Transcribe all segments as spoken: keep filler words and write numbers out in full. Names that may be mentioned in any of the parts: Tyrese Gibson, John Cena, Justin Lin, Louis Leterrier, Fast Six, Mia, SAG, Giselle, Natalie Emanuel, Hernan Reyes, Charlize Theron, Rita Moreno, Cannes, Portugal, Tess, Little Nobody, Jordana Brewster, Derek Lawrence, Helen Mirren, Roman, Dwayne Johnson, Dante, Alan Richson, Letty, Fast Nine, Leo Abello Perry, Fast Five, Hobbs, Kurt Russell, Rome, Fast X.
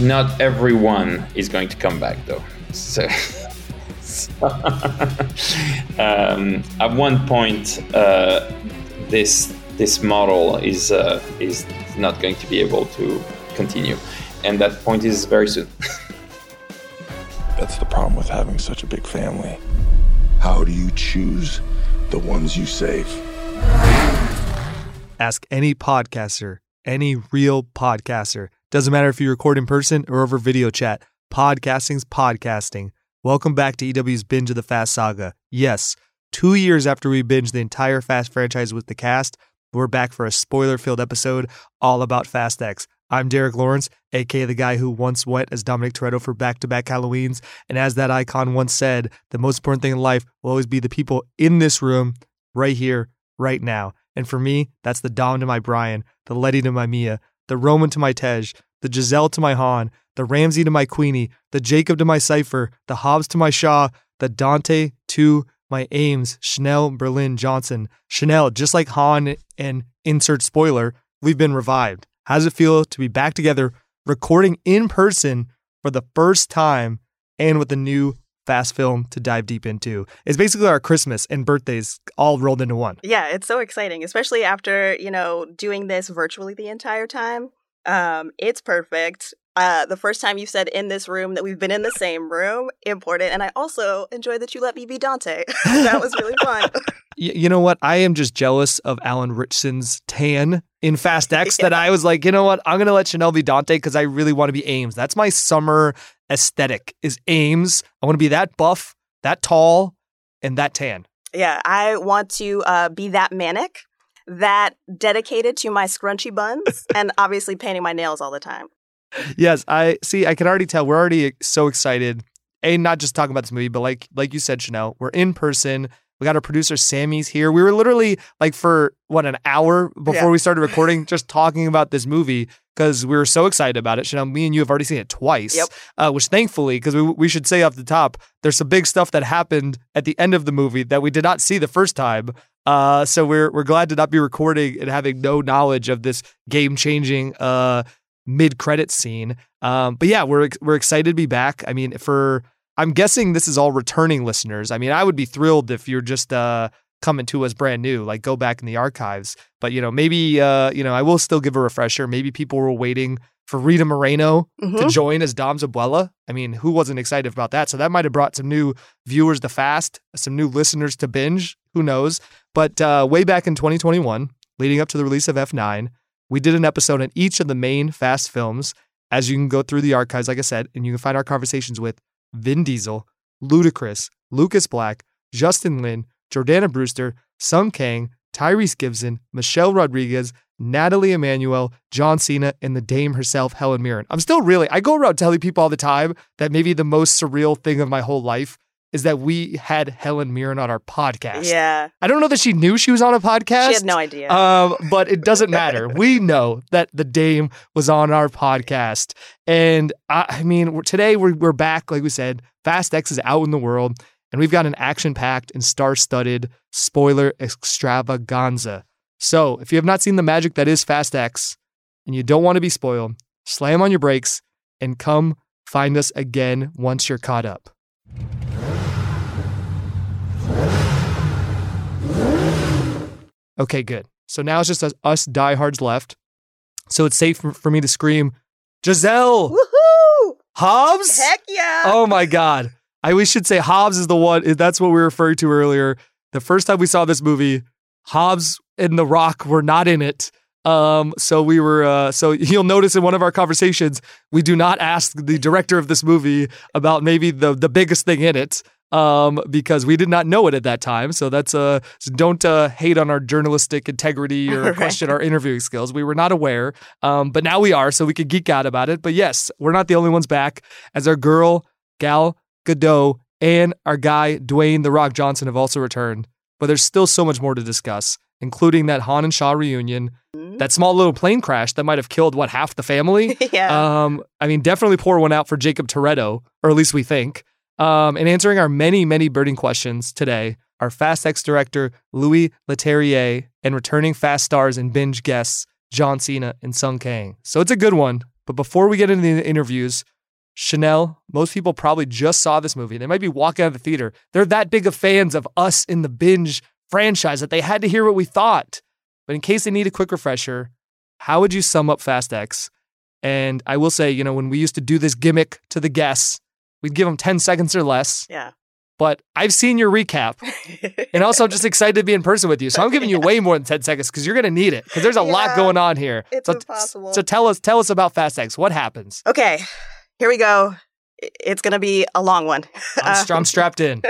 Not everyone is going to come back though. So, so um, at one point, uh, this this model is uh, is not going to be able to continue, and that point is very soon. That's the problem with having such a big family. How do you choose the ones you save? Ask any podcaster, any real podcaster. Doesn't matter if you record in person or over video chat. Podcasting's podcasting. Welcome back to E W's Binge of the Fast Saga. Yes, two years after we binged the entire Fast franchise with the cast, we're back for a spoiler-filled episode all about Fast X. I'm Derek Lawrence, a k a the guy who once went as Dominic Toretto for back-to-back Halloweens, and as that icon once said, the most important thing in life will always be the people in this room, right here, right now. And for me, that's the Dom to my Brian, the Letty to my Mia, the Roman to my Tej, the Giselle to my Han, the Ramsey to my Queenie, the Jacob to my Cypher, the Hobbs to my Shaw, the Dante to my Ames, Chanelle Berlin Johnson. Chanelle, just like Han and insert spoiler, we've been revived. How does it feel to be back together, recording in person for the first time and with a new Fast film to dive deep into? It's basically our Christmas and birthdays all rolled into one. Yeah, it's so exciting, especially after, you know, doing this virtually the entire time. Um, it's perfect. Uh, the first time you said in this room that we've been in the same room, important. And I also enjoyed that you let me be Dante. That was really fun. You, you know what? I am just jealous of Alan Richson's tan in Fast X yeah. that I was like, you know what? I'm going to let Chanelle be Dante because I really want to be Ames. That's my summer aesthetic is Ames. I want to be that buff, that tall, and that tan. Yeah, I want to uh, be that manic, that dedicated to my scrunchy buns, and obviously painting my nails all the time. Yes, I see. I can already tell. We're already so excited. A, not just talking about this movie, but like like you said, Chanelle, we're in person. We got our producer, Sammy's here. We were literally like for, what, an hour before yeah. we started recording, just talking about this movie because we were so excited about it. Chanelle, me and you have already seen it twice, yep. uh, which thankfully, because we, we should say off the top, there's some big stuff that happened at the end of the movie that we did not see the first time. Uh, so we're we're glad to not be recording and having no knowledge of this game-changing uh, mid-credits scene. Um, but yeah, we're we're excited to be back. I mean, for... I'm guessing this is all returning listeners. I mean, I would be thrilled if you're just uh, coming to us brand new, like go back in the archives. But, you know, maybe, uh, you know, I will still give a refresher. Maybe people were waiting for Rita Moreno mm-hmm. to join as Dom's abuela. I mean, who wasn't excited about that? So that might have brought some new viewers to Fast, some new listeners to Binge. Who knows? But uh, way back in twenty twenty-one, leading up to the release of F nine, we did an episode on each of the main Fast films. As you can go through the archives, like I said, and you can find our conversations with Vin Diesel, Ludacris, Lucas Black, Justin Lin, Jordana Brewster, Sung Kang, Tyrese Gibson, Michelle Rodriguez, Natalie Emanuel, John Cena, and the dame herself, Helen Mirren. I'm still really, I go around telling people all the time that maybe the most surreal thing of my whole life is that we had Helen Mirren on our podcast. Yeah. I don't know that she knew she was on a podcast. She had no idea. Um, but it doesn't matter. We know that the dame was on our podcast. And I, I mean, we're, today we're, we're back. Like we said, Fast X is out in the world. And we've got an action-packed and star-studded spoiler extravaganza. So if you have not seen the magic that is Fast X and you don't want to be spoiled, slam on your brakes and come find us again once you're caught up. Okay, good. So now it's just us, us diehards left. So it's safe for, for me to scream, Giselle! Woohoo! Hobbs? Heck yeah! Oh my God. I we should say Hobbs is the one. That's what we were referring to earlier. The first time we saw this movie, Hobbs and The Rock were not in it. Um, so we were, uh, so you'll notice in one of our conversations, we do not ask the director of this movie about maybe the, the biggest thing in it. Um, because we did not know it at that time. So that's uh, so don't uh, hate on our journalistic integrity or question our interviewing skills. We were not aware, um, but now we are, so we can geek out about it. But yes, we're not the only ones back, as our girl Gal Gadot and our guy Dwayne "The Rock" Johnson have also returned. But there's still so much more to discuss, including that Han and Shaw reunion, mm-hmm. that small little plane crash that might have killed, what, half the family? yeah. Um, I mean, definitely pour one out for Jacob Toretto, or at least we think. Um, and answering our many, many burning questions today, our Fast X director, Louis Leterrier, and returning Fast stars and binge guests, John Cena and Sung Kang. So it's a good one, But before we get into the interviews, Chanelle, most people probably just saw this movie. They might be walking out of the theater. They're that big of fans of Us in the Binge franchise that they had to hear what we thought. But in case they need a quick refresher, how would you sum up Fast X? And I will say, you know, when we used to do this gimmick to the guests, we'd give them ten seconds or less. Yeah. But I've seen your recap. And also, I'm just excited to be in person with you. So I'm giving you yeah. way more than ten seconds because you're going to need it. Because there's a yeah, lot going on here. It's so, impossible. So tell us, tell us about Fast X. What happens? Okay. Here we go. It's going to be a long one. I'm, st- I'm strapped in.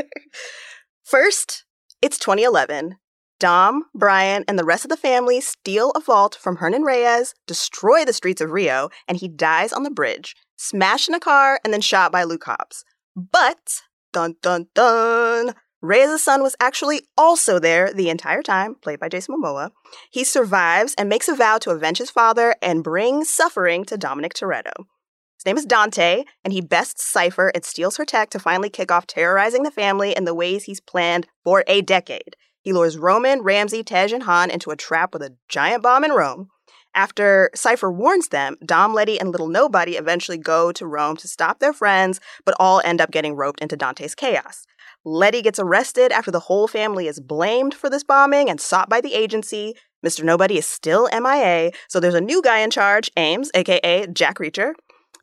First, it's twenty eleven. Dom, Brian, and the rest of the family steal a vault from Hernan Reyes, destroy the streets of Rio, and he dies on the bridge, smashed in a car, and then shot by Luke Hobbs. But, dun dun dun, Reyes' son was actually also there the entire time, played by Jason Momoa. He survives and makes a vow to avenge his father and bring suffering to Dominic Toretto. His name is Dante, and he bests Cypher and steals her tech to finally kick off terrorizing the family in the ways he's planned for a decade. He lures Roman, Ramsey, Tej, and Han into a trap with a giant bomb in Rome. After Cypher warns them, Dom, Letty, and Little Nobody eventually go to Rome to stop their friends, but all end up getting roped into Dante's chaos. Letty gets arrested after the whole family is blamed for this bombing and sought by the agency. Mister Nobody is still M I A, so there's a new guy in charge, Ames, a k a. Jack Reacher.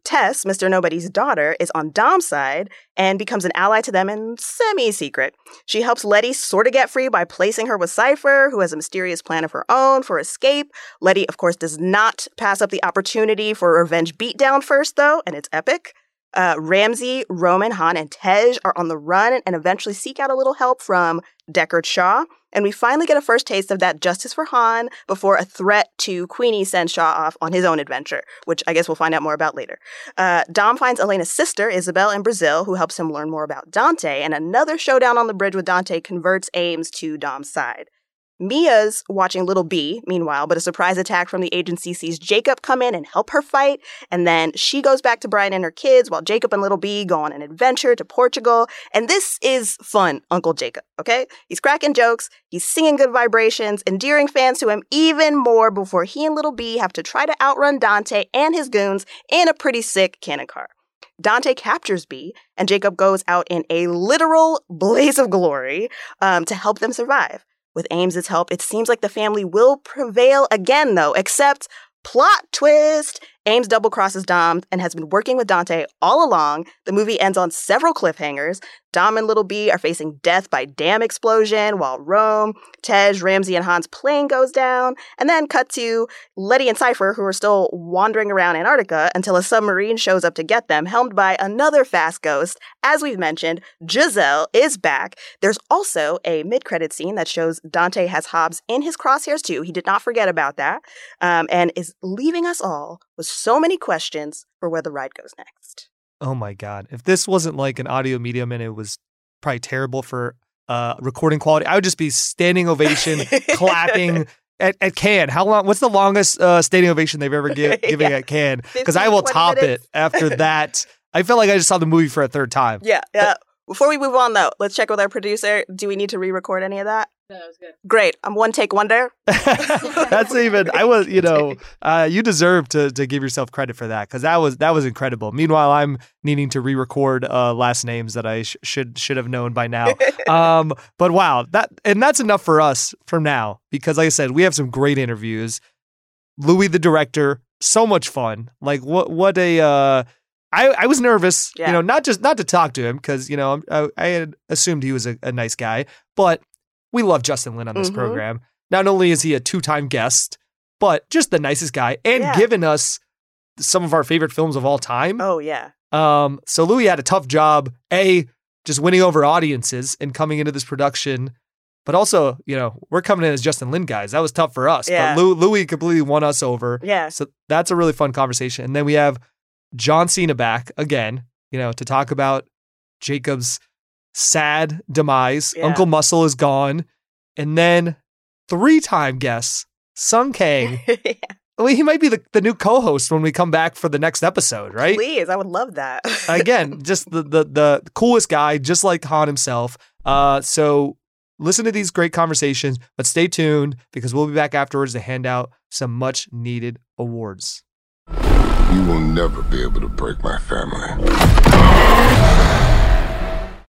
Tess, Mister Nobody's daughter, is on Dom's side and becomes an ally to them in semi-secret. She helps Letty sort of get free by placing her with Cypher, who has a mysterious plan of her own for escape. Letty, of course, does not pass up the opportunity for a revenge beatdown first, though, and it's epic. Uh, Ramsey, Roman, Han, and Tej are on the run and eventually seek out a little help from Deckard Shaw. And we finally get a first taste of that justice for Han before a threat to Queenie sends Shaw off on his own adventure, which I guess we'll find out more about later. Uh, Dom finds Elena's sister, Isabel, in Brazil, who helps him learn more about Dante. And another showdown on the bridge with Dante converts Ames to Dom's side. Mia's watching Little B, meanwhile, but a surprise attack from the agency sees Jacob come in and help her fight, and then she goes back to Brian and her kids while Jacob and Little B go on an adventure to Portugal, and this is fun, Uncle Jacob, okay? He's cracking jokes, he's singing good vibrations, endearing fans to him even more before he and Little B have to try to outrun Dante and his goons in a pretty sick cannon car. Dante captures B, and Jacob goes out in a literal blaze of glory um, to help them survive. With Ames' help, it seems like the family will prevail again, though, except plot twist. Ames double-crosses Dom and has been working with Dante all along. The movie ends on several cliffhangers. Dom and Little B are facing death by dam explosion, while Rome, Tej, Ramsey, and Han's plane goes down. And then cut to Letty and Cypher, who are still wandering around Antarctica until a submarine shows up to get them, helmed by another fast ghost. As we've mentioned, Giselle is back. There's also a mid-credit scene that shows Dante has Hobbs in his crosshairs, too. He did not forget about that, um, and is leaving us all with so many questions for where the ride goes next. Oh my God. If this wasn't like an audio medium and it was probably terrible for uh, recording quality, I would just be standing ovation, clapping at, at Cannes. How long? What's the longest uh, standing ovation they've ever give, given yeah. at Cannes? Because I will top minutes. It after that. I felt like I just saw the movie for a third time. Yeah. yeah. Before we move on, though, let's check with our producer. Do we need to re-record any of that? No, that was good. Great. I'm one take wonder. That's even, I was, you know, uh, you deserve to to give yourself credit for that because that was that was incredible. Meanwhile, I'm needing to re-record uh, last names that I sh- should should have known by now. Um, but wow, that and that's enough for us for now because, like I said, we have some great interviews. Louis, the director, so much fun. Like what what a. Uh, I, I was nervous, yeah. you know, not just not to talk to him because, you know, I, I had assumed he was a, a nice guy, but we love Justin Lin on this mm-hmm. program. Not only is he a two-time guest, but just the nicest guy and yeah. given us some of our favorite films of all time. Oh, yeah. Um. So Louis had a tough job, A, just winning over audiences and coming into this production. But also, you know, we're coming in as Justin Lin guys. That was tough for us. Yeah. But Lou, Louis completely won us over. Yeah. So that's a really fun conversation. And then we have John Cena back again, you know, to talk about Jacob's sad demise. Yeah. Uncle Muscle is gone. And then three-time guest, Sung Kang. yeah. Well, he might be the, the new co-host when we come back for the next episode, right? Please, I would love that. Again, just the, the, the coolest guy, just like Han himself. Uh, so listen to these great conversations, but stay tuned because we'll be back afterwards to hand out some much-needed awards. You will never be able to break my family.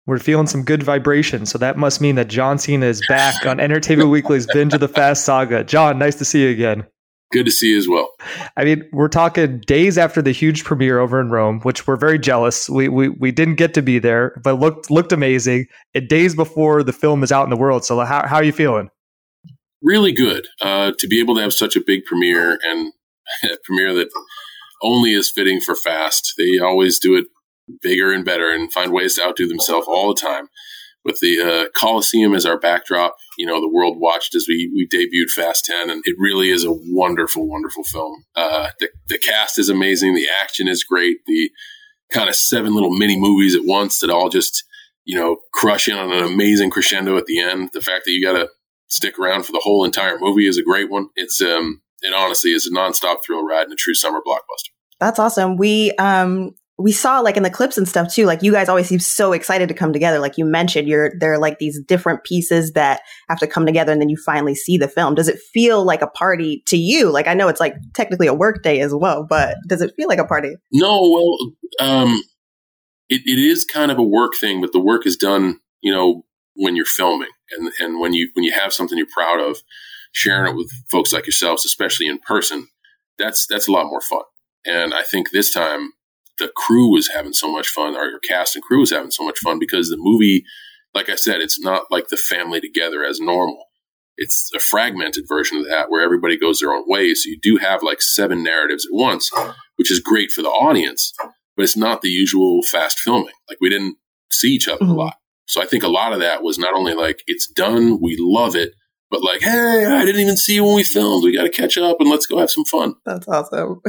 We're feeling some good vibrations, so that must mean that John Cena is back on Entertainment Weekly's Binge of the Fast Saga. John, nice to see you again. Good to see you as well. I mean, we're talking days after the huge premiere over in Rome, which we're very jealous. We we we didn't get to be there, but looked looked amazing. And days before the film is out in the world. So how how are you feeling? Really good uh, to be able to have such a big premiere, and a premiere that only is fitting for Fast. They always do it bigger and better and find ways to outdo themselves all the time. With the uh, Coliseum as our backdrop, you know, the world watched as we we debuted Fast ten, and it really is a wonderful, wonderful film. Uh, the, the cast is amazing. The action is great. The kind of seven little mini movies at once that all just, you know, crush in on an amazing crescendo at the end. The fact that you got to stick around for the whole entire movie is a great one. It's um, it honestly is a nonstop thrill ride and a true summer blockbuster. That's awesome. We, um, We saw, like, in the clips and stuff too, like, you guys always seem so excited to come together. Like you mentioned, you're there are like these different pieces that have to come together, and then you finally see the film. Does it feel like a party to you? Like, I know it's like technically a work day as well, but does it feel like a party? No, well, um, it, it is kind of a work thing, but the work is done, you know, when you're filming and and when you when you have something you're proud of, sharing it with folks like yourselves, especially in person, that's that's a lot more fun. And I think this time, the crew was having so much fun. Our cast and crew was having so much fun because the movie, like I said, it's not like the family together as normal. It's a fragmented version of that where everybody goes their own way. So you do have like seven narratives at once, which is great for the audience, but it's not the usual Fast filming. Like, we didn't see each other mm-hmm. a lot. So I think a lot of that was not only like, it's done, we love it, but like, hey, I didn't even see you when we filmed. We got to catch up and let's go have some fun. That's awesome.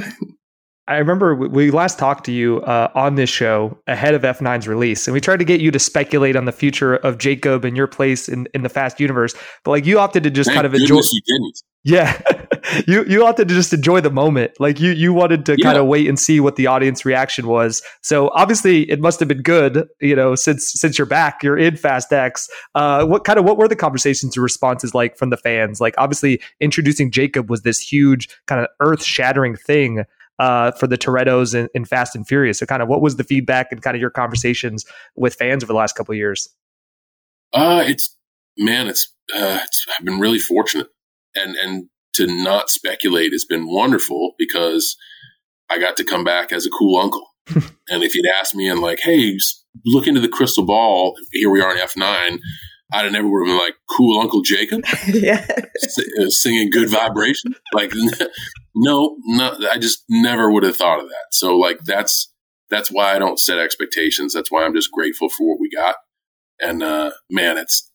I remember we last talked to you uh, on this show ahead of F nine's release, and we tried to get you to speculate on the future of Jacob and your place in, in the Fast universe. But like, you opted to just Thank kind of enjoy. You didn't. Yeah, you you opted to just enjoy the moment. Like, you you wanted to yeah. kind of wait and see what the audience reaction was. So obviously, it must have been good. You know, since since you're back, you're in Fast X. Uh, what kind of what were the conversations and responses like from the fans? Like, obviously, introducing Jacob was this huge kind of earth-shattering thing Uh, for the Torettos in, in Fast and Furious. So kind of what was the feedback and kind of your conversations with fans over the last couple of years? Uh, it's, man, it's, uh, it's, I've been really fortunate. And, and to not speculate has been wonderful because I got to come back as a cool uncle. And if you'd asked me and like, hey, look into the crystal ball, here we are in F nine, I'd have never would have been like, cool Uncle Jacob yeah. S- singing good vibration. Like, no, no, I just never would have thought of that. So like, that's, that's why I don't set expectations. That's why I'm just grateful for what we got. And, uh, man, it's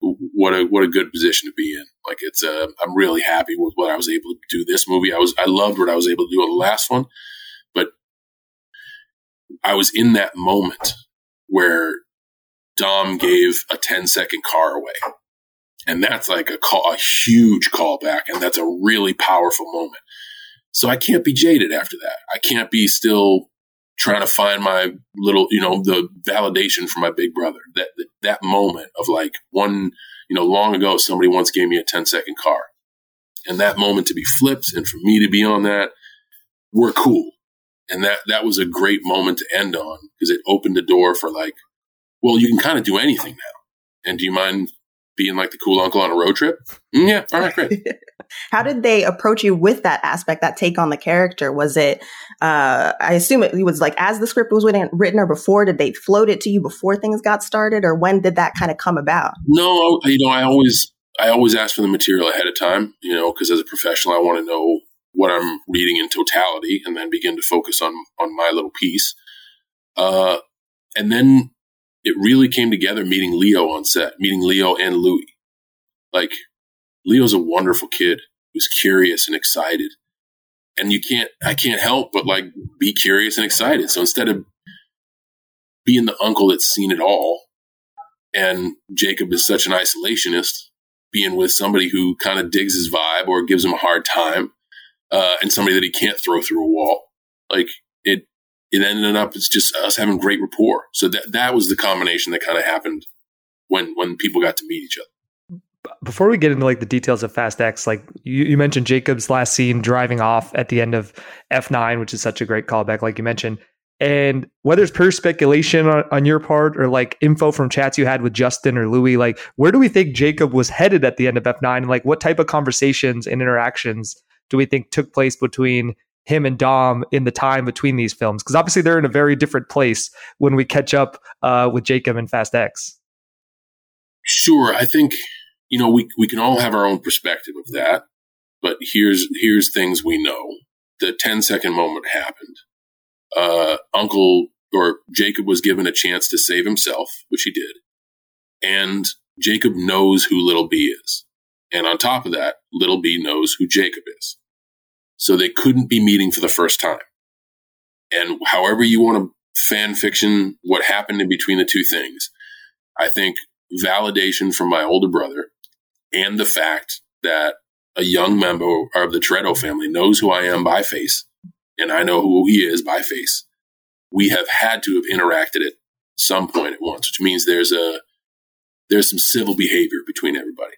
what a, what a good position to be in. Like, it's, uh, I'm really happy with what I was able to do this movie. I was, I loved what I was able to do on the last one, but I was in that moment where Dom gave a ten second car away. And that's like a call, a huge callback. And that's a really powerful moment. So I can't be jaded after that. I can't be still trying to find my little, you know, the validation from my big brother. That, that, that moment of like one, you know, long ago, somebody once gave me a ten second car, and that moment to be flipped. And for me to be on that, we're cool. And that, that was a great moment to end on because it opened the door for like, well, you can kind of do anything now. And do you mind being like the cool uncle on a road trip? Mm, yeah. All right, great. How did they approach you with that aspect, that take on the character? Was it, uh, I assume it was like as the script was written or before? Did they float it to you before things got started, or when did that kind of come about? No, you know, I always, I always ask for the material ahead of time, you know, because as a professional, I want to know what I'm reading in totality and then begin to focus on, on my little piece. Uh, and then, it really came together meeting Leo on set, meeting Leo and Louis. Like, Leo's a wonderful kid who's curious and excited. And you can't, I can't help but like be curious and excited. So instead of being the uncle that's seen it all, and Jacob is such an isolationist, being with somebody who kind of digs his vibe or gives him a hard time, uh, and somebody that he can't throw through a wall, like it, it ended up, it's just us having great rapport. So that that was the combination that kind of happened when when people got to meet each other. before we get into like the details of Fast X, like you, you mentioned Jacob's last scene driving off at the end of F nine, which is such a great callback, like you mentioned. And whether it's pure speculation on, on your part or like info from chats you had with Justin or Louis, like where do we think Jacob was headed at the end of F nine? And like what type of conversations and interactions do we think took place between him and Dom in the time between these films? Because obviously they're in a very different place when we catch up uh, with Jacob and Fast X. Sure. I think, you know, we we can all have our own perspective of that. But here's here's things we know. The ten-second moment happened. Uh, Uncle or Jacob was given a chance to save himself, which he did. And Jacob knows who Little B is. And on top of that, Little B knows who Jacob is. So they couldn't be meeting for the first time. And however you want to fan fiction what happened in between the two things, I think validation from my older brother and the fact that a young member of the Toretto family knows who I am by face and I know who he is by face. We have had to have interacted at some point at once, which means there's a there's some civil behavior between everybody.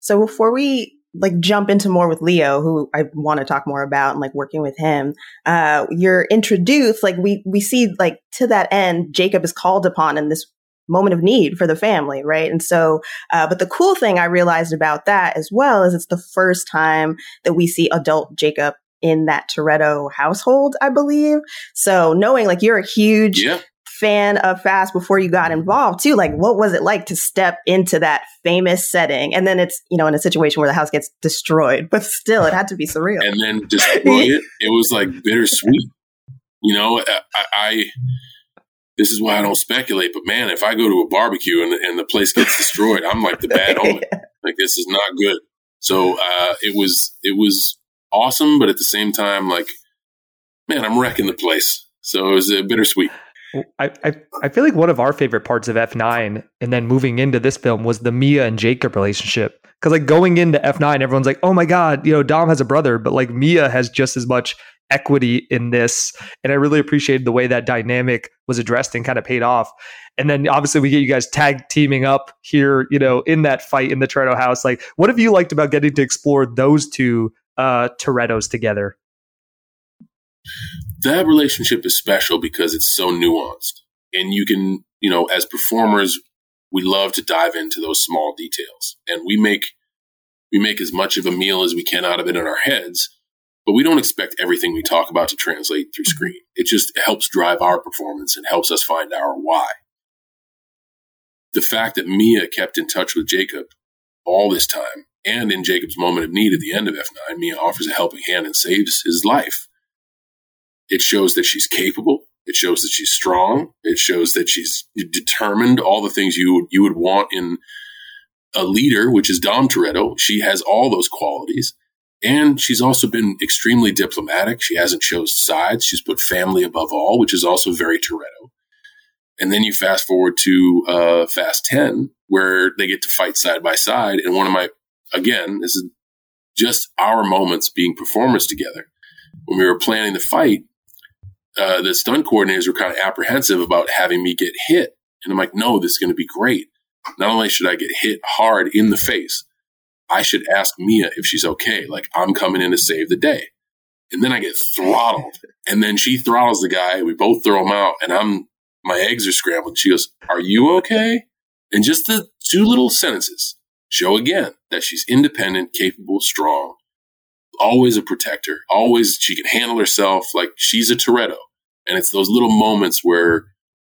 So before we like jump into more with Leo, who I want to talk more about and like working with him, uh, you're introduced, like we, we see like to that end, Jacob is called upon in this moment of need for the family. Right. And so, uh, but the cool thing I realized about that as well is it's the first time that we see adult Jacob in that Toretto household, I believe. So knowing like you're a huge yeah. fan of Fast before you got involved too, like what was it like to step into that famous setting? And then it's, you know, in a situation where the house gets destroyed, but still it had to be surreal. And then destroy it. It was like bittersweet. You know, I, I, this is why I don't speculate, but man, if I go to a barbecue and, and the place gets destroyed, I'm like the bad omen. yeah. Like this is not good. So uh, it was, it was awesome. But at the same time, like, man, I'm wrecking the place. So it was a uh, bittersweet. I, I I feel like one of our favorite parts of F nine and then moving into this film was the Mia and Jacob relationship. Because like going into F nine, everyone's like, oh my God, you know, Dom has a brother, but like Mia has just as much equity in this. And I really appreciated the way that dynamic was addressed and kind of paid off. And then obviously we get you guys tag teaming up here, you know, in that fight in the Toretto house. Like what have you liked about getting to explore those two uh, Torettos together? That relationship is special because it's so nuanced and you can, you know, as performers, we love to dive into those small details and we make, we make as much of a meal as we can out of it in our heads, but we don't expect everything we talk about to translate through screen. It just helps drive our performance and helps us find our why. The fact that Mia kept in touch with Jacob all this time and in Jacob's moment of need at the end of F nine, Mia offers a helping hand and saves his life. It shows that she's capable. It shows that she's strong. It shows that she's determined, all the things you, you would want in a leader, which is Dom Toretto. She has all those qualities. And she's also been extremely diplomatic. She hasn't chose sides. She's put family above all, which is also very Toretto. And then you fast forward to uh, Fast ten, where they get to fight side by side. And one of my, again, this is just our moments being performers together. When we were planning the fight, Uh, the stunt coordinators were kind of apprehensive about having me get hit. And I'm like, no, this is going to be great. Not only should I get hit hard in the face, I should ask Mia if she's okay. Like, I'm coming in to save the day. And then I get throttled. And then she throttles the guy. We both throw him out. And I'm, my eggs are scrambled. She goes, are you okay? And just the two little sentences show again that she's independent, capable, strong. Always a protector, always she can handle herself, like she's a Toretto. And it's those little moments where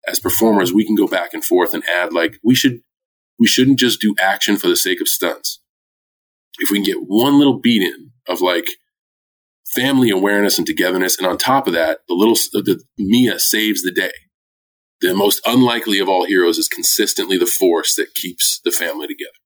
as performers, we can go back and forth and add, like we should, we shouldn't just do action for the sake of stunts. If we can get one little beat in of like family awareness and togetherness. And on top of that, the little, the Mia saves the day. The most unlikely of all heroes is consistently the force that keeps the family together.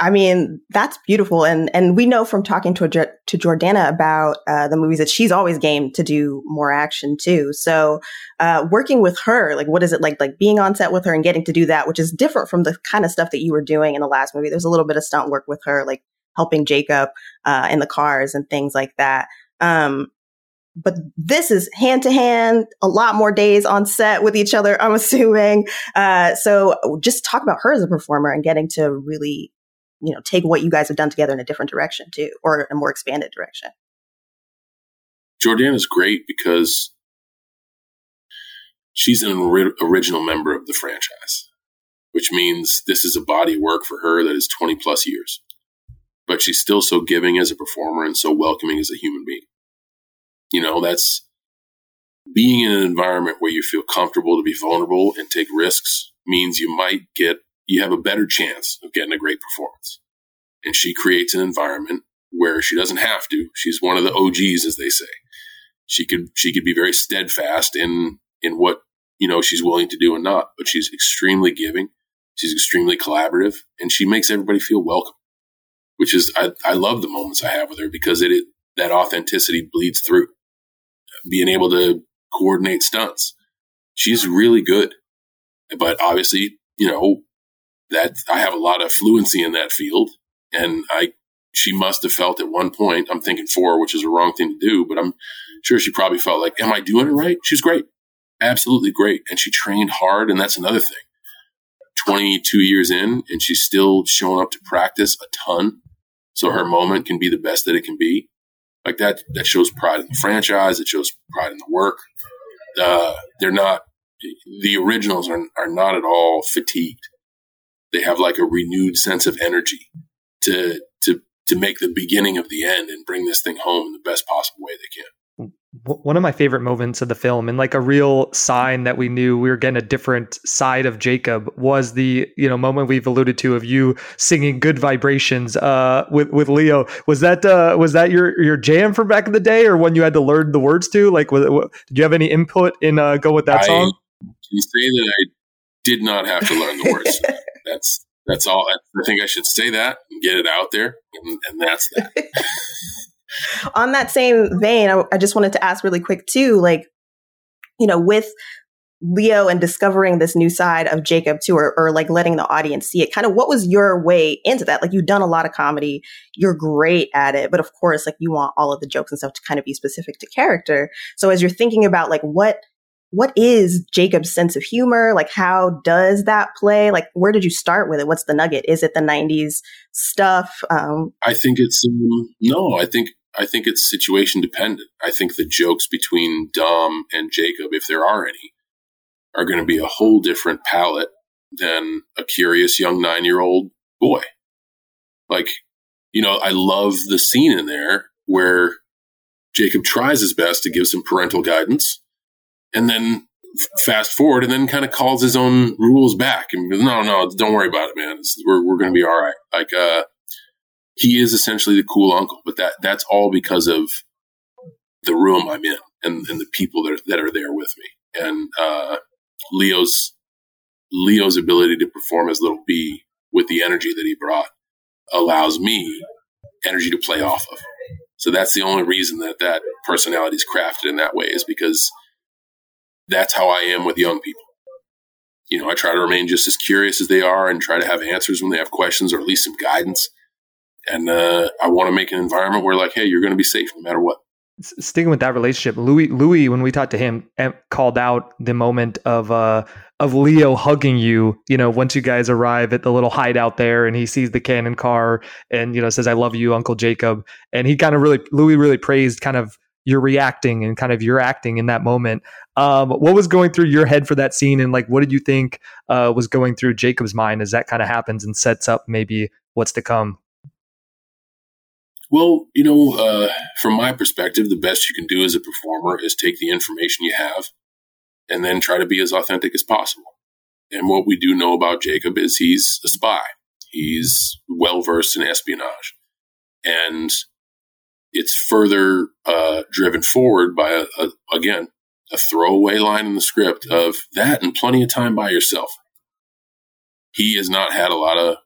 I mean, that's beautiful. And and we know from talking to to Jordana about uh, the movies that she's always game to do more action, too. So uh, working with her, like, what is it like, like being on set with her and getting to do that, which is different from the kind of stuff that you were doing in the last movie? There's a little bit of stunt work with her, like helping Jacob uh, in the cars and things like that. Um, But this is hand to hand, a lot more days on set with each other, I'm assuming. Uh, so just talk about her as a performer and getting to really, you know, take what you guys have done together in a different direction too, or a more expanded direction. Jordan is great because she's an or- original member of the franchise, which means this is a body of work for her that is twenty plus years, but she's still so giving as a performer and so welcoming as a human being. You know, that's being in an environment where you feel comfortable to be vulnerable and take risks means you might get, you have a better chance of getting a great performance. And she creates an environment where she doesn't have to. She's one of the O Gs, as they say. She could, she could be very steadfast in, in what, you know, she's willing to do and not, but she's extremely giving. She's extremely collaborative, and she makes everybody feel welcome, which is, I, I love the moments I have with her because it, it that authenticity bleeds through. Being able to coordinate stunts. She's really good, but obviously, you know, that I have a lot of fluency in that field, and I, she must have felt at one point, I'm thinking four, which is a wrong thing to do, but I'm sure she probably felt like, am I doing it right? She's great. Absolutely great. And she trained hard. And that's another thing, twenty-two years in, and she's still showing up to practice a ton. So her moment can be the best that it can be. Like that, that shows pride in the franchise. It shows pride in the work. Uh, they're not, the originals are, are not at all fatigued. They have like a renewed sense of energy to, to, to make the beginning of the end and bring this thing home in the best possible way they can. One of my favorite moments of the film, and like a real sign that we knew we were getting a different side of Jacob, was the, you know, moment we've alluded to of you singing Good Vibrations uh, with, with Leo. Was that, uh, was that your, your jam from back in the day, or one you had to learn the words to? Like, was it, what, did you have any input in uh, go with that I, song? Can you say that I did not have to learn the words? That's, that's all. I think I should say that and get it out there. And, and that's that. On that same vein, I, I just wanted to ask really quick too, like, you know, with Leo and discovering this new side of Jacob too, or, or like letting the audience see it, kind of what was your way into that? Like, you've done a lot of comedy, you're great at it, but of course, like, you want all of the jokes and stuff to kind of be specific to character. So as you're thinking about like, what, what is Jacob's sense of humor? Like, how does that play? Like, where did you start with it? What's the nugget? Is it the nineties stuff? Um, I think it's, um, no, I think, I think it's situation dependent. I think the jokes between Dom and Jacob, if there are any, are going to be a whole different palette than a curious young nine-year-old boy. Like, you know, I love the scene in there where Jacob tries his best to give some parental guidance and then fast forward and then kind of calls his own rules back and goes, no, no, don't worry about it, man. It's, we're we're going to be all right. Like, uh, he is essentially the cool uncle, but that that's all because of the room I'm in and, and the people that are, that are there with me. And uh, Leo's Leo's ability to perform as Little B with the energy that he brought allows me energy to play off of. So that's the only reason that that personality is crafted in that way, is because that's how I am with young people. You know, I try to remain just as curious as they are and try to have answers when they have questions, or at least some guidance. And uh, I want to make an environment where, like, hey, you're going to be safe no matter what. Sticking with that relationship, Louis, Louis, when we talked to him, called out the moment of uh, of Leo hugging you, you know, once you guys arrive at the little hideout there and he sees the cannon car and, you know, says, I love you, Uncle Jacob. And he kind of really, Louis really praised kind of your reacting and kind of your acting in that moment. Um, what was going through your head for that scene? And like, what did you think uh, was going through Jacob's mind as that kind of happens and sets up maybe what's to come? Well, you know, uh, from my perspective, the best you can do as a performer is take the information you have and then try to be as authentic as possible. And what we do know about Jacob is he's a spy. He's well-versed in espionage. And it's further uh, driven forward by, a, a, again, a throwaway line in the script of that and plenty of time by yourself. He has not had a lot of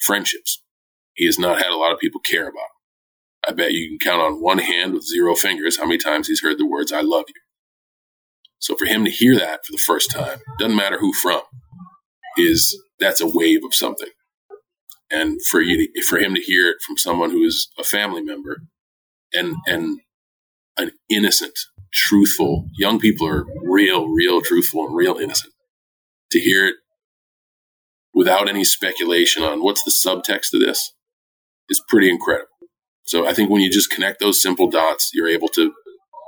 friendships. He has not had a lot of people care about him. I bet you can count on one hand with zero fingers how many times he's heard the words, I love you. So for him to hear that for the first time, doesn't matter who from, is that's a wave of something. And for you to, for him to hear it from someone who is a family member and, and an innocent, truthful, young people are real, real truthful and real innocent. To hear it without any speculation on what's the subtext of this is pretty incredible. So I think when you just connect those simple dots, you're able to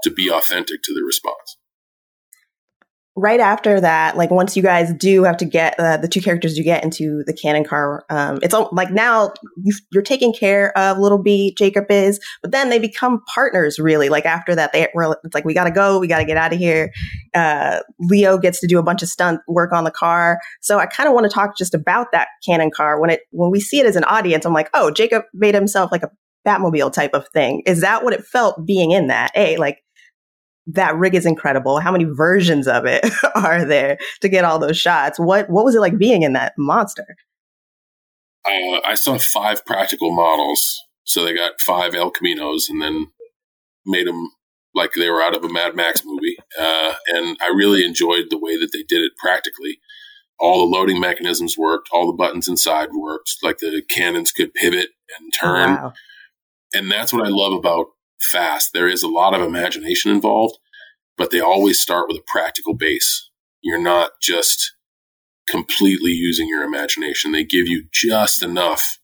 to be authentic to the response. Right after that, like once you guys do have to get uh, the two characters you get into the cannon car, um, it's all, like now you've, you're taking care of little B, Jacob is, but then they become partners really. Like after that, they were, it's like, we got to go, we got to get out of here. Uh, Leo gets to do a bunch of stunt work on the car. So I kind of want to talk just about that cannon car. When it, when we see it as an audience, I'm like, oh, Jacob made himself like a Batmobile type of thing. Is that what it felt being in that? A, like, that rig is incredible. How many versions of it are there to get all those shots? What what was it like being in that monster? Uh, I saw five practical models. So they got five El Caminos and then made them like they were out of a Mad Max movie. Uh, and I really enjoyed the way that they did it practically. All the loading mechanisms worked. All the buttons inside worked. Like the cannons could pivot and turn. Wow. And that's what I love about Fast. There is a lot of imagination involved, but they always start with a practical base. You're not just completely using your imagination. They give you just enough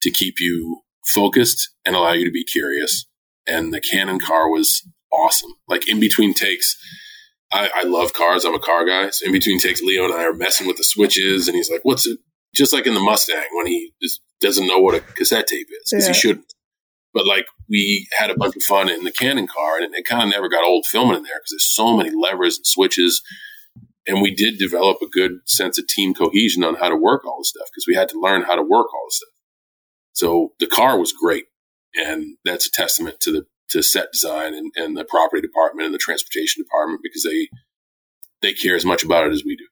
to keep you focused and allow you to be curious. And the cannon car was awesome. Like in between takes, I, I love cars. I'm a car guy. So in between takes, Leo and I are messing with the switches and he's like, what's it? Just like in the Mustang when he just doesn't know what a cassette tape is because yeah. he shouldn't. But like we had a bunch of fun in the cannon car and it kind of never got old filming in there because there's so many levers and switches. And we did develop a good sense of team cohesion on how to work all this stuff because we had to learn how to work all this stuff. So the car was great. And that's a testament to the to set design and, and the property department and the transportation department because they they care as much about it as we do.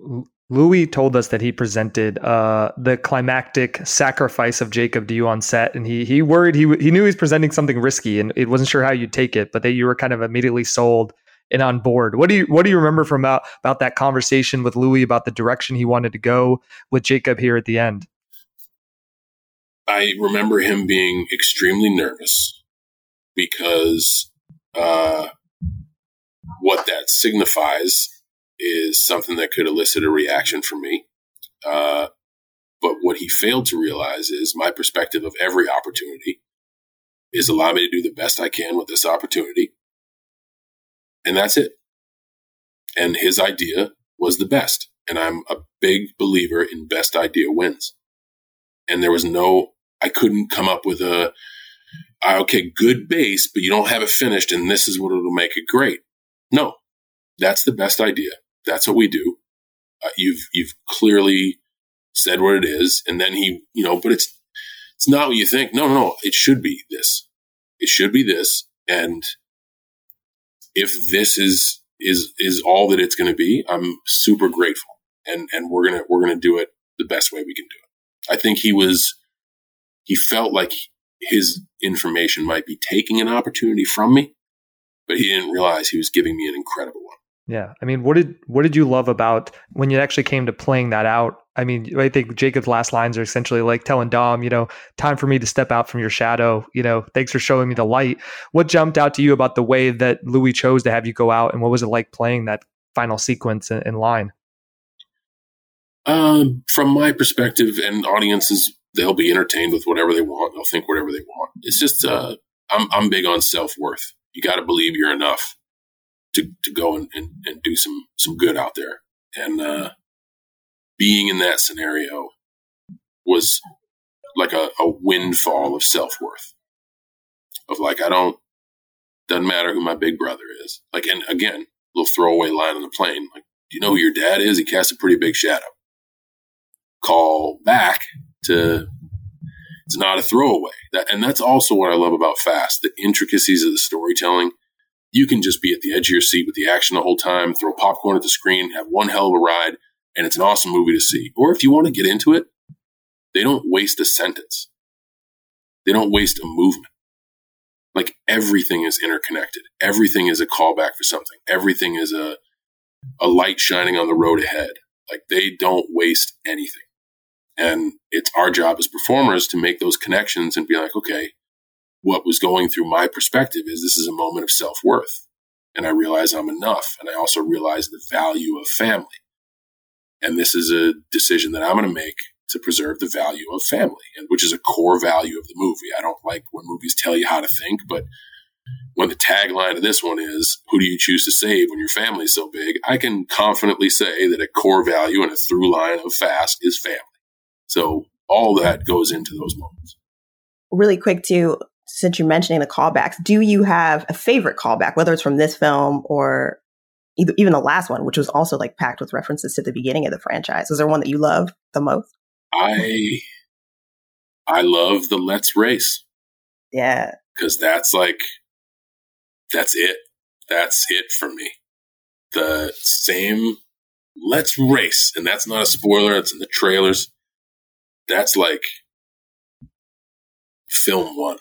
Mm-hmm. Louis told us that he presented uh, the climactic sacrifice of Jacob to you on set, and he he worried he he knew he was presenting something risky, and it wasn't sure how you'd take it, but that you were kind of immediately sold and on board. What do you what do you remember from about, about that conversation with Louis about the direction he wanted to go with Jacob here at the end? I remember him being extremely nervous because uh, what that signifies is something that could elicit a reaction from me. Uh, but what he failed to realize is my perspective of every opportunity is allow me to do the best I can with this opportunity. And that's it. And his idea was the best. And I'm a big believer in best idea wins. And there was no, I couldn't come up with a, okay, good base, but you don't have it finished and this is what it'll make it great. No, that's the best idea. That's what we do. Uh, you've you've clearly said what it is, and then he, you know, but it's it's not what you think. No, no, no. It should be this. It should be this. And if this is is is all that it's going to be, I'm super grateful. And and we're gonna we're gonna do it the best way we can do it. I think he was he felt like his information might be taking an opportunity from me, but he didn't realize he was giving me an incredible one. Yeah. I mean, what did what did you love about when you actually came to playing that out? I mean, I think Jacob's last lines are essentially like telling Dom, you know, time for me to step out from your shadow. You know, thanks for showing me the light. What jumped out to you about the way that Louis chose to have you go out? And what was it like playing that final sequence in, in line? Um, from my perspective and audiences, they'll be entertained with whatever they want. They'll think whatever they want. It's just uh, I'm, I'm big on self-worth. You got to believe you're enough to, to go and, and, and do some, some good out there. And uh, being in that scenario was like a, a windfall of self-worth of like, I don't, doesn't matter who my big brother is. Like, and again, little throwaway line on the plane. Like, do you know who your dad is? He casts a pretty big shadow. Call back to, it's not a throwaway. That, and that's also what I love about Fast, the intricacies of the storytelling. You can just be at the edge of your seat with the action the whole time, throw popcorn at the screen, have one hell of a ride, and it's an awesome movie to see. Or if you want to get into it, they don't waste a sentence. They don't waste a movement. Like everything is interconnected. Everything is a callback for something. Everything is a, a light shining on the road ahead. Like they don't waste anything. And it's our job as performers to make those connections and be like, okay, what was going through my perspective is this is a moment of self-worth. And I realize I'm enough. And I also realize the value of family. And this is a decision that I'm going to make to preserve the value of family, and which is a core value of the movie. I don't like when movies tell you how to think, but when the tagline of this one is, who do you choose to save when your family is so big? I can confidently say that a core value and a through line of Fast is family. So all that goes into those moments. Really quick too, since you're mentioning the callbacks, do you have a favorite callback, whether it's from this film or even the last one, which was also like packed with references to the beginning of the franchise? Is there one that you love the most? I I love the Let's Race. Yeah. Because that's like, that's it. That's it for me. The same Let's Race. And that's not a spoiler. It's in the trailers. That's like film one.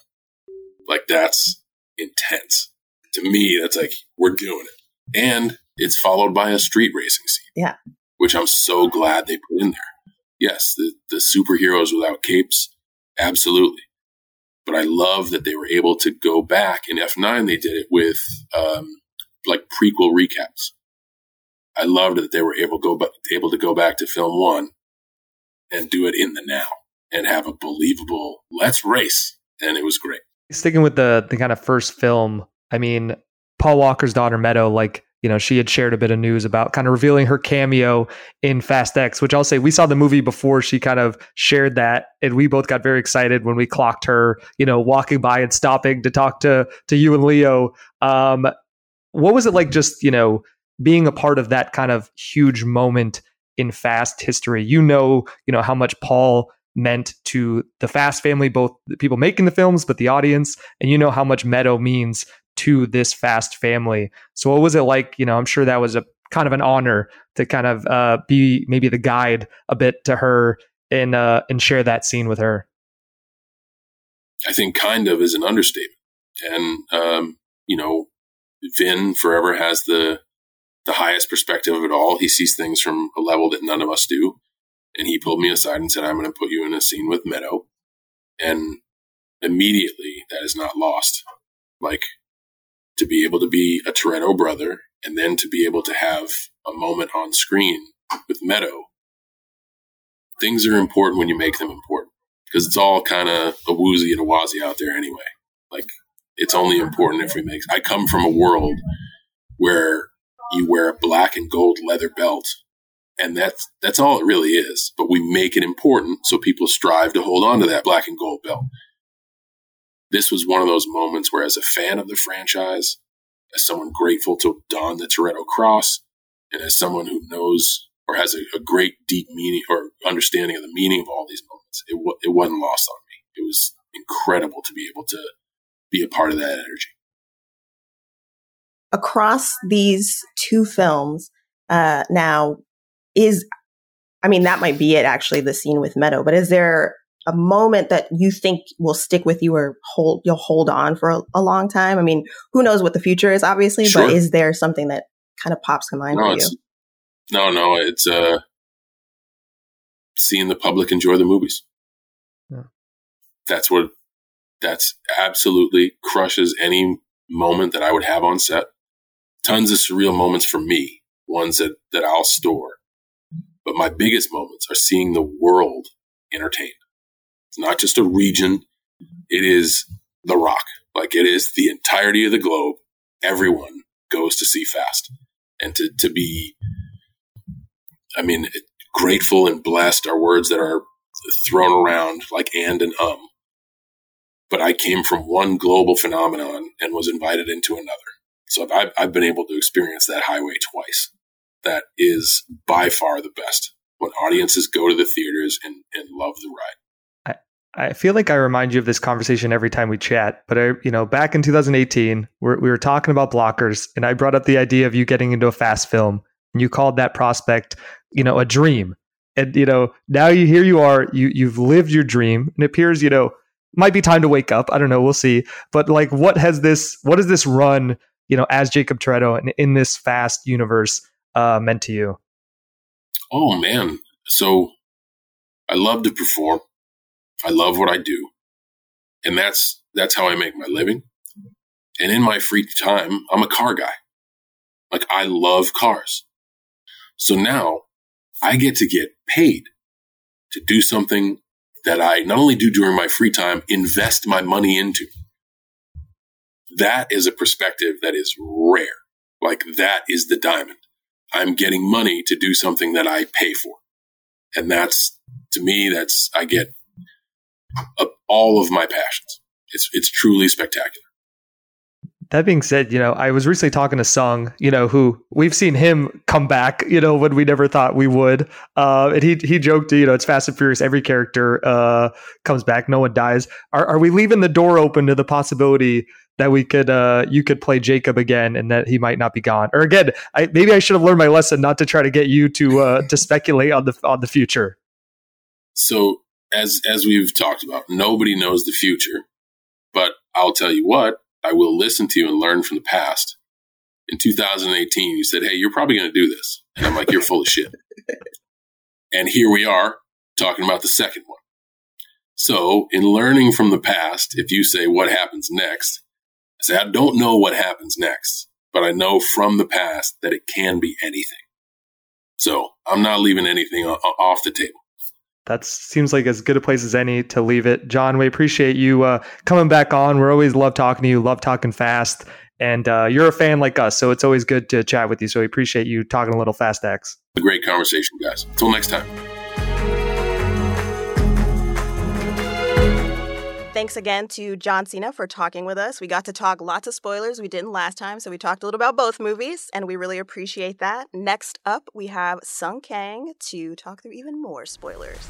Like, that's intense. To me, that's like, we're doing it. And it's followed by a street racing scene. Yeah. Which I'm so glad they put in there. Yes, the, the superheroes without capes, absolutely. But I love that they were able to go back. In F nine, they did it with um, like prequel recaps. I loved that they were able, go ba- able to go back to film one and do it in the now and have a believable Let's Race. And it was great. Sticking with the, the kind of first film, I mean, Paul Walker's daughter, Meadow, like, you know, she had shared a bit of news about kind of revealing her cameo in Fast X, which I'll say we saw the movie before she kind of shared that. And we both got very excited when we clocked her, you know, walking by and stopping to talk to, to you and Leo. Um, what was it like just, you know, being a part of that kind of huge moment in Fast history? You know, you know how much Paul meant to the Fast family, both the people making the films, but the audience. And you know how much Meadow means to this Fast family. So what was it like? You know, I'm sure that was a kind of an honor to kind of uh, be maybe the guide a bit to her and uh, and share that scene with her. I think kind of is an understatement. And, um, you know, Vin forever has the the highest perspective of it all. He sees things from a level that none of us do. And he pulled me aside and said, I'm going to put you in a scene with Meadow. And immediately that is not lost. Like, to be able to be a Toretto brother and then to be able to have a moment on screen with Meadow. Things are important when you make them important, because it's all kind of a woozy and a wazzy out there anyway. Like, it's only important if we make, I come from a world where you wear a black and gold leather belt, and that's, that's all it really is, but we make it important. So people strive to hold on to that black and gold belt. This was one of those moments where, as a fan of the franchise, as someone grateful to don the Toretto cross, and as someone who knows or has a, a great deep meaning or understanding of the meaning of all these moments, it, w- it wasn't lost on me. It was incredible to be able to be a part of that energy. Across these two films uh, now is, I mean, that might be it, actually, the scene with Meadow, but is there a moment that you think will stick with you or hold, you'll hold on for a, a long time? I mean, who knows what the future is, obviously, sure. But is there something that kind of pops to mind no, for you? No, no, it's uh, seeing the public enjoy the movies. Yeah. That's what, that's absolutely crushes any moment that I would have on set. Tons of surreal moments for me, ones that, that I'll store. But my biggest moments are seeing the world entertained. Not just a region, it is the rock. Like, it is the entirety of the globe. Everyone goes to see Fast, and to, to be, I mean, grateful and blessed are words that are thrown around like and and um. But I came from one global phenomenon and was invited into another. So I've, I've been able to experience that highway twice. That is by far the best, when audiences go to the theaters and, and love the ride. I feel like I remind you of this conversation every time we chat, but I, you know, back in two thousand eighteen, we're, we were talking about blockers, and I brought up the idea of you getting into a Fast film, and you called that prospect, you know, a dream. And, you know, now you, here you are, you, you've lived your dream, and it appears, you know, might be time to wake up. I don't know. We'll see. But like, what has this, what has this run, you know, as Jacob Toretto and in this Fast universe uh, meant to you? Oh man. So I love to perform. I love what I do. And that's That's how I make my living. And in my free time, I'm a car guy. Like, I love cars. So now I get to get paid to do something that I not only do during my free time, invest my money into. That is a perspective that is rare. Like, that is the diamond. I'm getting money to do something that I pay for. And that's, to me, that's, I get uh, all of my passions. It's, it's truly spectacular. That being said, you know, I was recently talking to Sung, you know, who we've seen him come back, you know, when we never thought we would. Uh, and he he joked, you know, it's Fast and Furious. Every character uh, comes back. No one dies. Are are we leaving the door open to the possibility that we could, uh, you could play Jacob again, and that he might not be gone? Or again, I, maybe I should have learned my lesson not to try to get you to uh, to speculate on the on the future. So as as we've talked about, nobody knows the future, but I'll tell you what. I will listen to you and learn from the past. In two thousand eighteen, you said, hey, you're probably going to do this. And I'm like, you're full of shit. And here we are talking about the second one. So in learning from the past, if you say what happens next, I say, I don't know what happens next, but I know from the past that it can be anything. So I'm not leaving anything off the table. That seems like as good a place as any to leave it. John, we appreciate you uh, coming back on. We always love talking to you, love talking fast. And uh, you're a fan like us, so it's always good to chat with you. So we appreciate you talking a little Fast X. A great conversation, guys. Until next time. Thanks again to John Cena for talking with us. We got to talk lots of spoilers. We didn't last time, so we talked a little about both movies, and we really appreciate that. Next up, we have Sung Kang to talk through even more spoilers.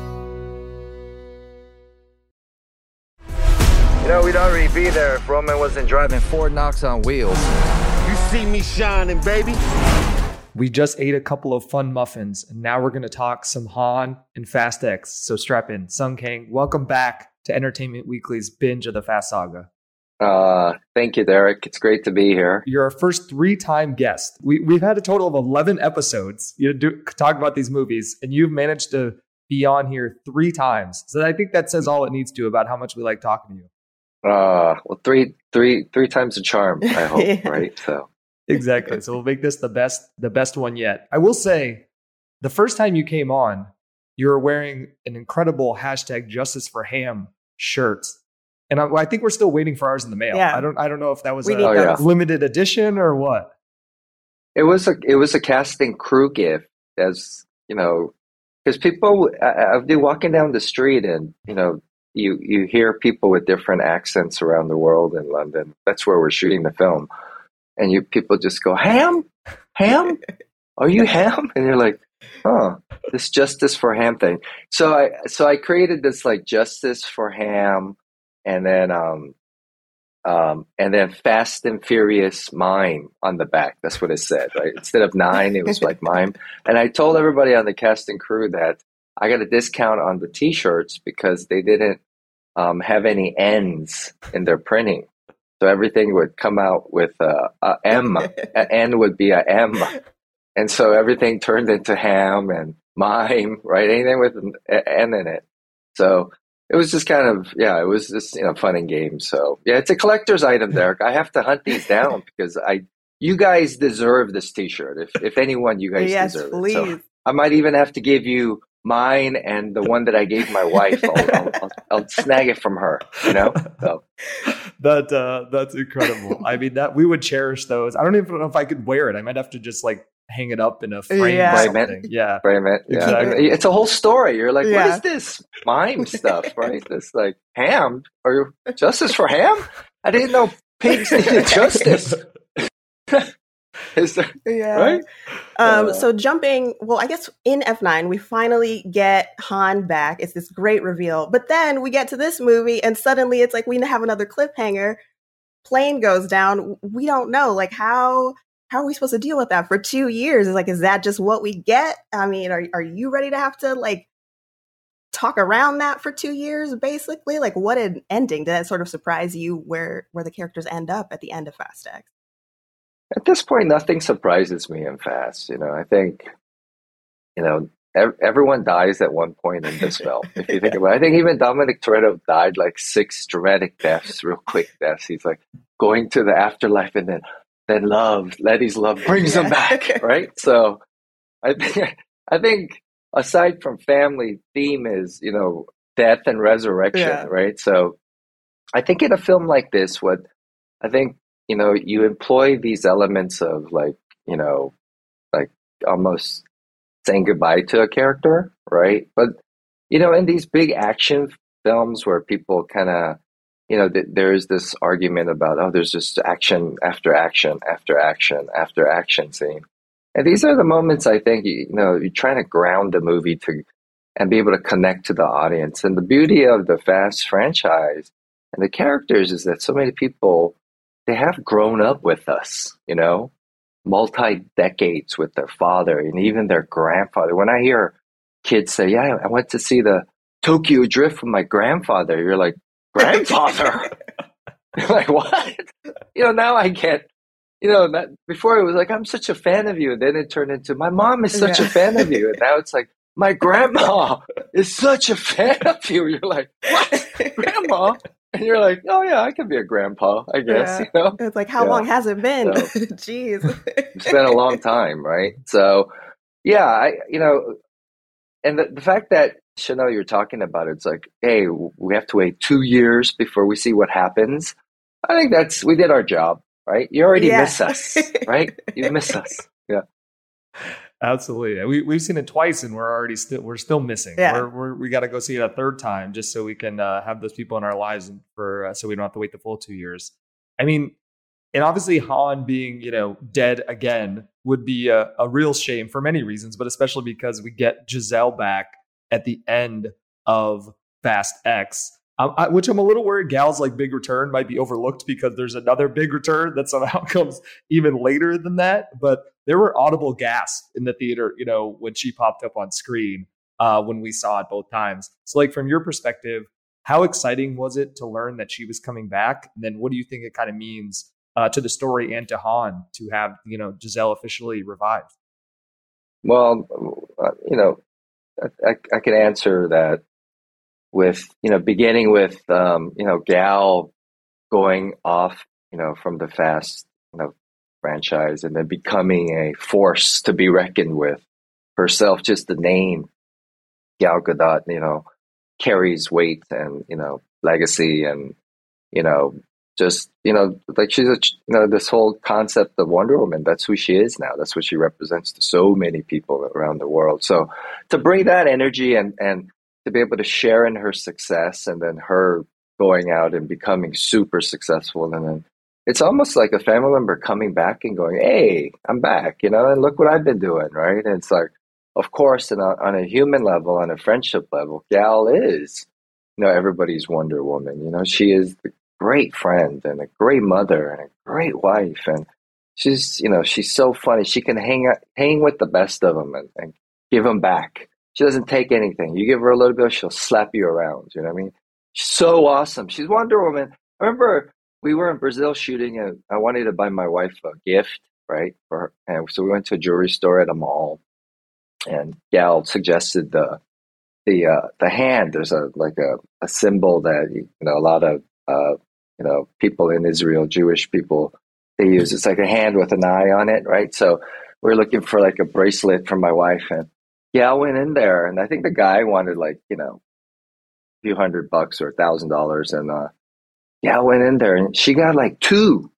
You know, we'd already be there if Roman wasn't driving Ford Knox on wheels. You see me shining, baby. We just ate a couple of fun muffins, and now we're going to talk some Han and Fast X. So strap in. Sung Kang, welcome back to Entertainment Weekly's binge of the Fast Saga. Uh, thank you, Derek. It's great to be here. You're our first three-time guest. We, we've had a total of eleven episodes, you know, do, talk about these movies, and you've managed to be on here three times. So I think that says all it needs to about how much we like talking to you. Uh, well, three, three, three times the charm, I hope, yeah. Right? So exactly. So we'll make this the best, the best one yet. I will say, the first time you came on, you were wearing an incredible hashtag Justice for Ham shirt. And I, I think we're still waiting for ours in the mail. Yeah. I don't. I don't know if that was we a oh, yeah. limited edition or what. It was a. It was a casting crew gift, as you know, because people. I, I've been walking down the street, and you know, you you hear people with different accents around the world in London. That's where we're shooting the film, and you people just go ham, ham. Are you ham? And you're like, huh, this Justice for Ham thing. So I so I created this like Justice for Ham. And then, um, um, and then Fast and Furious mime on the back. That's what it said, right? Instead of nine, it was like mime. And I told everybody on the cast and crew that I got a discount on the T-shirts because they didn't um, have any N's in their printing. So everything would come out with a, a M. An N would be a M. And so everything turned into ham and mime, right? Anything with an N in it. So it was just kind of, yeah, it was just, you know, fun and games. So, yeah, it's a collector's item, Derek. I have to hunt these down because I, you guys deserve this T-shirt. If if anyone, you guys yes, deserve please. It. So I might even have to give you mine and the one that I gave my wife. I'll, I'll, I'll, I'll snag it from her, you know? So. That uh, that's incredible. I mean, that we would cherish those. I don't even know if I could wear it. I might have to just, like, hang it up in a frame yeah. or something. Yeah. Frame it. Yeah. Exactly. It's a whole story. You're like, yeah. what is this mime stuff, right? This like ham or justice for ham? I didn't know pigs needed justice. Is that, yeah. Right? Um, uh, so jumping, well, I guess in F nine, we finally get Han back. It's this great reveal. But then we get to this movie and suddenly it's like we have another cliffhanger. Plane goes down. We don't know. Like, how how are we supposed to deal with that for two years? It's like, is that just what we get? I mean, are are you ready to have to, like, talk around that for two years, basically? Like, what an ending. Did that sort of surprise you where where the characters end up at the end of Fast X? At this point, nothing surprises me in Fast. You know, I think, you know, ev- everyone dies at one point in this film. If you think yeah. about it, I think even Dominic Toretto died like six dramatic deaths, real quick deaths. He's like going to the afterlife and then, then love, Letty's love brings yeah. him back, right? So I think, I think aside from family, theme is, you know, death and resurrection, yeah. right? So I think in a film like this, what I think, you know, you employ these elements of like, you know, like almost saying goodbye to a character, right? But, you know, in these big action films where people kind of, you know, th- there's this argument about, oh, there's just action after action after action after action scene. And these are the moments I think, you, you know, you're trying to ground the movie to and be able to connect to the audience. And the beauty of the Fast franchise and the characters is that so many people, they have grown up with us, you know, multi-decades with their father and even their grandfather. When I hear kids say, yeah, I went to see the Tokyo Drift with my grandfather, you're like, grandfather? You're like, what? You know, now I get, you know, not, before it was like, I'm such a fan of you. And then it turned into, my mom is such yeah. a fan of you. And now it's like, my grandma is such a fan of you. You're like, what? Grandma? And you're like, oh, yeah, I could be a grandpa, I guess, yeah. you know? It's like, how yeah. long has it been? So, Jeez. It's been a long time, right? So, yeah, I, you know, and the, the fact that, Chanelle, you're talking about, it's like, hey, we have to wait two years before we see what happens. I think that's, we did our job, right? You already yeah. miss us, right? You miss us. Yeah. Absolutely. We, we've seen it twice and we're already still, we're still missing. Yeah. We're, we're, we got to go see it a third time just so we can uh, have those people in our lives for, uh, so we don't have to wait the full two years. I mean, and obviously Han being, you know, dead again would be a, a real shame for many reasons, but especially because we get Giselle back at the end of Fast X, um, I, which I'm a little worried Gal's like big return might be overlooked because there's another big return that somehow comes even later than that. But there were audible gasps in the theater, you know, when she popped up on screen uh, when we saw it both times. So, like, from your perspective, how exciting was it to learn that she was coming back? And then what do you think it kind of means uh, to the story and to Han to have, you know, Giselle officially revived? Well, you know, I, I can answer that with, you know, beginning with, um, you know, Gal going off, you know, from the Fast, you know, franchise and then becoming a force to be reckoned with herself. Just the name Gal Gadot, you know, carries weight and, you know, legacy and, you know, just, you know, like she's a, you know, this whole concept of Wonder Woman, that's who she is now. That's what she represents to so many people around the world. So to bring that energy and, and to be able to share in her success and then her going out and becoming super successful and then it's almost like a family member coming back and going, hey, I'm back, you know, and look what I've been doing, right? And it's like, of course, and on a human level, on a friendship level, Gal is, you know, everybody's Wonder Woman. You know, she is a great friend and a great mother and a great wife. And she's, you know, she's so funny. She can hang out, hang with the best of them and, and give them back. She doesn't take anything. You give her a little bit, she'll slap you around. You know what I mean? She's so awesome. She's Wonder Woman. I remember we were in Brazil shooting, and I wanted to buy my wife a gift, right? For her. And so we went to a jewelry store at a mall, and Gal suggested the the uh, the hand. There's a like a, a symbol that you know a lot of uh, you know people in Israel, Jewish people, they use. It's like a hand with an eye on it, right? So we we're looking for like a bracelet for my wife, and Gal went in there, and I think the guy wanted like you know a few hundred bucks or a thousand dollars, and uh, yeah, I went in there and she got like two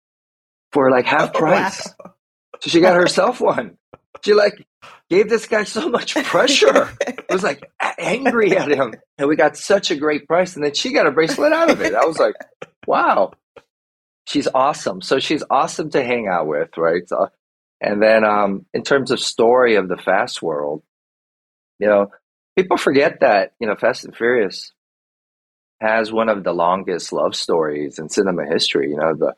for like half price. Oh, wow. So she got herself one. She like gave this guy so much pressure. It was like angry at him. And we got such a great price. And then she got a bracelet out of it. I was like, wow, she's awesome. So she's awesome to hang out with, right? So, and then um, in terms of story of the Fast world, you know, people forget that, you know, Fast and Furious has one of the longest love stories in cinema history. You know, the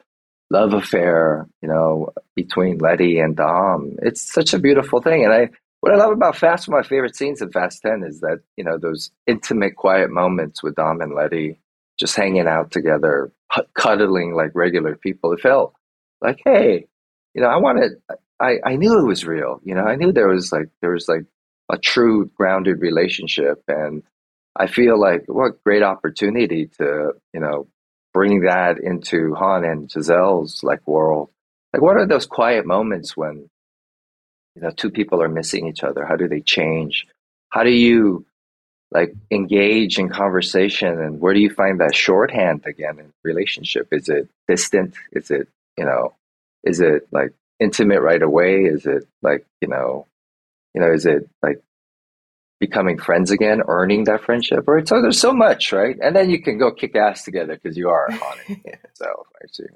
love affair, you know, between Letty and Dom. It's such a beautiful thing. And I, what I love about Fast, one of my favorite scenes in Fast ten is that, you know, those intimate, quiet moments with Dom and Letty, just hanging out together, cuddling like regular people. It felt like, hey, you know, I wanted, I, I knew it was real. You know, I knew there was like, there was like a true grounded relationship. And I feel like what great opportunity to, you know, bring that into Han and Giselle's like world. Like, what are those quiet moments when, you know, two people are missing each other? How do they change? How do you like engage in conversation? And where do you find that shorthand again in relationship? Is it distant? Is it, you know, is it like intimate right away? Is it like, you know, you know, is it like becoming friends again, earning that friendship, right? So there's so much, right? And then you can go kick ass together because you are on it. Yeah. So, right? So you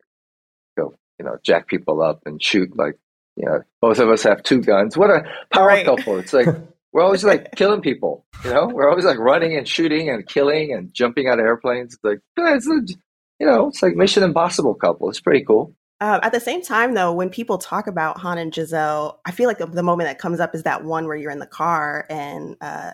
go, you know, jack people up and shoot, like, you know, both of us have two guns. What a power right. couple. It's like, we're always like killing people, you know? We're always like running and shooting and killing and jumping out of airplanes. It's like, yeah, it's a, you know, it's like Mission Impossible couple. It's pretty cool. Um, at the same time, though, when people talk about Han and Giselle, I feel like the, the moment that comes up is that one where you're in the car and uh,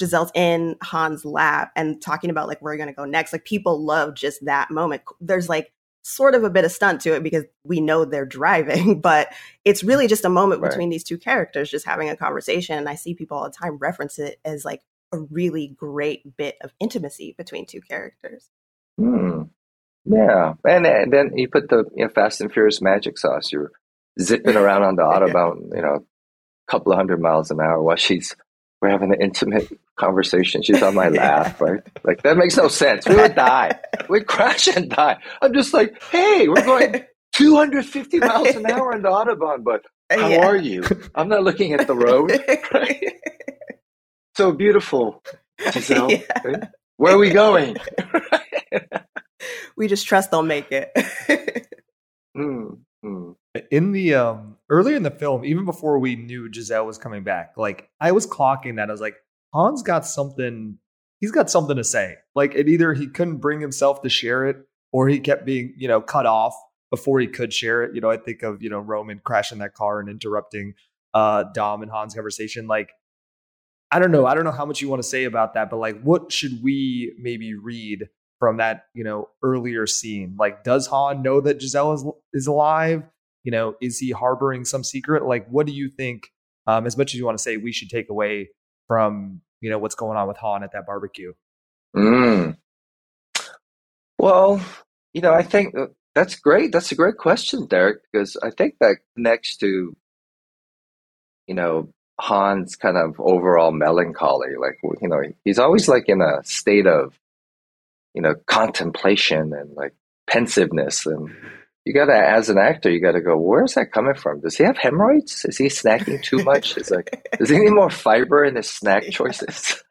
Giselle's in Han's lap and talking about like where you're going to go next. Like, people love just that moment. There's like sort of a bit of stunt to it because we know they're driving, but it's really just a moment right. between these two characters just having a conversation. And I see people all the time reference it as like a really great bit of intimacy between two characters. Hmm. Yeah, and, and then you put the you know, Fast and Furious magic sauce. You're zipping around on the Autobahn, you know, a couple of hundred miles an hour while she's, we're having an intimate conversation. She's on my lap, right? Like, that makes no sense. We would die. We'd crash and die. I'm just like, hey, we're going two hundred fifty miles an hour on the Autobahn, but how yeah. are you? I'm not looking at the road, right? So beautiful, Giselle. Yeah. Right? Where are we going? We just trust they'll make it. mm-hmm. In the um, earlier in the film, even before we knew Giselle was coming back, like I was clocking that. I was like, Han's got something. He's got something to say. Like, it either he couldn't bring himself to share it, or he kept being, you know, cut off before he could share it. You know, I think of, you know, Roman crashing that car and interrupting uh, Dom and Han's conversation. Like, I don't know. I don't know how much you want to say about that, but like, what should we maybe read from that, you know, earlier scene? Like, does Han know that Giselle is, is alive? You know, is he harboring some secret? Like, what do you think, um, as much as you want to say, we should take away from, you know, what's going on with Han at that barbecue? Mm. Well, you know, I think that's great. That's a great question, Derek, because I think that connects to, you know, Han's kind of overall melancholy. Like, you know, he's always like in a state of, you know, contemplation and like pensiveness. And you got to, as an actor, you got to go, where's that coming from? Does he have hemorrhoids? Is he snacking too much? It's like, does he need more fiber in his snack choices?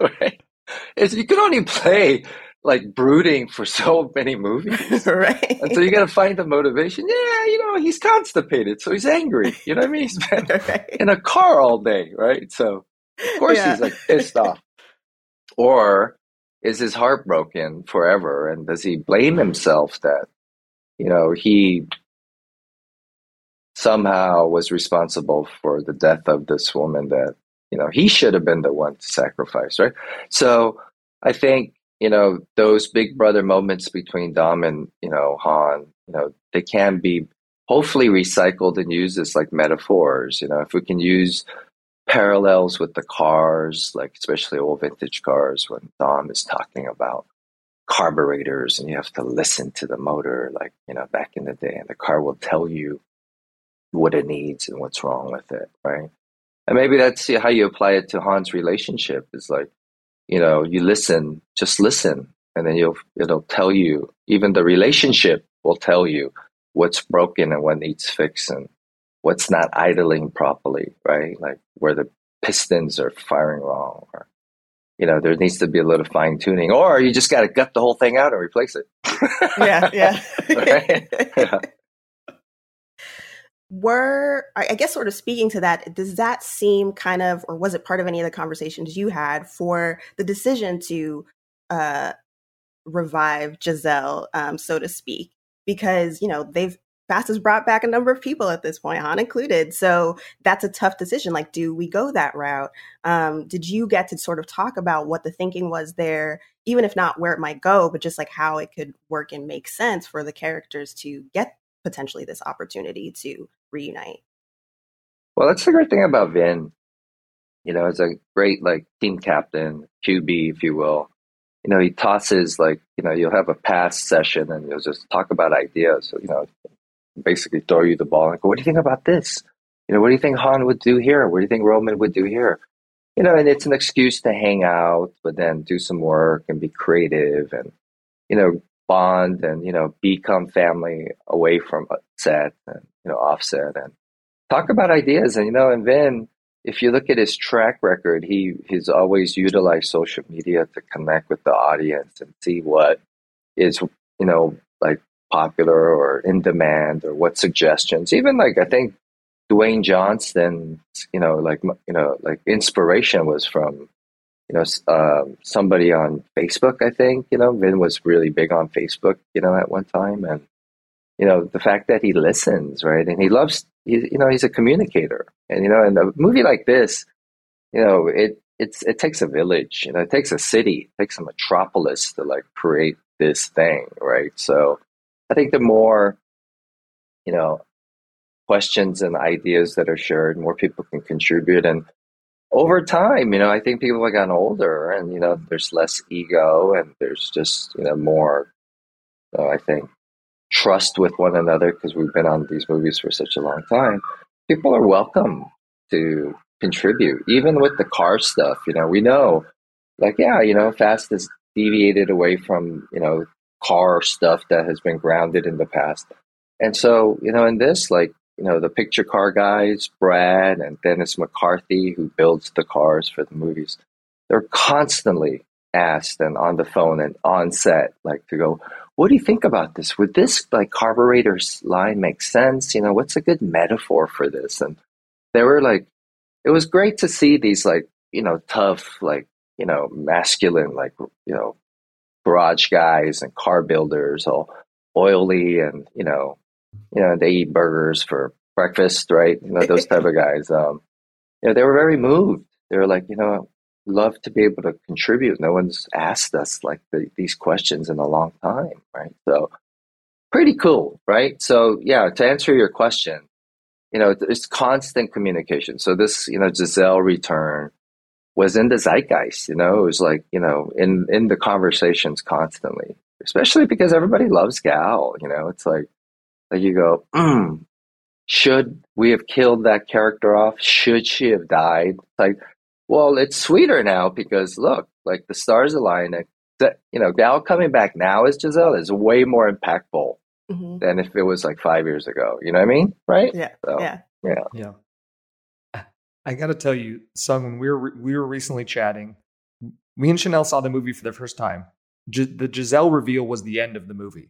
Right? It's, you can only play like brooding for so many movies. Right. And so you got to find the motivation. Yeah, you know, he's constipated, so he's angry. You know what I mean? He's been right. in a car all day, right? So, of course, yeah. he's like pissed off. Or, is his heart broken forever? And does he blame himself that, you know, he somehow was responsible for the death of this woman that, you know, he should have been the one to sacrifice, right? So I think, you know, those big brother moments between Dom and, you know, Han, you know, they can be hopefully recycled and used as like metaphors. You know, if we can use parallels with the cars, like especially old vintage cars, when Dom is talking about carburetors and you have to listen to the motor, like, you know, back in the day, and the car will tell you what it needs and what's wrong with it, right? And maybe that's how you apply it to Han's relationship. Is like, you know, you listen, just listen, and then you'll it'll tell you. Even the relationship will tell you what's broken and what needs fixing. what's not idling properly, right? Like where the pistons are firing wrong, or, you know, there needs to be a little fine tuning, or you just got to gut the whole thing out and replace it. yeah, yeah. Right? yeah. Were, I guess sort of speaking to that, does that seem kind of, or was it part of any of the conversations you had for the decision to uh, revive Giselle, um, so to speak? Because, you know, they've, Fast has brought back a number of people at this point, Han included. So that's a tough decision. Like, do we go that route? Um, did you get to sort of talk about what the thinking was there, even if not where it might go, but just like how it could work and make sense for the characters to get potentially this opportunity to reunite? Well, that's the great thing about Vin. You know, as a great like team captain, Q B, if you will. You know, he tosses like, you know, you'll have a pass session and you'll just talk about ideas. So, you know, basically throw you the ball and go, what do you think about this? You know, what do you think Han would do here? What do you think Roman would do here? You know, and it's an excuse to hang out, but then do some work and be creative and, you know, bond and, you know, become family away from set and, you know, offset and talk about ideas. And, you know, and then if you look at his track record, he he's always utilized social media to connect with the audience and see what is, you know, like, popular or in demand or what suggestions, even like, I think Dwayne Johnson, you know, like, you know, like inspiration was from, you know, uh, somebody on Facebook, I think, you know, Vin was really big on Facebook, you know, at one time. And, you know, the fact that he listens, right. And he loves, he, you know, he's a communicator and, you know, in a movie like this, you know, it, it's, it takes a village, you know, it takes a city, it takes a metropolis to like create this thing. Right. So, I think the more, you know, questions and ideas that are shared, more people can contribute. And over time, you know, I think people have gotten older and, you know, there's less ego and there's just, you know, more, uh, I think, trust with one another because we've been on these movies for such a long time. People are welcome to contribute, even with the car stuff. You know, we know, like, yeah, you know, Fast has deviated away from, you know, car stuff that has been grounded in the past. And so, you know, in this, like, you know, the picture car guys, Brad and Dennis McCarthy, who builds the cars for the movies, they're constantly asked and on the phone and on set, like, to go, what do you think about this? Would this like carburetor line make sense? You know, what's a good metaphor for this? And they were like, it was great to see these like, you know, tough, like, you know, masculine, like, you know, garage guys and car builders, all oily and, you know, you know, they eat burgers for breakfast, right? You know, those type of guys. Um, you know, they were very moved. They were like, you know, love to be able to contribute. No one's asked us like the, these questions in a long time, right? So pretty cool, right? So yeah, to answer your question, you know, it's constant communication. So this, you know, Giselle return was in the zeitgeist, you know, it was like, you know, in, in the conversations constantly, especially because everybody loves Gal, you know, it's like, like you go, mm, should we have killed that character off? Should she have died? Like, well, it's sweeter now because look, like the stars align, that, you know, Gal coming back now as Giselle is way more impactful mm-hmm. than if it was like five years ago, you know what I mean? Right? Yeah. So, yeah. Yeah. Yeah. I got to tell you, Sung, when we were, we were recently chatting, me and Chanelle saw the movie for the first time. G- the Giselle reveal was the end of the movie.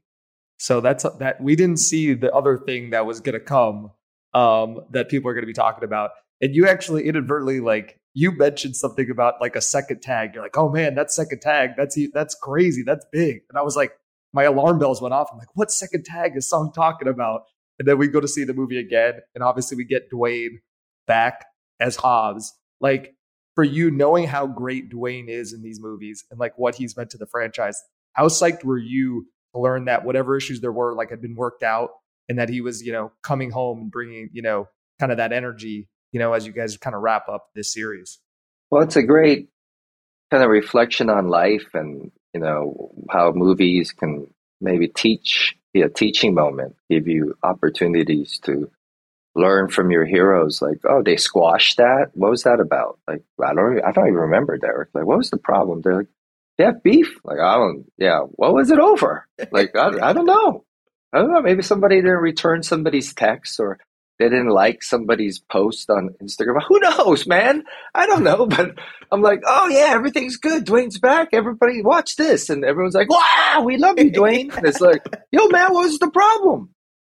So that's that we didn't see the other thing that was going to come um, that people are going to be talking about. And you actually inadvertently, like you mentioned something about like a second tag. You're like, oh, man, that second tag. That's that's crazy. That's big. And I was like, my alarm bells went off. I'm like, what second tag is Sung talking about? And then we go to see the movie again. And obviously we get Dwayne back as Hobbs. Like, for you, knowing how great Dwayne is in these movies and like what he's meant to the franchise, how psyched were you to learn that whatever issues there were, like, had been worked out and that he was, you know, coming home and bringing, you know, kind of that energy, you know, as you guys kind of wrap up this series? Well, it's a great kind of reflection on life and, you know, how movies can maybe teach, be a teaching moment, give you opportunities to learn from your heroes, like, oh, they squashed that. What was that about? Like, I don't, even, I don't even remember, Derek. Like, what was the problem? They're like, they have beef. Like, I don't, yeah. What was it over? Like, I, I don't know. I don't know. Maybe somebody didn't return somebody's text, or they didn't like somebody's post on Instagram. Who knows, man? I don't know. But I'm like, oh, yeah, everything's good. Dwayne's back. Everybody watch this. And everyone's like, wow, we love you, Dwayne. And it's like, yo, man, what was the problem?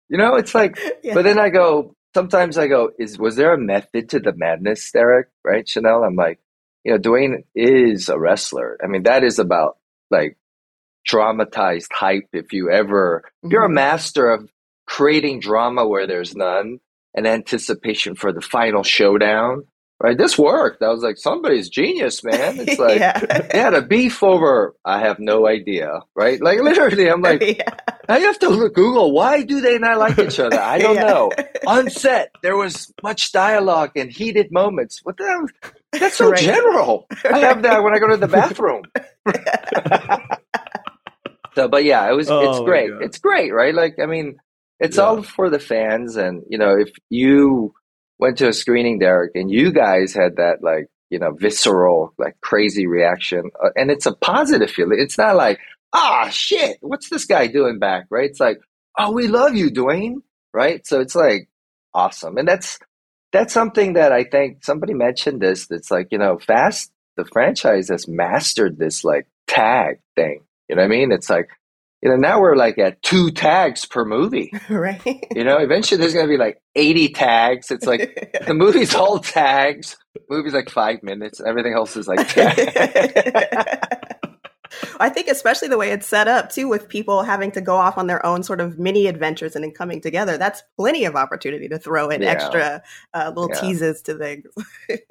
You know, it's like, yeah. But then I go, sometimes I go, is was there a method to the madness, Derek? Right, Chanelle? I'm like, you know, Dwayne is a wrestler. I mean, that is about like dramatized hype. If you ever, if you're a master of creating drama where there's none and anticipation for the final showdown, right? This worked. I was like, somebody's genius, man. It's like, yeah. They had a beef over, I have no idea, right? Like, literally, I'm like, yeah. I have to look, Google, why do they not like each other? I don't yeah. know. On set, there was much dialogue and heated moments. What the hell? That's so right. general. I have that when I go to the bathroom. So, but yeah, it was. Oh, it's great. It's great, right? Like, I mean, it's yeah. all for the fans. And, you know, if you went to a screening, Derek, and you guys had that, like, you know, visceral, like, crazy reaction. Uh, and it's a positive feeling. It's not like, ah, shit, what's this guy doing back, right? It's like, oh, we love you, Dwayne, right? So it's like awesome. And that's that's something that I think somebody mentioned this. That's like, you know, Fast, the franchise has mastered this, like, tag thing. You know what I mean? It's like, you know, now we're like at two tags per movie. Right. You know, eventually there's going to be like eighty tags. It's like the movie's all tags. The movie's like five minutes. Everything else is like tags. I think especially the way it's set up, too, with people having to go off on their own sort of mini adventures and then coming together, that's plenty of opportunity to throw in yeah. extra uh, little yeah. teases to things.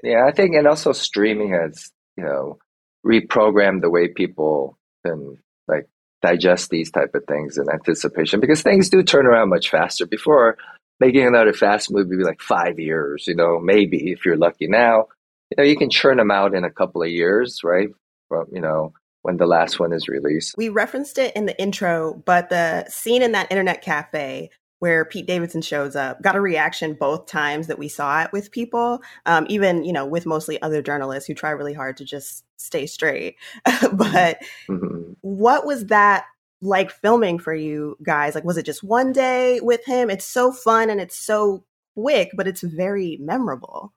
Yeah, I think, and also streaming has, you know, reprogrammed the way people can, like, digest these type of things in anticipation, because things do turn around much faster. Before, making another Fast movie would be like five years, you know, maybe if you're lucky. Now, you know, you can churn them out in a couple of years, right? From, you know, when the last one is released. We referenced it in the intro, but the scene in that internet cafe where Pete Davidson shows up got a reaction both times that we saw it with people, um, even, you know, with mostly other journalists who try really hard to just stay straight. But mm-hmm. what was that like filming for you guys? Like, was it just one day with him? It's so fun and it's so quick, but it's very memorable.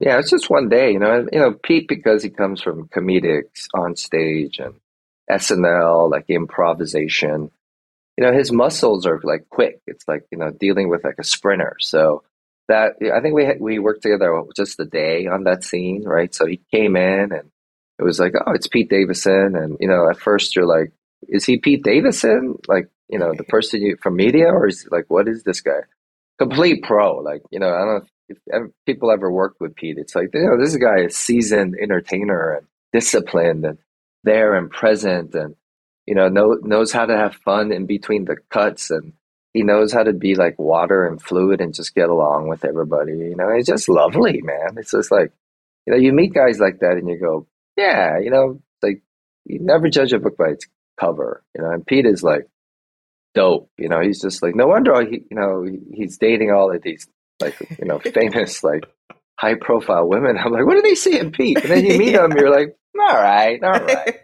Yeah, it's just one day, you know. You know, Pete, because he comes from comedics on stage and S N L, like improvisation, you know, his muscles are like quick. It's like, you know, dealing with like a sprinter. So that, I think we had, we worked together just a day on that scene, right? So he came in and it was like, oh, it's Pete Davidson. And, you know, at first you're like, is he Pete Davidson? Like, you know, the person you, from media, or is like, what is this guy? Complete pro. Like, you know, I don't know if If people ever worked with Pete, it's like, you know, this guy is seasoned entertainer and disciplined and there and present and, you know, know, knows how to have fun in between the cuts, and he knows how to be like water and fluid and just get along with everybody. You know, it's just lovely, man. It's just like, you know, you meet guys like that and you go, yeah, you know, like you never judge a book by its cover, you know, and Pete is like dope. You know, he's just like, no wonder, he, you know, he's dating all of these, like, you know, famous, like, high-profile women. I'm like, what do they see in Pete? And then you meet yeah. him, you're like, all right, all right.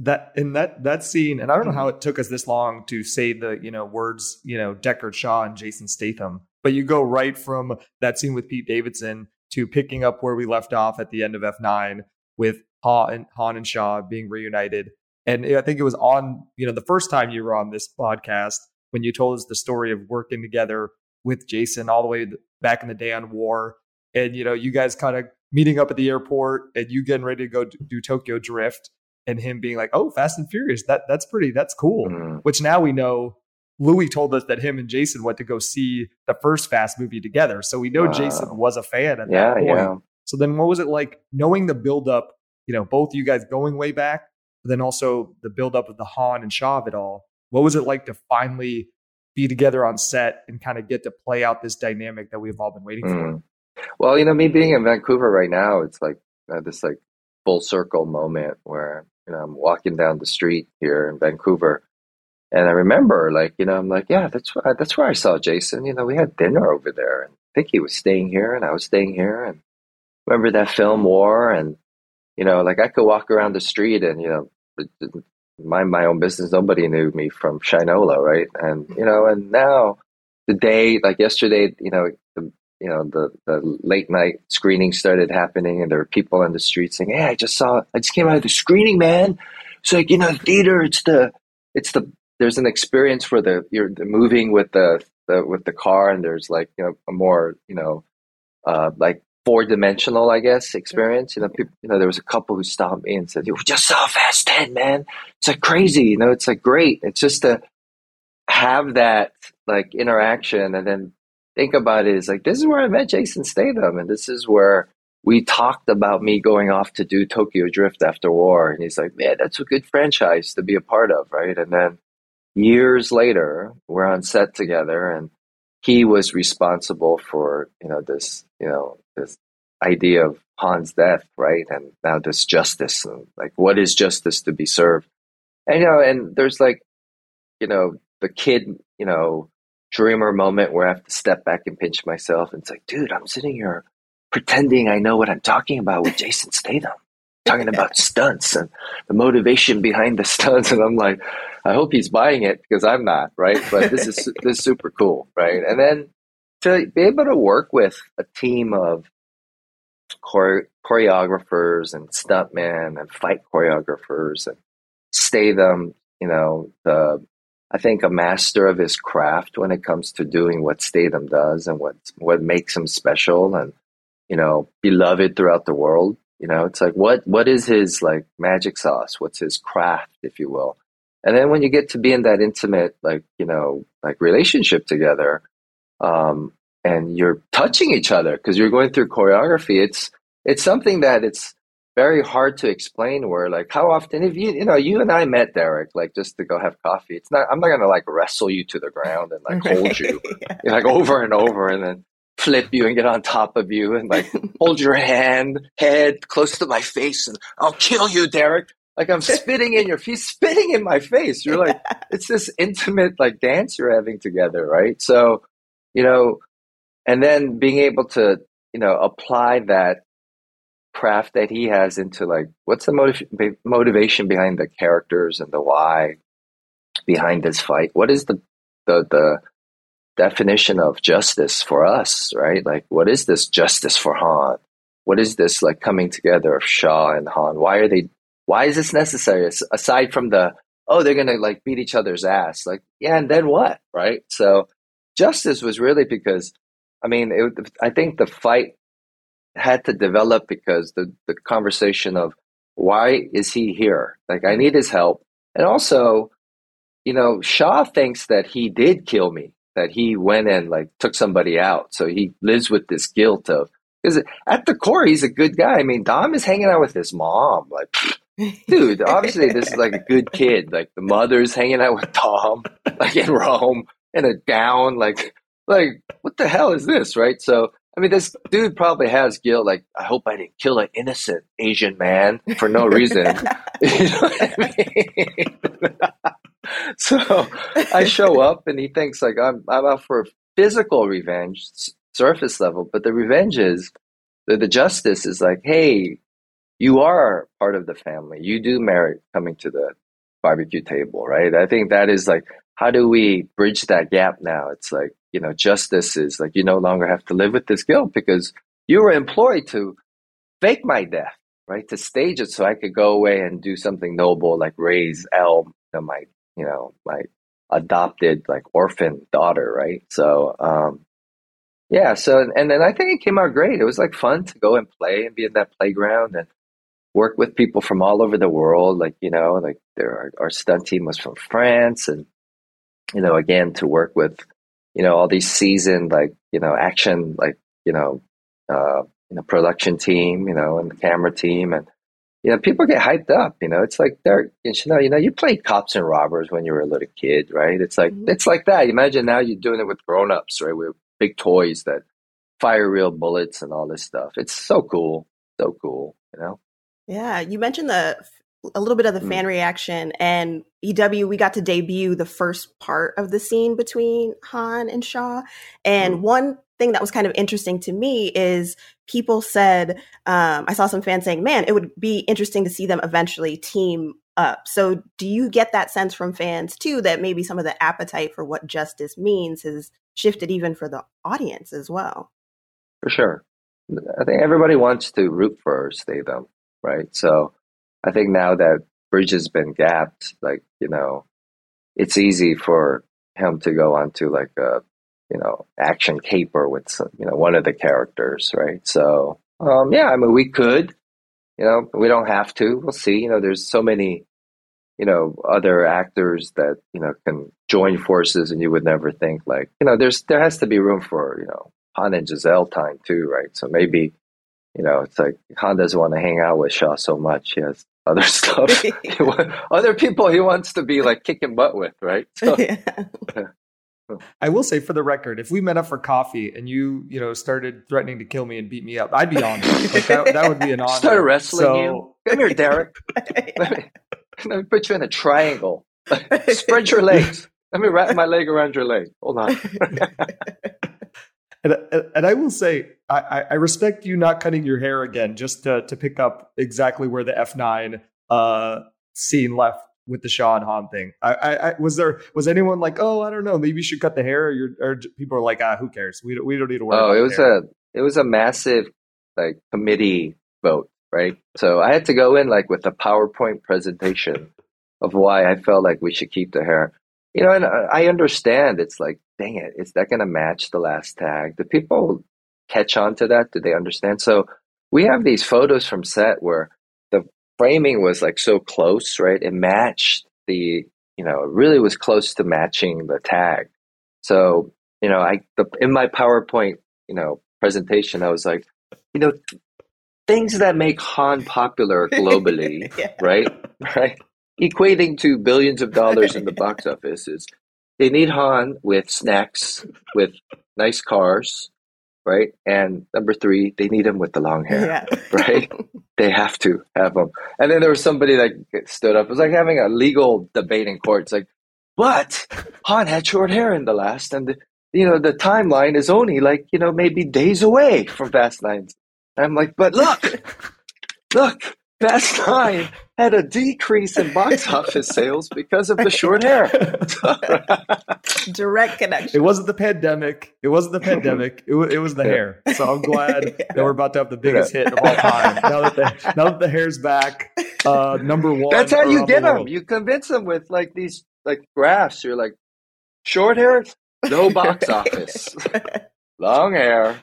that in that that scene, and I don't know how it took us this long to say the, you know, words, you know, Deckard Shaw and Jason Statham, but you go right from that scene with Pete Davidson to picking up where we left off at the end of F nine with Han and, Han and Shaw being reunited. And I think it was on, you know, the first time you were on this podcast, when you told us the story of working together with Jason all the way back in the day on War, and, you know, you guys kind of meeting up at the airport and you getting ready to go do Tokyo Drift and him being like, oh, Fast and Furious. That that's pretty, that's cool. Mm-hmm. Which now we know Louis told us that him and Jason went to go see the first Fast movie together. So we know wow. Jason was a fan at yeah, that point. Yeah. So then what was it like knowing the buildup, you know, both you guys going way back, but then also the buildup of the Han and Shaw of it all? What was it like to finally be together on set and kind of get to play out this dynamic that we've all been waiting for? Mm. Well, you know, me being in Vancouver right now, it's like uh, this like full circle moment where, you know, I'm walking down the street here in Vancouver. And I remember, like, you know, I'm like, yeah, that's where I, that's where I saw Jason. You know, we had dinner over there. And I think he was staying here and I was staying here. And I remember that film War. And, you know, like I could walk around the street and, you know, mind my own business. Nobody knew me from Shinola, right? And, you know, and now the day, like yesterday, you know, the, you know, the, the late night screening started happening and there were people on the street saying, hey, I just saw, I just came out of the screening, man. It's like, you know, theater, it's the, it's the, there's an experience for the, you're moving with the, the with the car, and there's like, you know, a more, you know, uh, like four dimensional, I guess, experience. You know, people, you know, there was a couple who stopped me and said, you just saw Fast ten, man. It's like crazy, you know, it's like great. It's just to have that like interaction and then think about it is like, this is where I met Jason Statham, and this is where we talked about me going off to do Tokyo Drift after war. And he's like, man, that's a good franchise to be a part of, right? And then years later, we're on set together, and he was responsible for, you know, this, you know, this idea of Han's death, right? And now this justice, and like, what is justice to be served? And, you know, and there's like, you know, the kid, you know, dreamer moment where I have to step back and pinch myself. And it's like, dude, I'm sitting here pretending I know what I'm talking about with Jason Statham, talking about stunts and the motivation behind the stunts. And I'm like, I hope he's buying it because I'm not, right? But this is this is super cool, right? And then to be able to work with a team of chore- choreographers and stuntmen and fight choreographers and Statham, you know, the I think a master of his craft when it comes to doing what Statham does and what what makes him special and, you know, beloved throughout the world. You know, it's like, what what is his like magic sauce? What's his craft, if you will? And then when you get to be in that intimate, like, you know, like relationship together, um, and you're touching each other because you're going through choreography, it's it's something that it's very hard to explain, where like how often if you you know you and I met, Derek, like just to go have coffee, it's not I'm not gonna like wrestle you to the ground and like hold you yeah. like over and over and then flip you and get on top of you and like hold your hand head close to my face and I'll kill you, Derek, like I'm spitting in your face, spitting in my face. You're like it's this intimate like dance you're having together, right? So, you know, and then being able to, you know, apply that craft that he has into like what's the motiv- motivation behind the characters and the why behind this fight, what is the, the the definition of justice for us, right? Like what is this justice for Han, what is this like coming together of Shaw and Han, why are they why is this necessary aside from the oh they're gonna like beat each other's ass, like yeah and then what, right? So justice was really because I mean it, I think the fight had to develop because the, the conversation of why is he here? Like, I need his help. And also, you know, Shaw thinks that he did kill me, that he went and like took somebody out. So he lives with this guilt of, because at the core, he's a good guy. I mean, Dom is hanging out with his mom. Like, dude, obviously this is like a good kid. Like the mother's hanging out with Dom, like in Rome in a gown, like, like what the hell is this? Right. So, I mean, this dude probably has guilt. Like, I hope I didn't kill an innocent Asian man for no reason. You know what I mean? So I show up, and he thinks like I'm I'm out for physical revenge, surface level. But the revenge is the, the justice is like, hey, you are part of the family. You do merit coming to the barbecue table, right? I think that is like, how do we bridge that gap now? It's like, you know, justice is like you no longer have to live with this guilt because you were employed to fake my death, right? To stage it so I could go away and do something noble, like raise Elle, you know, my, you know, my adopted like orphan daughter, right? So, um, yeah. So, and then I think it came out great. It was like fun to go and play and be in that playground and work with people from all over the world. Like, you know, like there, our, our stunt team was from France, and you know, again to work with, you know, all these seasoned, like, you know, action, like, you know, uh, you know, production team, you know, and the camera team. And, you know, people get hyped up, you know, it's like they're, you know, you know, you played cops and robbers when you were a little kid, right? It's like, mm-hmm. it's like that. Imagine now you're doing it with grownups, right? With big toys that fire real bullets and all this stuff. It's so cool. So cool, you know? Yeah. You mentioned the a little bit of the fan reaction, and E W, we got to debut the first part of the scene between Han and Shaw. And mm. one thing that was kind of interesting to me is people said, um, I saw some fans saying, man, it would be interesting to see them eventually team up. So do you get that sense from fans too, that maybe some of the appetite for what justice means has shifted even for the audience as well? For sure. I think everybody wants to root for Statham, right? So I think now that bridge has been gapped, like, you know, it's easy for him to go on to like a, you know, action caper with, some, you know, one of the characters, right? So, um, yeah, I mean, we could, you know, we don't have to, we'll see, you know, there's so many, you know, other actors that, you know, can join forces and you would never think like, you know, there's, there has to be room for, you know, Han and Giselle time too, right? So maybe, you know, it's like Han doesn't want to hang out with Shaw so much. He has other stuff, wants, other people he wants to be like kicking butt with, right? So, yeah. I will say for the record, if we met up for coffee and you, you know, started threatening to kill me and beat me up, I'd be honored. Like that, that would be an honor. Start wrestling so, you. Come here, Derek. Let me, let me put you in a triangle. Spread your legs. Let me wrap my leg around your leg. Hold on. And, and I will say, I, I respect you not cutting your hair again, just to, to pick up exactly where the F nine uh, scene left with the Shaw and Han thing. I, I, I was there. Was anyone like, oh, I don't know, maybe you should cut the hair? Or, you're, or people are like, ah, who cares? We don't, we don't need to worry. Oh, about it was hair. a it was a massive like committee vote, right? So I had to go in like with a PowerPoint presentation of why I felt like we should keep the hair. You know, and I understand it's like, dang it, is that going to match the last tag? Do people catch on to that? Do they understand? So we have these photos from set where the framing was like so close, right? It matched the, you know, it really was close to matching the tag. So, you know, I the, in my PowerPoint, you know, presentation, I was like, you know, th- things that make Han popular globally, yeah. right? Right. Equating to billions of dollars in the box office is they need Han with snacks, with nice cars, right? And number three, they need him with the long hair, yeah. right? They have to have him. And then there was somebody that stood up. It was like having a legal debate in court. It's like, but Han had short hair in the last, and the, you know the timeline is only like you know maybe days away from Fast Nine. I'm like, but look, look. Fast Nine had a decrease in box office sales because of the short hair. Direct connection. It wasn't the pandemic. It wasn't the pandemic. It, w- it was the yeah. hair. So I'm glad yeah. that we're about to have the biggest yeah. hit of all time. Now that the, now that the hair's back, uh, number one. That's how you get the them. You convince them with like these like graphs. You're like, short hair, no box office. Long hair,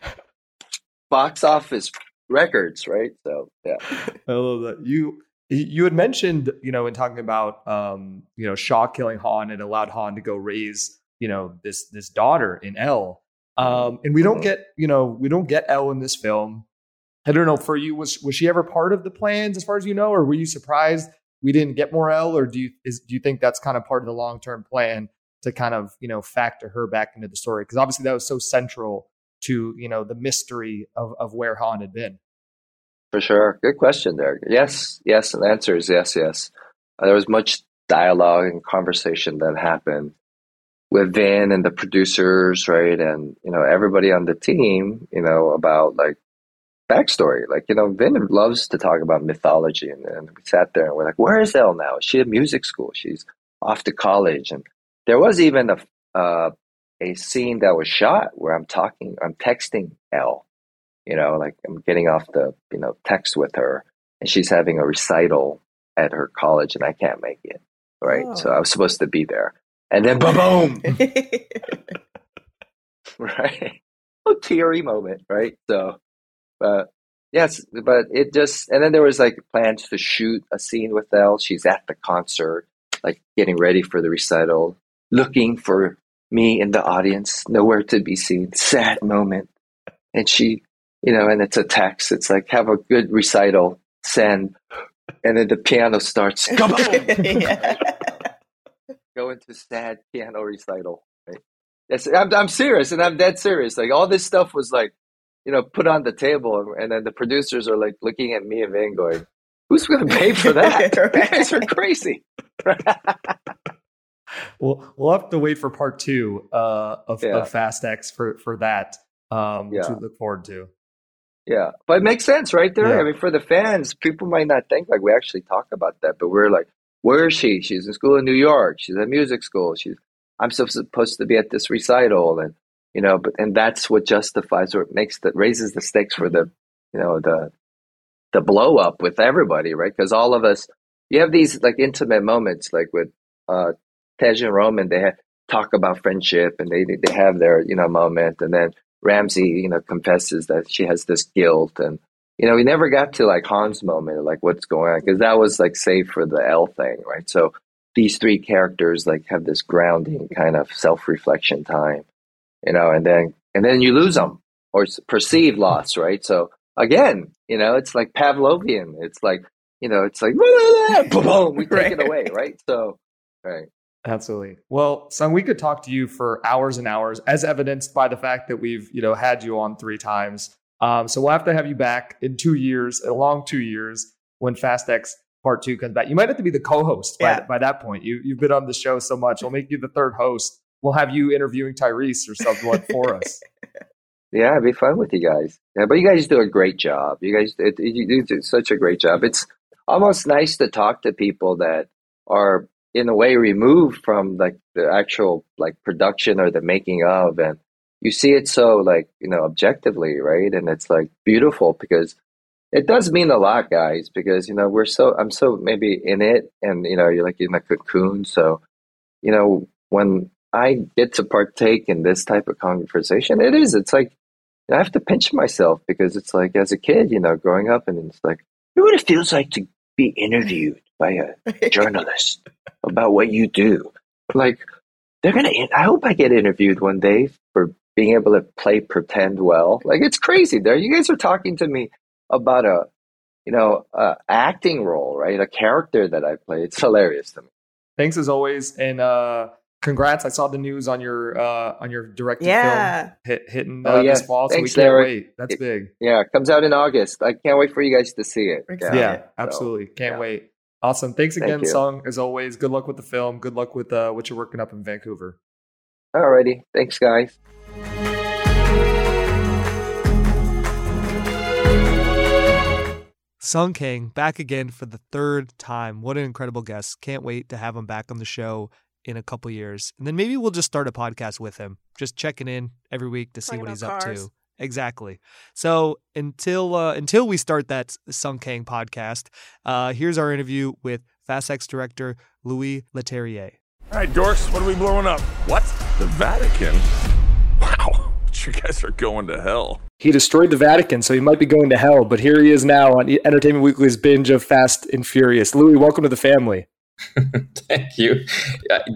box office. Records, right? So, yeah. I love that. You you had mentioned, you know, in talking about, um, you know, Shaw killing Han and allowed Han to go raise, you know, this this daughter in Elle. Um, and we don't get, you know, we don't get Elle in this film. I don't know, for you, was was she ever part of the plans as far as you know, or were you surprised we didn't get more Elle, or do you is, do you think that's kind of part of the long term plan to kind of, you know, factor her back into the story? Because obviously that was so central to, you know, the mystery of, of where Han had been. For sure. Good question there. Yes, yes. And the answer is yes, yes. Uh, there was much dialogue and conversation that happened with Vin and the producers, right? And, you know, everybody on the team, you know, about like backstory. Like, you know, Vin loves to talk about mythology. And, and we sat there and we're like, where is Elle now? Is she at music school? She's off to college. And there was even a, uh, a scene that was shot where I'm talking, I'm texting Elle, you know, like I'm getting off the, you know, text with her and she's having a recital at her college and I can't make it. Right. Oh. So I was supposed to be there and then boom, boom. Right. A teary moment. Right. So, but yes, but it just, and then there was like plans to shoot a scene with Elle. She's at the concert, like getting ready for the recital, looking for me in the audience, nowhere to be seen, sad moment. And she, you know, and it's a text. It's like, have a good recital, send. And then the piano starts, come on. Yeah. Go into sad piano recital. Right? Yes, I'm, I'm serious and I'm dead serious. Like all this stuff was like, you know, put on the table. And then the producers are like looking at me and Van going, who's going to pay for that? You guys are crazy. Well, we'll have to wait for part two uh, of, yeah. of Fast X for, for that um, yeah. to look forward to. Yeah, but it makes sense right there. Yeah. I mean, for the fans, people might not think like we actually talk about that, but we're like, Where is she? She's in school in New York. She's at music school. She's, I'm supposed to be at this recital. And, you know, but, and that's what justifies or makes that raises the stakes for the, you know, the, the blow up with everybody, right? Because all of us, you have these like intimate moments, like with uh, Tej and Roman, they have, talk about friendship and they, they have their, you know, moment. And then Ramsey, you know, confesses that she has this guilt and, you know, we never got to like Han's moment, like what's going on, because that was like save for the L thing, right? So these three characters like have this grounding kind of self-reflection time, you know, and then and then you lose them or perceived loss, right? So again, you know, it's like Pavlovian. It's like, you know, it's like boom, boom, we take right. it away, right? So, right. Absolutely. Well, Sung, we could talk to you for hours and hours, as evidenced by the fact that we've, you know, had you on three times. Um, so we'll have to have you back in two years, a long two years, when Fast X Part Two comes back. You might have to be the co-host by, yeah. by that point. You, you've been on the show so much. We'll make you the third host. We'll have you interviewing Tyrese or someone for us. Yeah, it'd be fun with you guys. Yeah, but you guys do a great job. You guys it, you do such a great job. It's almost nice to talk to people that are in a way removed from like the actual like production or the making of, and you see it so like, you know, objectively, right? And it's like beautiful because it does mean a lot, guys, because, you know, we're so, I'm so maybe in it and, you know, you're like in a cocoon. So, you know, when I get to partake in this type of conversation, it is, it's like, I have to pinch myself because it's like as a kid, you know, growing up and it's like, you know what it feels like to be interviewed by a journalist about what you do. Like, they're going to, I hope I get interviewed one day for being able to play pretend well. Like, it's crazy there. You guys are talking to me about a, you know, uh, acting role, right? A character that I play. It's hilarious to me. Thanks as always. And uh, congrats. I saw the news on your, uh, on your directed yeah. film hit, hitting uh, oh, yeah. this fall. Thanks, so we can't Derek. wait. That's it, big. Yeah. It comes out in August. I can't wait for you guys to see it. Yeah. yeah so, absolutely. Can't yeah. wait. Awesome. Thanks again, Thank Sung, as always. Good luck with the film. Good luck with uh, what you're working up in Vancouver. Alrighty. Thanks, guys. Sung Kang, back again for the third time. What an incredible guest. Can't wait to have him back on the show in a couple years. And then maybe we'll just start a podcast with him. Just checking in every week to see what he's up to. Exactly. So until uh, until we start that Sung Kang podcast, uh, here's our interview with Fast X director Louis Leterrier. All right, dorks, what are we blowing up? What? The Vatican? Wow, you guys are going to hell. He destroyed the Vatican, so he might be going to hell, but here he is now on Entertainment Weekly's binge of Fast and Furious. Louis, welcome to the family. Thank you.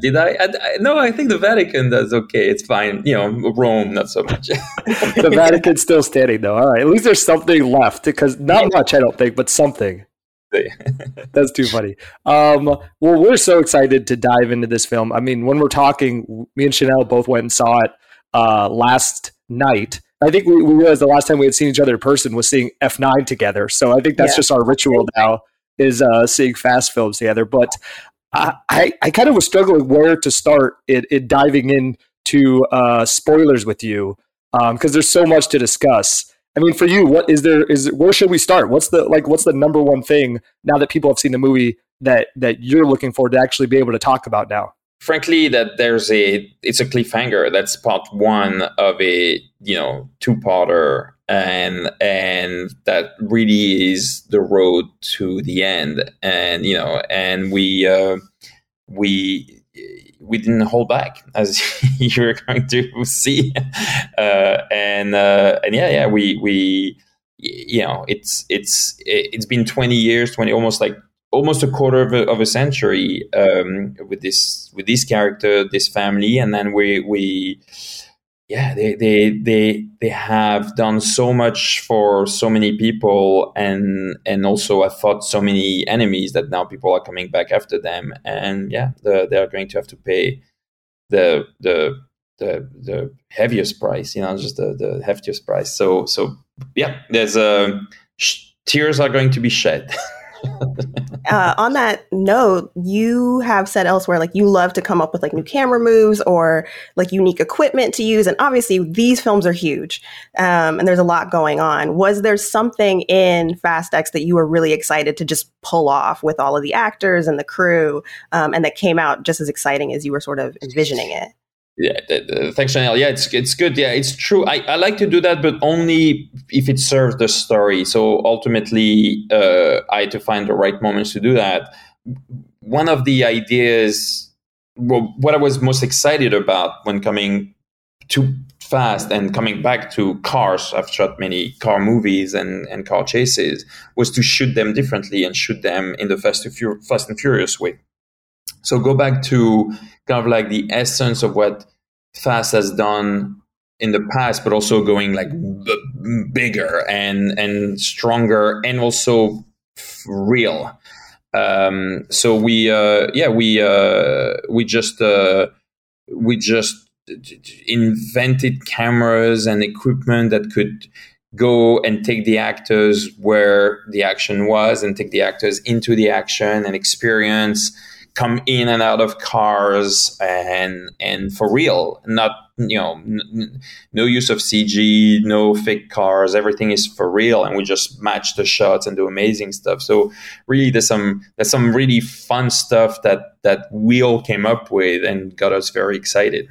Did I, I, I? No, I think the Vatican does okay. It's fine. You know, Rome, not so much. The Vatican's still standing, though. All right. At least there's something left, because not much, I don't think, but something. That's too funny. Um, well, we're so excited to dive into this film. I mean, when we're talking, me and Chanelle both went and saw it uh, last night. I think we, we realized the last time we had seen each other in person was seeing F nine together. So I think that's yeah. just our ritual now. Is uh, seeing Fast films together. But I, I, I kind of was struggling where to start in, in diving into uh, spoilers with you, because um, there's so much to discuss. I mean, for you, what is there? Is where should we start? What's the like? What's the number one thing now that people have seen the movie that that you're looking forward to actually be able to talk about now? Frankly, that there's a it's a cliffhanger. That's part one of a you know two-parter. And and that really is the road to the end. And you know, and we uh, we we didn't hold back, as you're going to see. Uh, and uh, and yeah, yeah, we we you know, it's it's it's been twenty years, twenty almost like almost a quarter of a, of a century um, with this with this character, this family, and then we we. Yeah, they, they they they have done so much for so many people, and and also I fought so many enemies that now people are coming back after them, and yeah, the, they are going to have to pay the the the the heaviest price, you know, just the, the heftiest price. So so yeah, there's a uh, sh- tears are going to be shed Uh, on that note, you have said elsewhere, like, you love to come up with like new camera moves or like unique equipment to use. And obviously these films are huge, um, and there's a lot going on. Was there something in Fast X that you were really excited to just pull off with all of the actors and the crew, um, and that came out just as exciting as you were sort of envisioning it? Yeah, uh, thanks, Chanelle. Yeah, it's it's good. Yeah, it's true. I, I like to do that, but only if it serves the story. So ultimately, uh, I had to find the right moments to do that. One of the ideas, well, what I was most excited about when coming to Fast and coming back to cars, I've shot many car movies and, and car chases, was to shoot them differently and shoot them in the Fast and Fur- Fast and Furious way. So go back to kind of like the essence of what Fast has done in the past, but also going like b- bigger and and stronger and also f- real. Um, so we, uh, yeah, we uh, we just uh, we just invented cameras and equipment that could go and take the actors where the action was, and take the actors into the action and experience. Come in and out of cars and and for real, not, you know, n- no use of C G, no fake cars. Everything is for real, and we just match the shots and do amazing stuff. So really, there's some there's some really fun stuff that that we all came up with and got us very excited.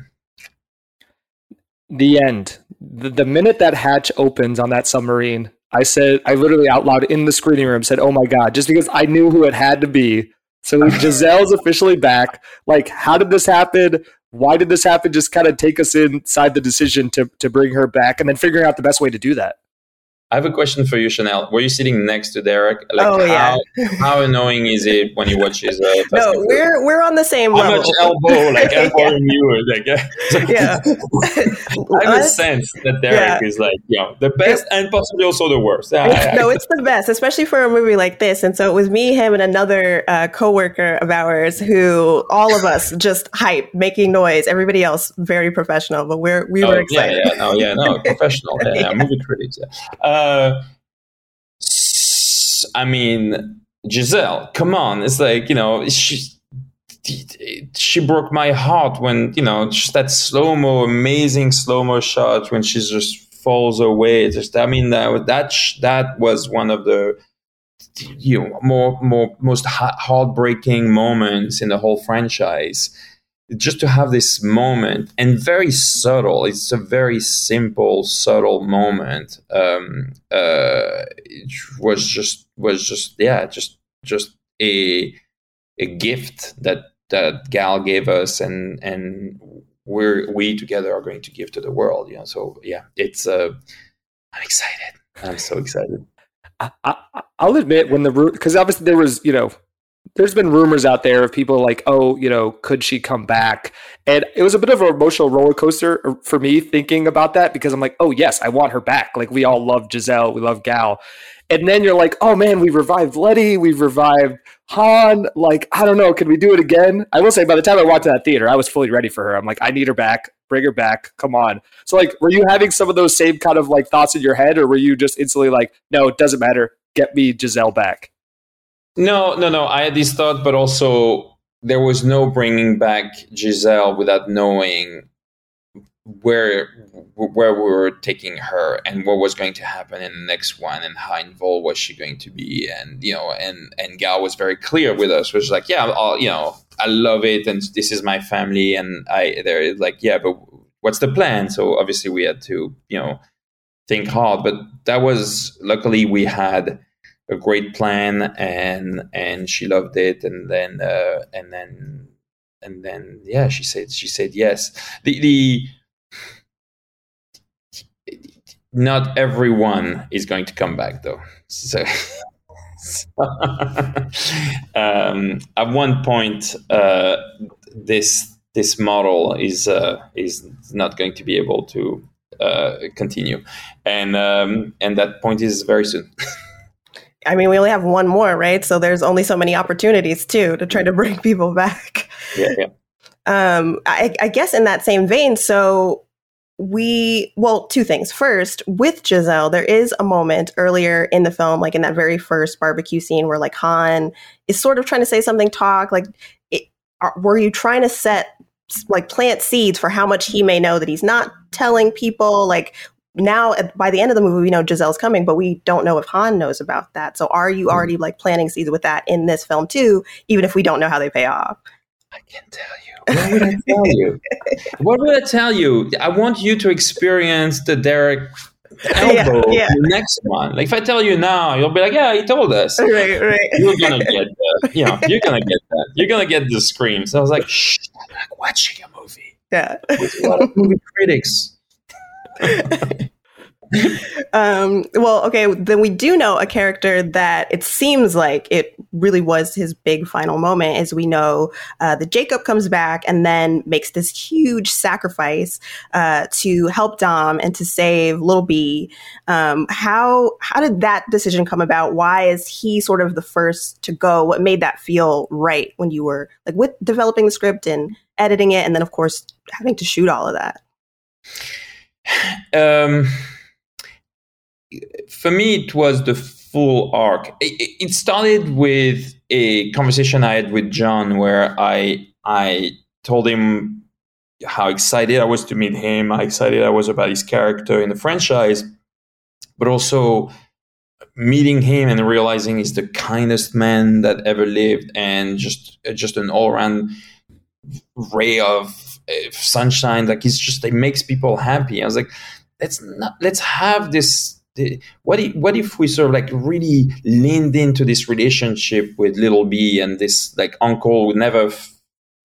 The end. The, the minute that hatch opens on that submarine, I said, I literally out loud in the screening room said, "Oh my god!" Just because I knew who it had to be. So Giselle's officially back. Like, how did this happen? Why did this happen? Just kind of take us inside the decision to to bring her back, and then figuring out the best way to do that. I have a question for you, Chanelle. Were you sitting next to Derek? Like, oh, how, yeah. How annoying is it when you watch his? Uh, no, movie? we're we're on the same how level. How much elbow? Like elbowing you? Like, yeah. I have a sense that Derek yeah. is like, yeah, the best yeah. and possibly also the worst. I, I, no, it's the best, especially for a movie like this. And so it was me, him, and another uh, coworker of ours who all of us just hype, making noise. Everybody else very professional, but we're we oh, were excited. Yeah, yeah, no, yeah, no, professional. Yeah, yeah. Movie critics. Yeah. Um, Uh, I mean, Giselle, come on. It's like, you know, she, she broke my heart when, you know, just that slow-mo, amazing slow-mo shot when she just falls away. Just, I mean, that that, that was one of the, you know, more, more most heartbreaking moments in the whole franchise. Just to have this moment, and very subtle. It's a very simple, subtle moment. Um, uh, it was just, was just, yeah, just, just a, a gift that that Gal gave us, and and we're we together are going to give to the world. You know, so yeah, it's. Uh, I'm excited. I'm so excited. I, I, I'll admit when the because obviously there was, you know. There's been rumors out there of people like, oh, you know, could she come back? And it was a bit of an emotional roller coaster for me thinking about that, because I'm like, oh, yes, I want her back. Like, we all love Giselle. We love Gal. And then you're like, oh, man, we revived Letty. We revived Han. Like, I don't know. Can we do it again? I will say by the time I walked to that theater, I was fully ready for her. I'm like, I need her back. Bring her back. Come on. So, like, were you having some of those same kind of, like, thoughts in your head? Or were you just instantly like, no, it doesn't matter. Get me Giselle back. No, no, no. I had this thought, but also there was no bringing back Giselle without knowing where where we were taking her and what was going to happen in the next one, and how involved was she going to be. And, you know, and, and Gal was very clear with us, was like, yeah, I'll, you know, I love it, and this is my family, and I they're like, yeah, but what's the plan? So obviously we had to, you know, think hard, but that was luckily we had a great plan, and and she loved it, and then uh, and then and then yeah, she said she said yes. The the not everyone is going to come back though. So, so um, at one point, uh, this this model is uh, is not going to be able to uh, continue, and um, and that point is very soon. I mean, we only have one more, right? So there's only so many opportunities, too, to try to bring people back. Yeah, yeah. Um, I, I guess in that same vein, so we, well, two things. First, with Giselle, there is a moment earlier in the film, like in that very first barbecue scene where like Han is sort of trying to say something, talk like, it, are, were you trying to set like plant seeds for how much he may know that he's not telling people? Like, now by the end of the movie, we know Giselle's coming, but we don't know if Han knows about that. So are you already like planting seeds with that in this film too, even if we don't know how they pay off? I can't tell you. What would I tell you? What would I tell you? I want you to experience the Derek elbow yeah, yeah. in the next one. Like if I tell you now, you'll be like, yeah, he told us. Right, right. You're gonna get that. You know, you're gonna get that. You're gonna get the screams. So I was like, shh, I'm not watching a movie. Yeah. With a lot of movie critics. um well okay then we do know a character that it seems like it really was his big final moment, as we know uh that Jacob comes back and then makes this huge sacrifice uh to help Dom and to save little B. um how how did that decision come about? Why is he sort of the first to go? What made that feel right when you were like with developing the script and editing it and then of course having to shoot all of that? um For me, it was the full arc. It, it started with a conversation I had with John, where I I told him how excited I was to meet him, how excited I was about his character in the franchise, but also meeting him and realizing he's the kindest man that ever lived, and just just an all around ray of sunshine. Like he's just, it makes people happy. I was like, let's not let's have this. What if, what if we sort of like really leaned into this relationship with little B and this like uncle who never f-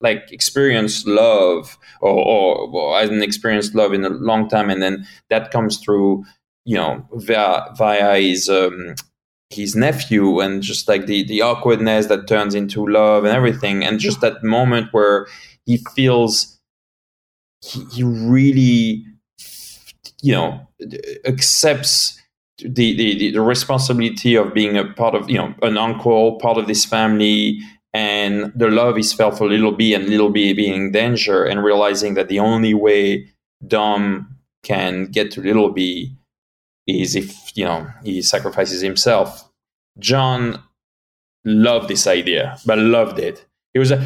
like experienced love or, or, or hasn't experienced love in a long time, and then that comes through, you know, via, via his um, his nephew, and just like the the awkwardness that turns into love and everything, and just that moment where he feels he, he really, you know, accepts The, the the responsibility of being a part of, you know, an uncle, part of this family, and the love is felt for little B, and little B being in danger, and realizing that the only way Dom can get to little B is if, you know, he sacrifices himself. John loved this idea, but loved it. It was a,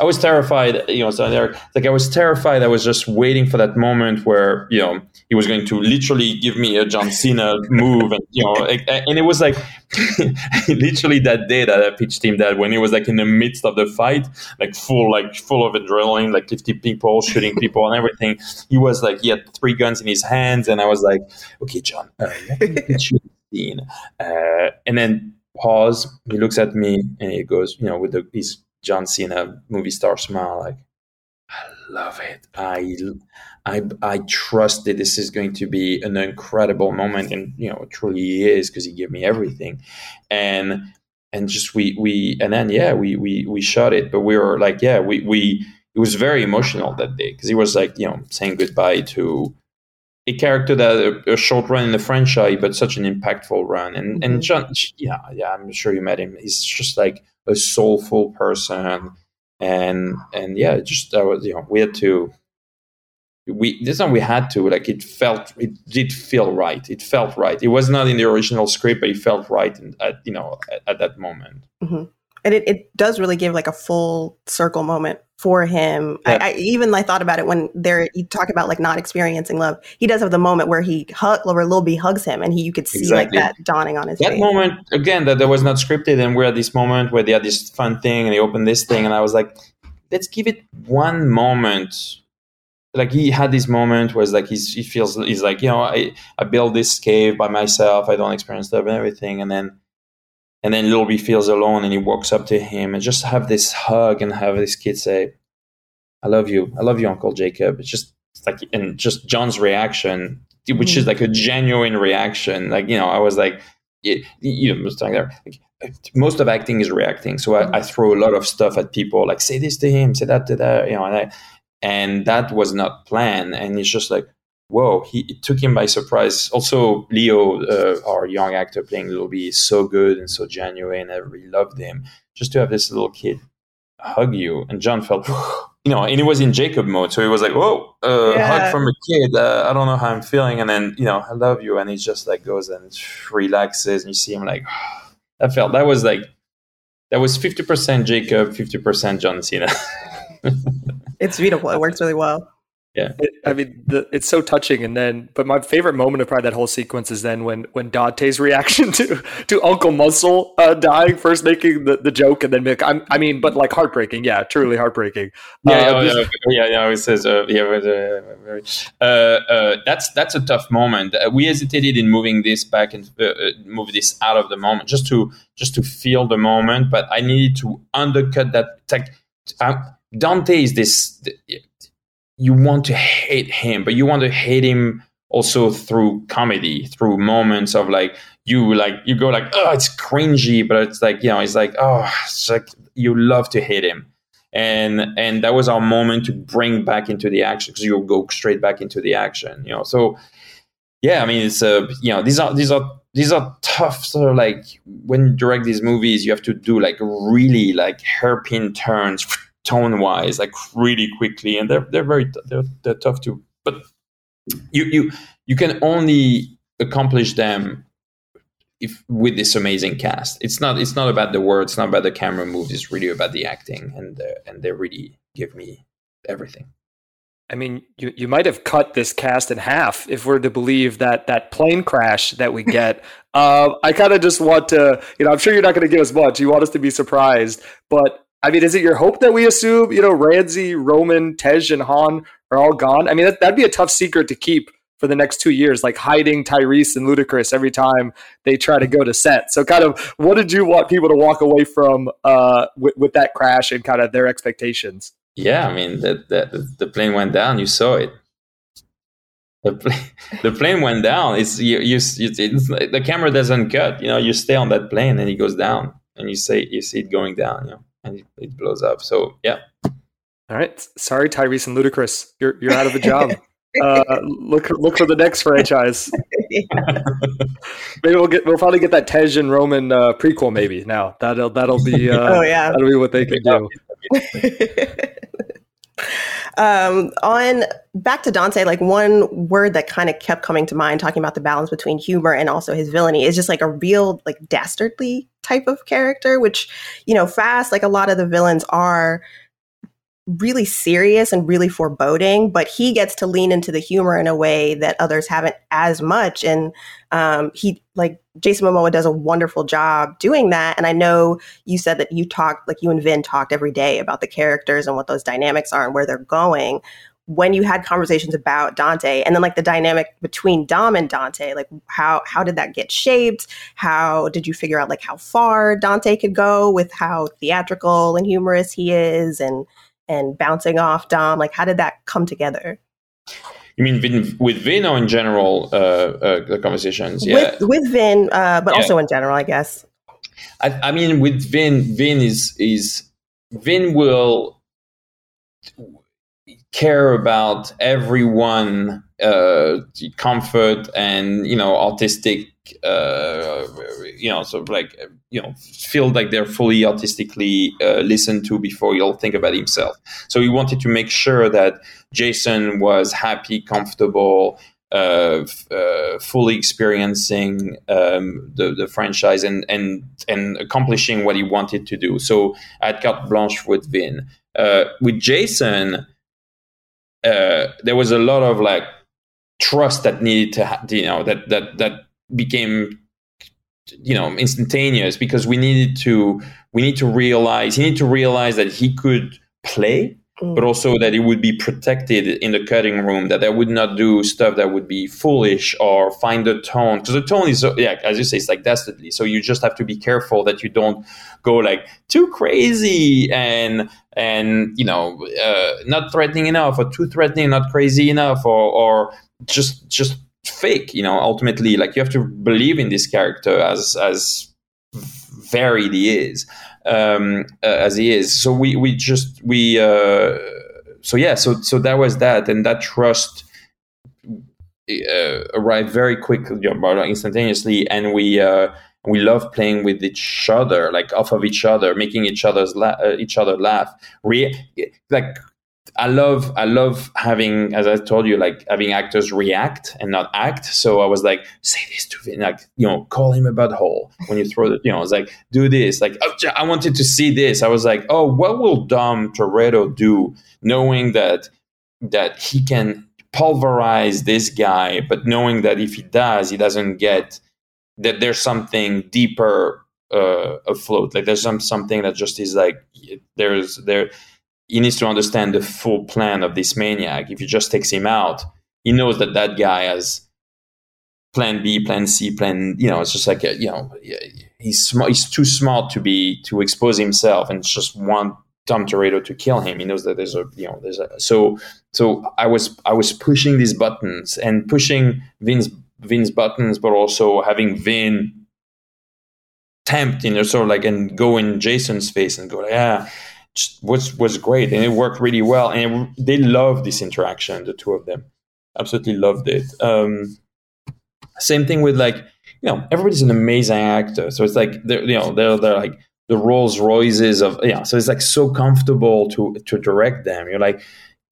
I was terrified, you know, so there, like I was terrified. I was just waiting for that moment where, you know, he was going to literally give me a John Cena move. And, you know, and it was like literally that day that I pitched him that, when he was like in the midst of the fight, like full, like full of adrenaline, like fifty people shooting people and everything. He was like, he had three guns in his hands. And I was like, okay, John, uh, shoot scene. Uh, and then pause. He looks at me and he goes, you know, with the, his John Cena movie star smile, like, I love it. I, I, I trust that this is going to be an incredible moment, and you know, it truly is, because he gave me everything, and and just we we and then yeah, we we we shot it, but we were like, yeah, we we it was very emotional that day, because he was like, you know, saying goodbye to a character that a, a short run in the franchise, but such an impactful run. And and John, yeah, yeah, I'm sure you met him. He's just like a soulful person, and and yeah, just I was, you know, we had to, we this time we had to like it felt it did feel right. It felt right. It was not in the original script, but it felt right in, at you know at, at that moment. Mm-hmm. And it, it does really give like a full circle moment for him. Yeah. I, I even I thought about it when there you talk about like not experiencing love. He does have the moment where he hug, where Lil B hugs him, and he you could see exactly. like that dawning on his that face. That moment again that, that was not scripted, and we're at this moment where they had this fun thing and they opened this thing, and I was like, let's give it one moment. Like he had this moment where like he's, he feels he's like, you know, I I built this cave by myself. I don't experience love and everything, and then. And then Lil B feels alone, and he walks up to him and just have this hug and have this kid say, I love you. I love you, Uncle Jacob. It's just it's like, and just John's reaction, which mm-hmm. is like a genuine reaction. Like, you know, I was like, you, you know, like, most of acting is reacting. So I, mm-hmm. I throw a lot of stuff at people, like say this to him, say that to that, you know, and, I, and that was not planned. And it's just like, whoa, he it took him by surprise. Also, Leo, uh, our young actor playing Lil B, is so good and so genuine. I really loved him. Just to have this little kid hug you. And John felt you know, and he was in Jacob mode. So he was like, whoa, uh, yeah. hug from a kid. Uh, I don't know how I'm feeling. And then, you know, I love you. And he just like goes and relaxes. And you see him like, oh, I felt that was like, that was fifty percent Jacob, fifty percent John Cena. It's beautiful. It works really well. Yeah. It, I mean, the, it's so touching. And then, but my favorite moment of probably that whole sequence is then when, when Dante's reaction to, to Uncle Muscle uh, dying, first making the, the joke and then make, I'm, I mean, but like heartbreaking. Yeah. Truly heartbreaking. Yeah. Uh, yeah. Just, yeah. yeah it says, uh, yeah. Uh, uh, that's, that's a tough moment. Uh, we hesitated in moving this back and uh, move this out of the moment just to, just to feel the moment. But I needed to undercut that. Like, um, Dante is this, th- you want to hate him, but you want to hate him also through comedy, through moments of like, you like, you go like, oh, it's cringy, but it's like, you know, it's like, oh, it's like you love to hate him. And, and that was our moment to bring back into the action because you'll go straight back into the action, you know? So yeah, I mean, it's a, uh, you know, these are, these are, these are tough. Sort of like when you direct these movies, you have to do like really like hairpin turns tone wise, like really quickly, and they're they're very they're, they're tough too. But you you you can only accomplish them if with this amazing cast. It's not it's not about the words, it's not about the camera moves. It's really about the acting, and the, and they really give me everything. I mean, you you might have cut this cast in half if we're to believe that that plane crash that we get. uh, I kind of just want to, you know, I'm sure you're not going to give us much. You want us to be surprised, but. I mean, is it your hope that we assume, you know, Ramsey, Roman, Tej, and Han are all gone? I mean, that, that'd be a tough secret to keep for the next two years, like hiding Tyrese and Ludacris every time they try to go to set. So kind of what did you want people to walk away from uh, with, with that crash and kind of their expectations? Yeah, I mean, that, that, the plane went down. You saw it. The plane, the plane went down. It's, you, you, it's, it's, the camera doesn't cut. You know, you stay on that plane and it goes down. And you, say, you see it going down, you know. And it blows up. So yeah. All right. Sorry, Tyrese and Ludacris, you're you're out of the job. uh, look look for the next franchise. Yeah. Maybe we'll get we'll probably get that Tej and Roman uh, prequel. Maybe now that'll that'll be uh, oh, yeah. that'll be what they can do. um, on back to Dante, like one word that kind of kept coming to mind, talking about the balance between humor and also his villainy, is just like a real like dastardly type of character, which, you know, Fast, like a lot of the villains are really serious and really foreboding, but he gets to lean into the humor in a way that others haven't as much. And um, he, like Jason Momoa does a wonderful job doing that. And I know you said that you talked, like you and Vin talked every day about the characters and what those dynamics are and where they're going. When you had conversations about Dante and then like the dynamic between Dom and Dante, like how, how did that get shaped? How did you figure out like how far Dante could go with how theatrical and humorous he is and, and bouncing off Dom? Like how did that come together? You mean Vin, with Vin or in general, uh, uh, the conversations? Yeah. With, with Vin, uh, but yeah. also in general, I guess. I, I mean, with Vin, Vin is, is Vin will, care about everyone, uh, comfort and, you know, autistic, uh, you know, sort of like, you know, feel like they're fully autistically uh, listened to before he'll think about himself. So he wanted to make sure that Jason was happy, comfortable, uh, f- uh, fully experiencing um, the, the franchise and, and, and accomplishing what he wanted to do. So I had carte blanche with Vin. Uh, with Jason... Uh, there was a lot of like trust that needed to, ha- you know, that that that became, you know, instantaneous because we needed to we need to realize he needed to realize that he could play, mm. but also that he would be protected in the cutting room, that I would not do stuff that would be foolish or find the tone because the tone is yeah, as you say, it's like dastardly. So you just have to be careful that you don't go like too crazy and. And, you know, uh, not threatening enough or too threatening, not crazy enough or, or just just fake, you know, ultimately, like you have to believe in this character as as varied he is, um, uh, as he is. So we we just we uh, so, yeah, so so that was that. And that trust uh, arrived very quickly, you know, instantaneously. And we uh, we love playing with each other, like off of each other, making each other's la- uh, each other laugh. Re- like I love, I love having, as I told you, like having actors react and not act. So I was like, say this to Vin, like, you know, call him a butthole when you throw the, you know, it's like, do this. Like, oh, I wanted to see this. I was like, oh, what will Dom Toretto do knowing that, that he can pulverize this guy, but knowing that if he does, he doesn't get that there's something deeper uh, afloat. Like there's some, something that just is like, there's there. He needs to understand the full plan of this maniac. If he just takes him out, he knows that that guy has plan B, plan C, plan, you know, it's just like, a, you know, he's smart. He's too smart to be, to expose himself and just want Dom Toretto to kill him. He knows that there's a, you know, there's a, so, so I was, I was pushing these buttons and pushing Vin's, Vin's buttons, but also having Vin tempt, you know, sort of like, and go in Jason's face and go, like, yeah, was was great, and it worked really well, and it, they loved this interaction, the two of them absolutely loved it. Um same thing with, like, you know, everybody's an amazing actor, so it's like they're, you know, they're, they're like the Rolls Royces of, yeah, you know, so it's like so comfortable to to direct them. You're like,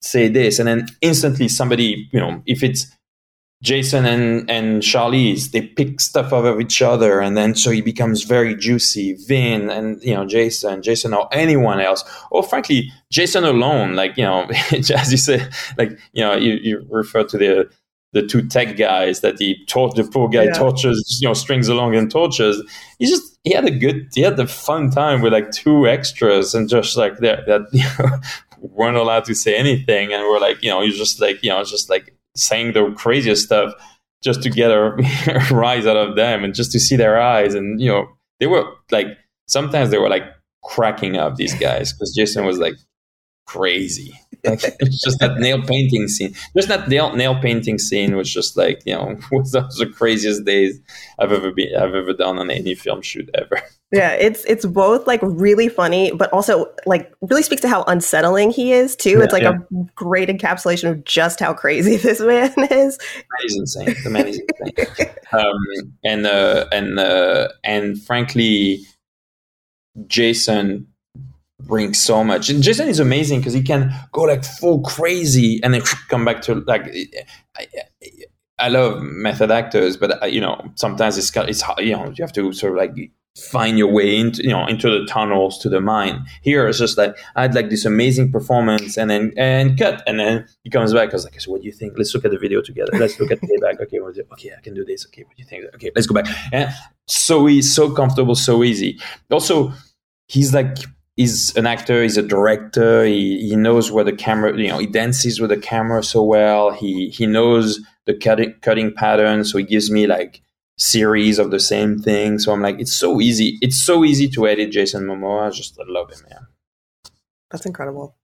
say this, and then instantly somebody, you know, if it's Jason and, and Charlize, they pick stuff up of each other, and then so he becomes very juicy. Vin and, you know, Jason, Jason or anyone else, or frankly, Jason alone, like, you know, as you said, like, you know, you, you refer to the the two tech guys that he tor- the poor guy yeah. tortures, you know, strings along and tortures. He just he had a good, he had a fun time with like two extras and just like that, that you know, weren't allowed to say anything, and we're like, you know, you're just like, you know, just like. saying the craziest stuff just to get a rise out of them and just to see their eyes. And, you know, they were like, sometimes they were like cracking up, these guys, because Jason was like crazy. Like, it's just that nail painting scene. Just that nail, nail painting scene was just like, you know, was the craziest days I've ever been, I've ever done on any film shoot ever. Yeah, it's it's both like really funny, but also like really speaks to how unsettling he is too. Yeah, it's like yeah. a great encapsulation of just how crazy this man is. He's insane. The man is insane. um, and uh, and uh, and frankly, Jason brings so much. And Jason is amazing because he can go like full crazy and then come back to like. I, I, I love method actors, but you know, sometimes it's it's you know, you have to sort of like. find your way into, you know, into the tunnels to the mine. Here it's just like, I had like this amazing performance, and then and cut, and then he comes back. I was like, so what do you think? Let's look at the video together. Let's look at the playback. Okay, what is it? Okay, I can do this. Okay, what do you think? Okay, let's go back. And so he's so comfortable, so easy. Also, he's like, he's an actor. He's a director. He he knows where the camera. You know, he dances with the camera so well. He he knows the cutting cutting pattern. So he gives me like. Series of the same thing, so I'm like, it's so easy. It's so easy to edit Jason Momoa. I just I love him, man. That's incredible.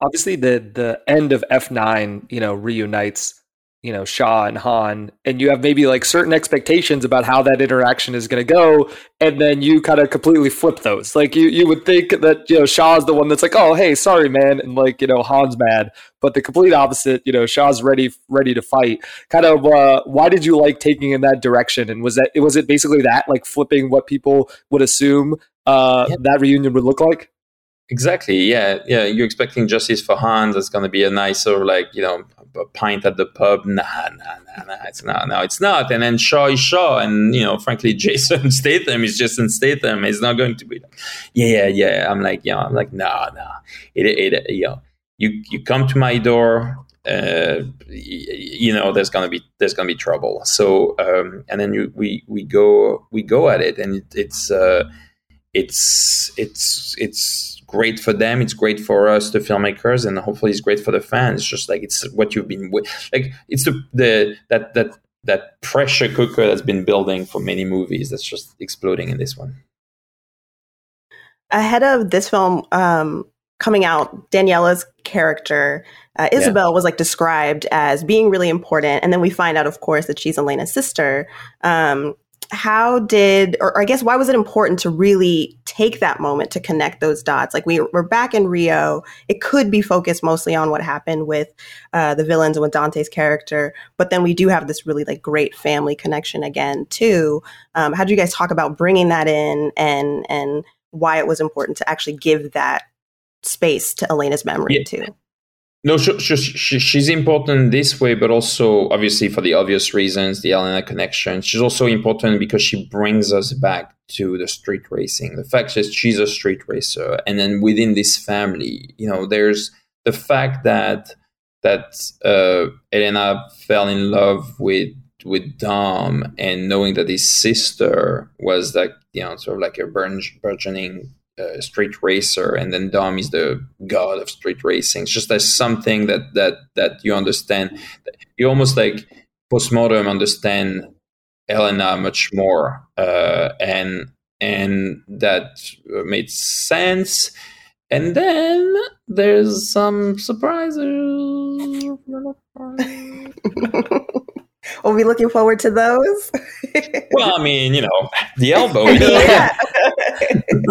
Obviously, the the end of F nine, you know, reunites, you know, Shaw and Han, and you have maybe like certain expectations about how that interaction is going to go, and then you kind of completely flip those. Like you you would think that, you know, Shaw's the one that's like, oh hey, sorry man, and like, you know, Han's mad, but the complete opposite, you know, Shaw's ready, ready to fight. Kind of, uh, why did you like taking in that direction? And was that, was it basically that, like flipping what people would assume uh, yeah. that reunion would look like? Exactly. Yeah. Yeah. You're expecting justice for Han. That's going to be a nice sort of like, you know, a pint at the pub. Nah, nah, nah, nah. It's not. No, it's not. And then Shaw is Shaw. And, you know, frankly, Jason Statham is Jason Statham. It's not going to be like, yeah, yeah, yeah. I'm like, you know, I'm like, nah, nah. It, it, you know, You you come to my door, uh, you know there's gonna be there's gonna be trouble. So um, and then you, we we go we go at it, and it, it's uh, it's it's it's great for them. It's great for us, the filmmakers, and hopefully it's great for the fans. Just like it's what you've been with. Like it's the, the that that that pressure cooker that's been building for many movies that's just exploding in this one. Ahead of this film. Um... Coming out, Daniela's character, uh, Isabel, yeah. was like described as being really important. And then we find out, of course, that she's Elena's sister. Um, how did, or, or I guess, why was it important to really take that moment to connect those dots? Like we, we're back in Rio. It could be focused mostly on what happened with uh, the villains and with Dante's character. But then we do have this really like great family connection again, too. Um, how did you guys talk about bringing that in and and why it was important to actually give that space to Elena's memory yeah. too? No, she, she, she, she's important this way, but also obviously for the obvious reasons, the Elena connection. She's also important because she brings us back to the street racing. The fact is she's a street racer. And then within this family, you know, there's the fact that that uh, Elena fell in love with with Dom, and knowing that his sister was like, you know, sort of like a burgeoning Uh, street racer, and then Dom is the god of street racing. It's just there's something that that that you understand. You almost like postmodern understand Elena much more, uh, and and that made sense. And then there's some surprises. Are we looking forward to those? Well, I mean, you know, the elbow. Yeah.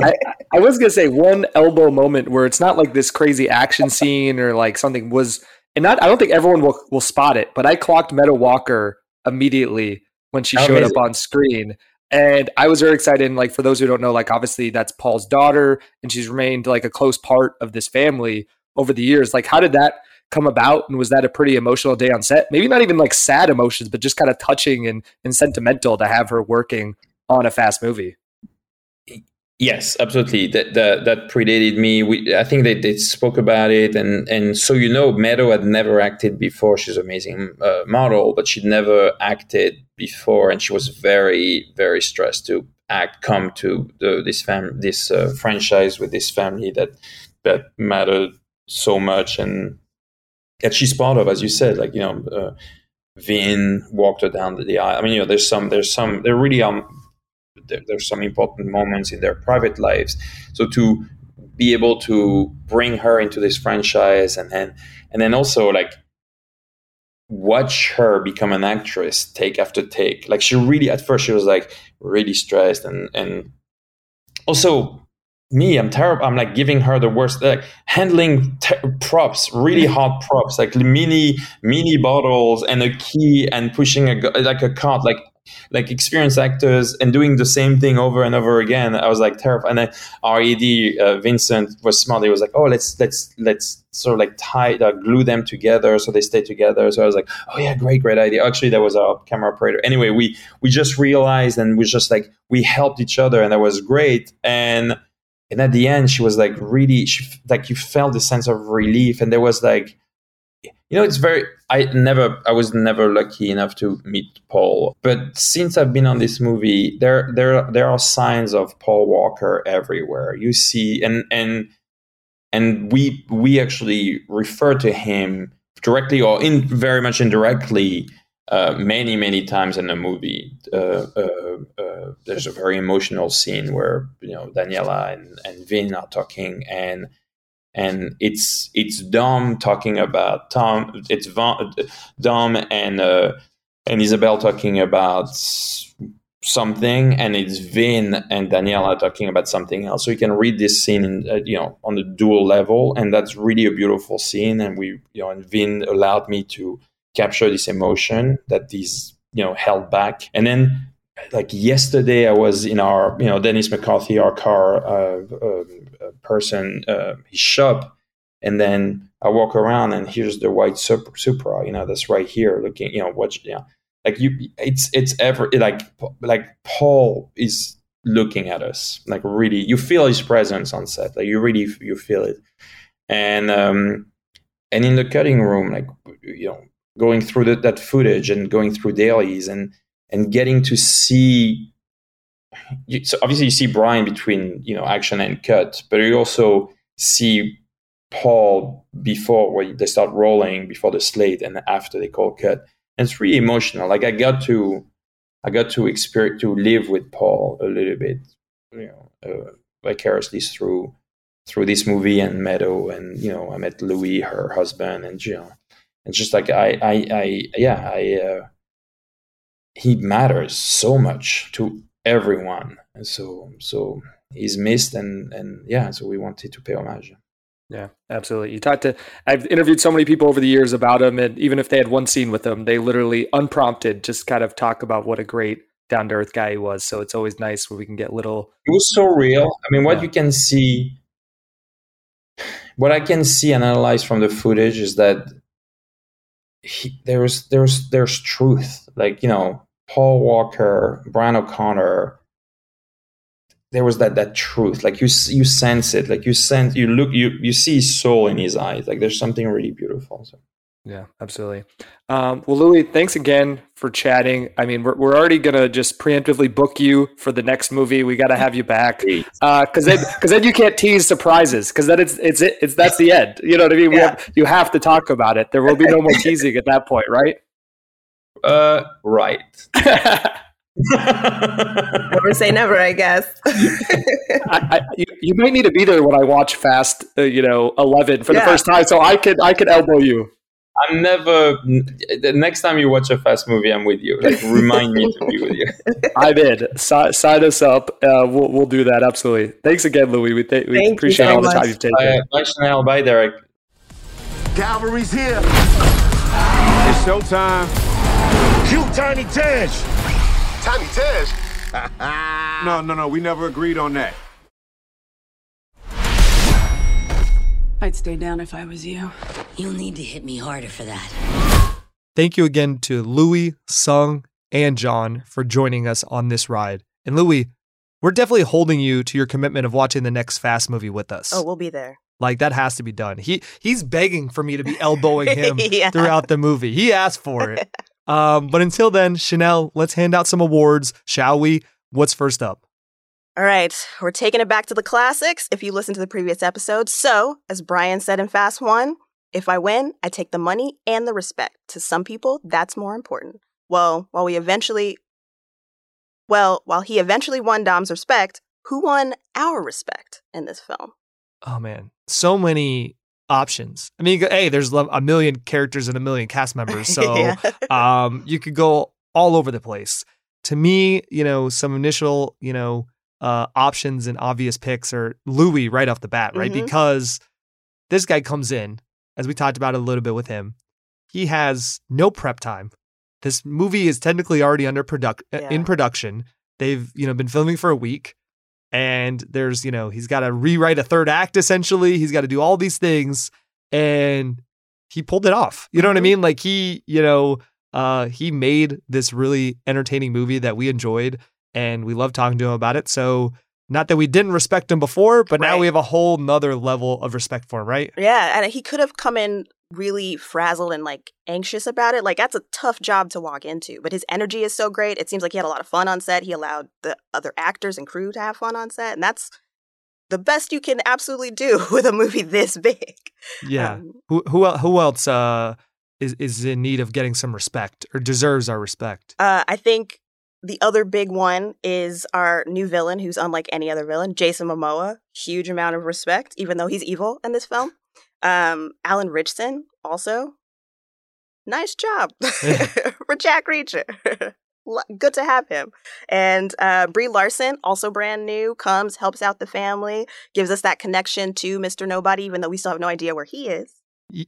I, I was going to say one elbow moment where it's not like this crazy action scene or like something was, and not, I don't think everyone will, will spot it, but I clocked Meadow Walker immediately when she Amazing. showed up on screen. And I was very excited. And like, for those who don't know, like, obviously that's Paul's daughter, and she's remained like a close part of this family over the years. Like, how did that come about? And was that a pretty emotional day on set? Maybe not even like sad emotions, but just kind of touching and, and sentimental to have her working on a Fast movie. Yes, absolutely. That that, that predated me. We, I think they, they spoke about it. And, and so, you know, Meadow had never acted before. She's an amazing uh, model, but she'd never acted before. And she was very, very stressed to act, come to the, this fam- this uh, franchise with this family that that mattered so much. And that she's part of, as you said, like, you know, uh, Vin walked her down the aisle. I mean, you know, there's some, there's some, there really are, there, there's some important moments in their private lives. So to be able to bring her into this franchise, and then, and then also like watch her become an actress take after take. Like she really, at first she was like really stressed, and, and also, me, I'm terrible. I'm like giving her the worst, like handling te- props, really hard props, like mini, mini bottles and a key, and pushing a like a cart, like like experienced actors, and doing the same thing over and over again. I was like terrified. And then our E D, uh, Vincent, was smart. He was like, "Oh, let's let's let's sort of like tie, uh, glue them together so they stay together." So I was like, "Oh yeah, great, great idea." Actually, that was our camera operator. Anyway, we we just realized, and we just like we helped each other, and that was great. And And at the end, she was like really, she, like you felt the sense of relief. And there was like, you know, it's very, I never, I was never lucky enough to meet Paul. But since I've been on this movie, there, there, there are signs of Paul Walker everywhere. You see, and, and, and we, we actually refer to him directly or in very much indirectly Uh, many, many times in the movie. Uh, uh, uh, there's a very emotional scene where, you know, Daniela and, and Vin are talking, and and it's it's Dom talking about Tom. It's Von, Dom and uh, and Isabel talking about something, and it's Vin and Daniela talking about something else. So you can read this scene, in, uh, you know, on the dual level, and that's really a beautiful scene. And we, you know, and Vin allowed me to capture this emotion that is, you know, held back. And then, like yesterday, I was in our, you know, Dennis McCarthy, our car uh, uh, person, uh, his shop, and then I walk around, and here's the white Supra, Supra you know, that's right here, looking, you know, what, yeah, you know, like you, it's it's ever like like Paul is looking at us, like really, you feel his presence on set, like you really you feel it, and um, and in the cutting room, like you know. going through the, that footage and going through dailies and, and getting to see, you, so obviously you see Brian between, you know, action and cut, but you also see Paul before where they start rolling, before the slate, and after they call cut. And it's really emotional. Like I got to, I got to experience, to live with Paul a little bit, you know, uh, vicariously through, through this movie and Meadow, and, you know, I met Louis, her husband, and Jill. It's just like I, I, I yeah, I. Uh, he matters so much to everyone, and so, so he's missed, and and yeah, so we wanted to pay homage. Yeah, absolutely. You talked to, I've interviewed so many people over the years about him, and even if they had one scene with him, they literally unprompted just kind of talk about what a great down to earth guy he was. So it's always nice when we can get little. It was so real. I mean, what yeah. you can see. what I can see and analyze from the footage is that he, there's there's there's truth. Like, you know, Paul Walker, Brian O'Connor, there was that that truth. Like you you sense it. Like you sense you look you you see his soul in his eyes. Like there's something really beautiful. So. Yeah, absolutely. Um, well, Louis, thanks again for chatting. I mean, we're we're already gonna just preemptively book you for the next movie. We got to have you back because uh, then because then you can't tease surprises because then it's it's it's that's the end. You know what I mean? We yeah. have, you have to talk about it. There will be no more teasing at that point, right? Uh, right. Never say never, I guess. I, I, you, you might need to be there when I watch Fast, uh, you know, eleven for yeah. the first time, so I could I could elbow you. I'm never. The next time you watch a Fast movie, I'm with you. Like, remind me to be with you. I did. So, sign us up. Uh, we'll we'll do that. Absolutely. Thanks again, Louis. We, th- we appreciate all the time you've taken. Uh, bye, Chanelle. Bye, Derek. Cavalry's here. It's showtime. Cue Tiny Tej. Tiny Tej. no, no, no. We never agreed on that. I'd stay down if I was you. You'll need to hit me harder for that. Thank you again to Louis, Sung, and John for joining us on this ride. And Louis, we're definitely holding you to your commitment of watching the next Fast movie with us. Oh, we'll be there. Like, that has to be done. He He's begging for me to be elbowing him yeah. throughout the movie. He asked for it. um, but until then, Chanelle, let's hand out some awards, shall we? What's first up? All right, we're taking it back to the classics if you listened to the previous episode. So, as Brian said in Fast one, if I win, I take the money and the respect. To some people, that's more important. Well, while we eventually, well, while he eventually won Dom's respect, who won our respect in this film? Oh, man. So many options. I mean, hey, there's a million characters and a million cast members, so yeah. um, you could go all over the place. To me, you know, some initial, you know, Uh, options and obvious picks are Louis right off the bat, right? Mm-hmm. Because this guy comes in, as we talked about a little bit with him, he has no prep time. This movie is technically already under product yeah. in production. They've, you know, been filming for a week, and there's, you know, he's got to rewrite a third act essentially. He's got to do all these things, and he pulled it off. You know mm-hmm. what I mean? Like he, you know, uh, he made this really entertaining movie that we enjoyed. And we love talking to him about it. So not that we didn't respect him before, but right. now we have a whole nother level of respect for him, right? Yeah. And he could have come in really frazzled and like anxious about it. Like that's a tough job to walk into. But his energy is so great. It seems like he had a lot of fun on set. He allowed the other actors and crew to have fun on set. And that's the best you can absolutely do with a movie this big. Yeah. Um, who, who, who else uh, is, is in need of getting some respect or deserves our respect? Uh, I think... The other big one is our new villain, who's unlike any other villain, Jason Momoa. Huge amount of respect, even though he's evil in this film. Um, Alan Richson, also. Nice job for Jack Reacher. Good to have him. And uh, Brie Larson, also brand new, comes, helps out the family, gives us that connection to Mister Nobody, even though we still have no idea where he is.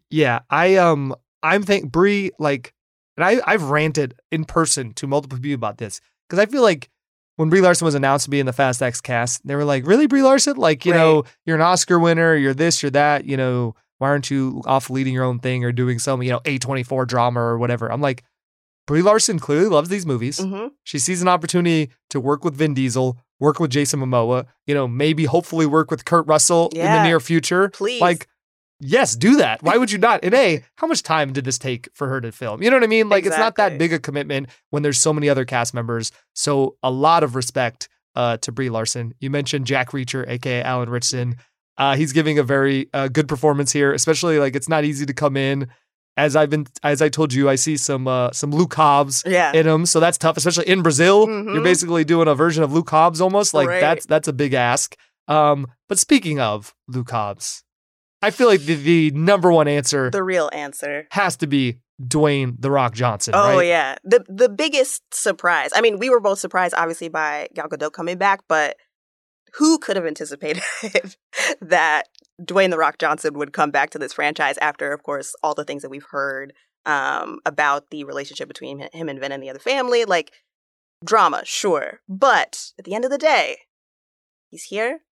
Yeah, I um, I'm think Brie, like, and I, I've ranted in person to multiple people about this because I feel like when Brie Larson was announced to be in the Fast X cast, they were like, really, Brie Larson? Like, you right. know, you're an Oscar winner. You're this, you're that. You know, why aren't you off leading your own thing or doing some, you know, A twenty-four drama or whatever? I'm like, Brie Larson clearly loves these movies. Mm-hmm. She sees an opportunity to work with Vin Diesel, work with Jason Momoa, you know, maybe hopefully work with Kurt Russell yeah. in the near future. Please. Like, yes, do that. Why would you not? And A, how much time did this take for her to film? You know what I mean? Like, exactly. It's not that big a commitment when there's so many other cast members. So a lot of respect uh, to Brie Larson. You mentioned Jack Reacher, a k a. Alan Richson. Uh, he's giving a very uh, good performance here, especially like it's not easy to come in. As I've been, as I told you, I see some uh, some Luke Hobbs yeah. in him. So that's tough, especially in Brazil. Mm-hmm. You're basically doing a version of Luke Hobbs almost. Like right. that's that's a big ask. Um, but speaking of Luke Hobbs, I feel like the, the number one answer, the real answer, has to be Dwayne "The Rock" Johnson. Oh right? yeah, the the biggest surprise. I mean, we were both surprised, obviously, by Gal Gadot coming back, but who could have anticipated that Dwayne "The Rock" Johnson would come back to this franchise after, of course, all the things that we've heard um, about the relationship between him and Vin and the other family? Like drama, sure, but at the end of the day, he's here.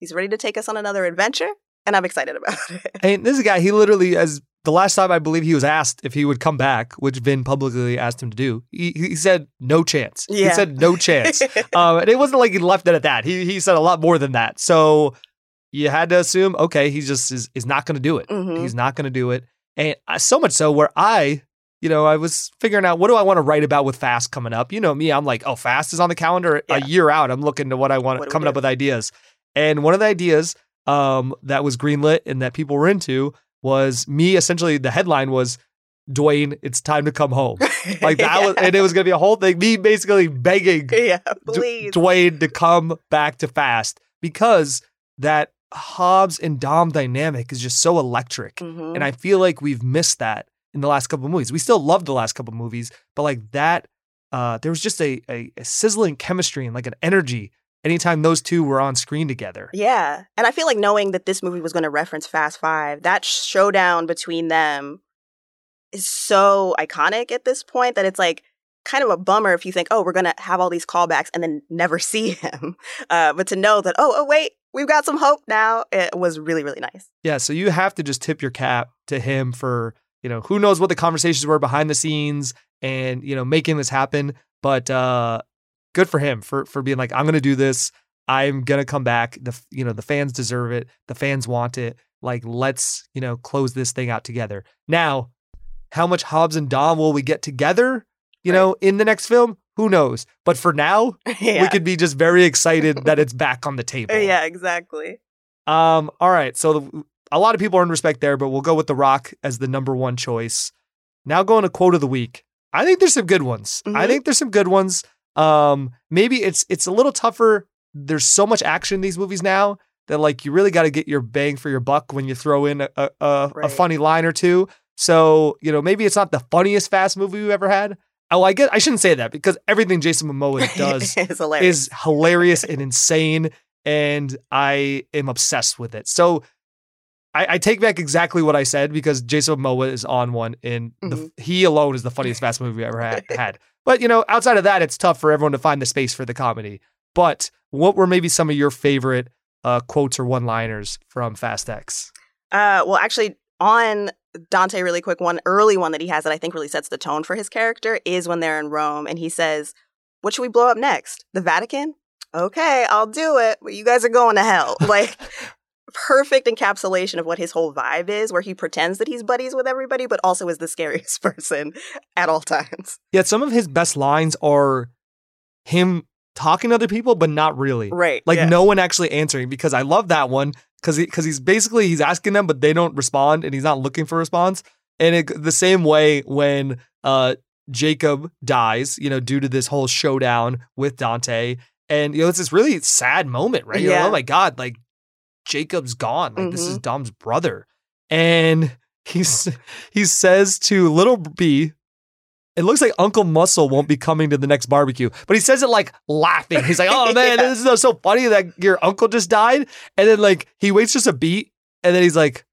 He's ready to take us on another adventure. and I'm excited about it. And this is a guy, he literally, as the last time I believe he was asked if he would come back, which Vin publicly asked him to do, he, he said no chance. Yeah. He said no chance. um, and it wasn't like he left it at that. He he said a lot more than that. So you had to assume, okay, he just is, is not going to do it. Mm-hmm. He's not going to do it. And I, so much so where I... You know, I was figuring out, what do I want to write about with Fast coming up? You know me, I'm like, oh, Fast is on the calendar yeah. a year out. I'm looking to what I want, what coming up with ideas. And one of the ideas um, that was greenlit and that people were into was me, essentially, the headline was, Dwayne, it's time to come home. Like that yeah. was, and it was going to be a whole thing, me basically begging yeah, D- Dwayne to come back to Fast, because that Hobbs and Dom dynamic is just so electric. Mm-hmm. And I feel like we've missed that in the last couple of movies. We still love the last couple of movies, but like that, uh, there was just a, a, a sizzling chemistry and like an energy anytime those two were on screen together. Yeah. And I feel like knowing that this movie was going to reference Fast Five, that showdown between them is so iconic at this point that it's like kind of a bummer if you think, oh, we're going to have all these callbacks and then never see him. Uh, but to know that, oh, oh, wait, we've got some hope now, it was really, really nice. Yeah. So you have to just tip your cap to him for, you know, who knows what the conversations were behind the scenes and, you know, making this happen. But uh, good for him for, for being like, I'm going to do this. I'm going to come back. The, you know, the fans deserve it. The fans want it. Like, let's, you know, close this thing out together. Now, how much Hobbs and Dom will we get together, you right. know, in the next film? Who knows? But for now, yeah. we could be just very excited that it's back on the table. Yeah, exactly. Um. All right. So the, a lot of people earn respect there, but we'll go with The Rock as the number one choice. Now going to quote of the week. I think there's some good ones. Mm-hmm. I think there's some good ones. Um, maybe it's it's a little tougher. There's so much action in these movies now that like you really got to get your bang for your buck when you throw in a, a, a, right. a funny line or two. So, you know, maybe it's not the funniest Fast movie we've ever had. Oh, I guess I shouldn't say that, because everything Jason Momoa does hilarious. is hilarious and insane, and I am obsessed with it. So I, I take back exactly what I said, because Jason Momoa is on one, and the, mm-hmm. he alone is the funniest Fast movie I ever had, had. But, you know, outside of that, it's tough for everyone to find the space for the comedy. But what were maybe some of your favorite uh, quotes or one-liners from Fast X? Uh, well, actually, on Dante, really quick, one early one that he has that I think really sets the tone for his character is when they're in Rome, and he says, "What should we blow up next? The Vatican? Okay, I'll do it, but you guys are going to hell." Like... perfect encapsulation of what his whole vibe is, where he pretends that he's buddies with everybody, but also is the scariest person at all times. Yeah, some of his best lines are him talking to other people, but not really. Right. Like, yeah. no one actually answering, because I love that one, because he, 'cause he's basically, he's asking them, but they don't respond, and he's not looking for a response. And it, the same way when uh, Jacob dies, you know, due to this whole showdown with Dante. And, you know, it's this really sad moment, right? You're yeah. like, oh my God, like, Jacob's gone. Like, mm-hmm. this is Dom's brother. And he's, he says to Little B, "It looks like Uncle Muscle won't be coming to the next barbecue." But he says it like laughing. He's like, "Oh man, yeah. this is so funny that your uncle just died." And then like he waits just a beat, and then he's like,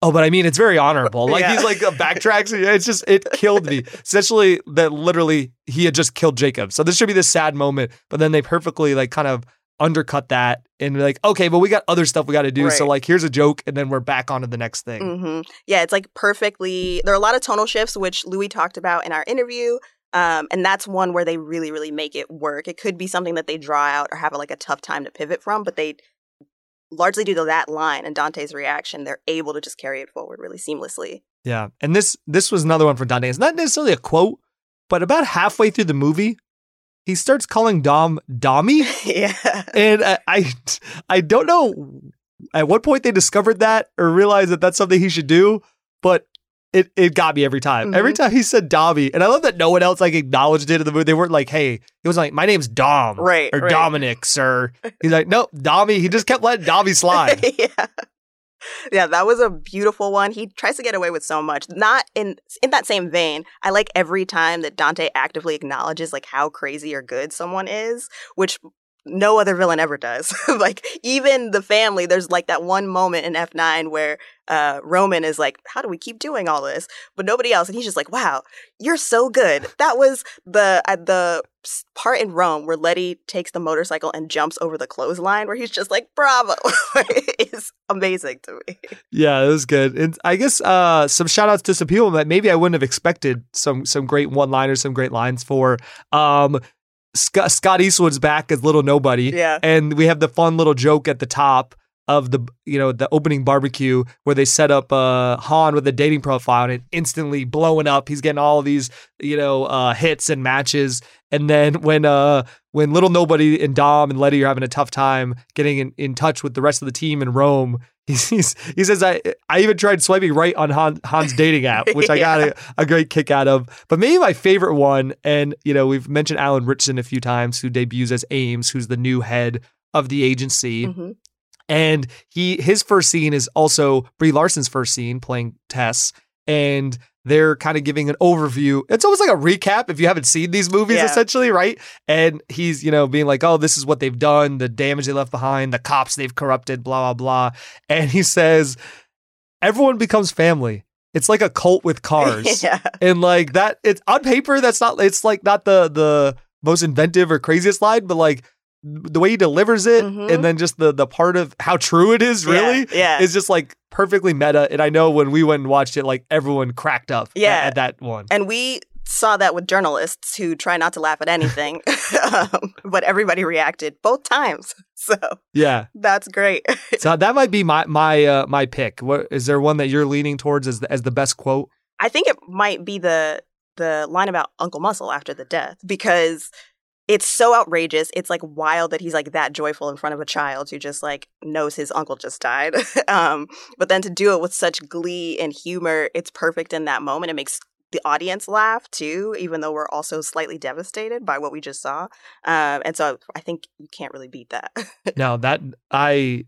"Oh, but I mean, it's very honorable." Like yeah. he's like backtracks. It's just, it killed me. Essentially, that literally he had just killed Jacob. So this should be this sad moment, but then they perfectly like kind of undercut that and like, okay, but we got other stuff we got to do. Right. So like, here's a joke, and then we're back onto the next thing. Mm-hmm. Yeah, it's like perfectly. There are a lot of tonal shifts, which Louis talked about in our interview, um, and that's one where they really, really make it work. It could be something that they draw out or have like a tough time to pivot from, but they largely do to that line and Dante's reaction. They're able to just carry it forward really seamlessly. Yeah, and this this was another one from Dante. It's not necessarily a quote, but about halfway through the movie, he starts calling Dom Dommy. Yeah. And I, I I don't know at what point they discovered that or realized that that's something he should do, but it, it got me every time. Mm-hmm. Every time he said Dommy. And I love that no one else like acknowledged it in the movie. They weren't like, hey, it was like, "My name's Dom." Right. Or right. "Dominic, sir." He's like, "Nope, Dommy." He just kept letting Dommy slide. yeah. Yeah, that was a beautiful one. He tries to get away with so much. Not in in that same vein, I like every time that Dante actively acknowledges like how crazy or good someone is, which no other villain ever does. Like, even the family, there's like that one moment in F nine where uh, Roman is like, how do we keep doing all this? But nobody else. And he's just like, wow, you're so good. That was the uh, the part in Rome where Letty takes the motorcycle and jumps over the clothesline, where he's just like, bravo. It's amazing to me. Yeah, it was good. And I guess uh, some shout outs to some people that maybe I wouldn't have expected, some, some great one-liners, some great lines for. Um, Scott Eastwood's back as Little Nobody. Yeah. And we have the fun little joke at the top of the, you know, the opening barbecue where they set up uh, Han with a dating profile, and it instantly blowing up. He's getting all these, you know, uh, hits and matches. And then when uh, when Little Nobody and Dom and Letty are having a tough time getting in, in touch with the rest of the team in Rome, he's, he's, he says, I I even tried swiping right on Han, Han's dating app, which I got yeah. a, a great kick out of. But maybe my favorite one, and, you know, we've mentioned Alan Richson a few times, who debuts as Ames, who's the new head of the agency. Mm-hmm. And he his first scene is also Brie Larson's first scene playing Tess, and they're kind of giving an overview. It's almost like a recap if you haven't seen these movies, yeah. essentially, right? And he's, you know, being like, oh, this is what they've done, the damage they left behind, the cops they've corrupted, blah, blah, blah. And he says, everyone becomes family. It's like a cult with cars. yeah. And like that, it's on paper, that's not, it's like not the the most inventive or craziest line, but like, the way he delivers it, mm-hmm. and then just the the part of how true it is, really, yeah, yeah. is just like perfectly meta. And I know when we went and watched it, like everyone cracked up yeah. at, at that one. And we saw that with journalists who try not to laugh at anything, um, but everybody reacted both times. So yeah, that's great. So that might be my my uh, my pick. What, is there one that you're leaning towards as the, as the best quote? I think it might be the the line about Uncle Muscle after the death, because it's so outrageous. It's like wild that he's like that joyful in front of a child who just like knows his uncle just died. um, but then to do it with such glee and humor, it's perfect in that moment. It makes the audience laugh too, even though we're also slightly devastated by what we just saw. Um, and so I think you can't really beat that. No, that I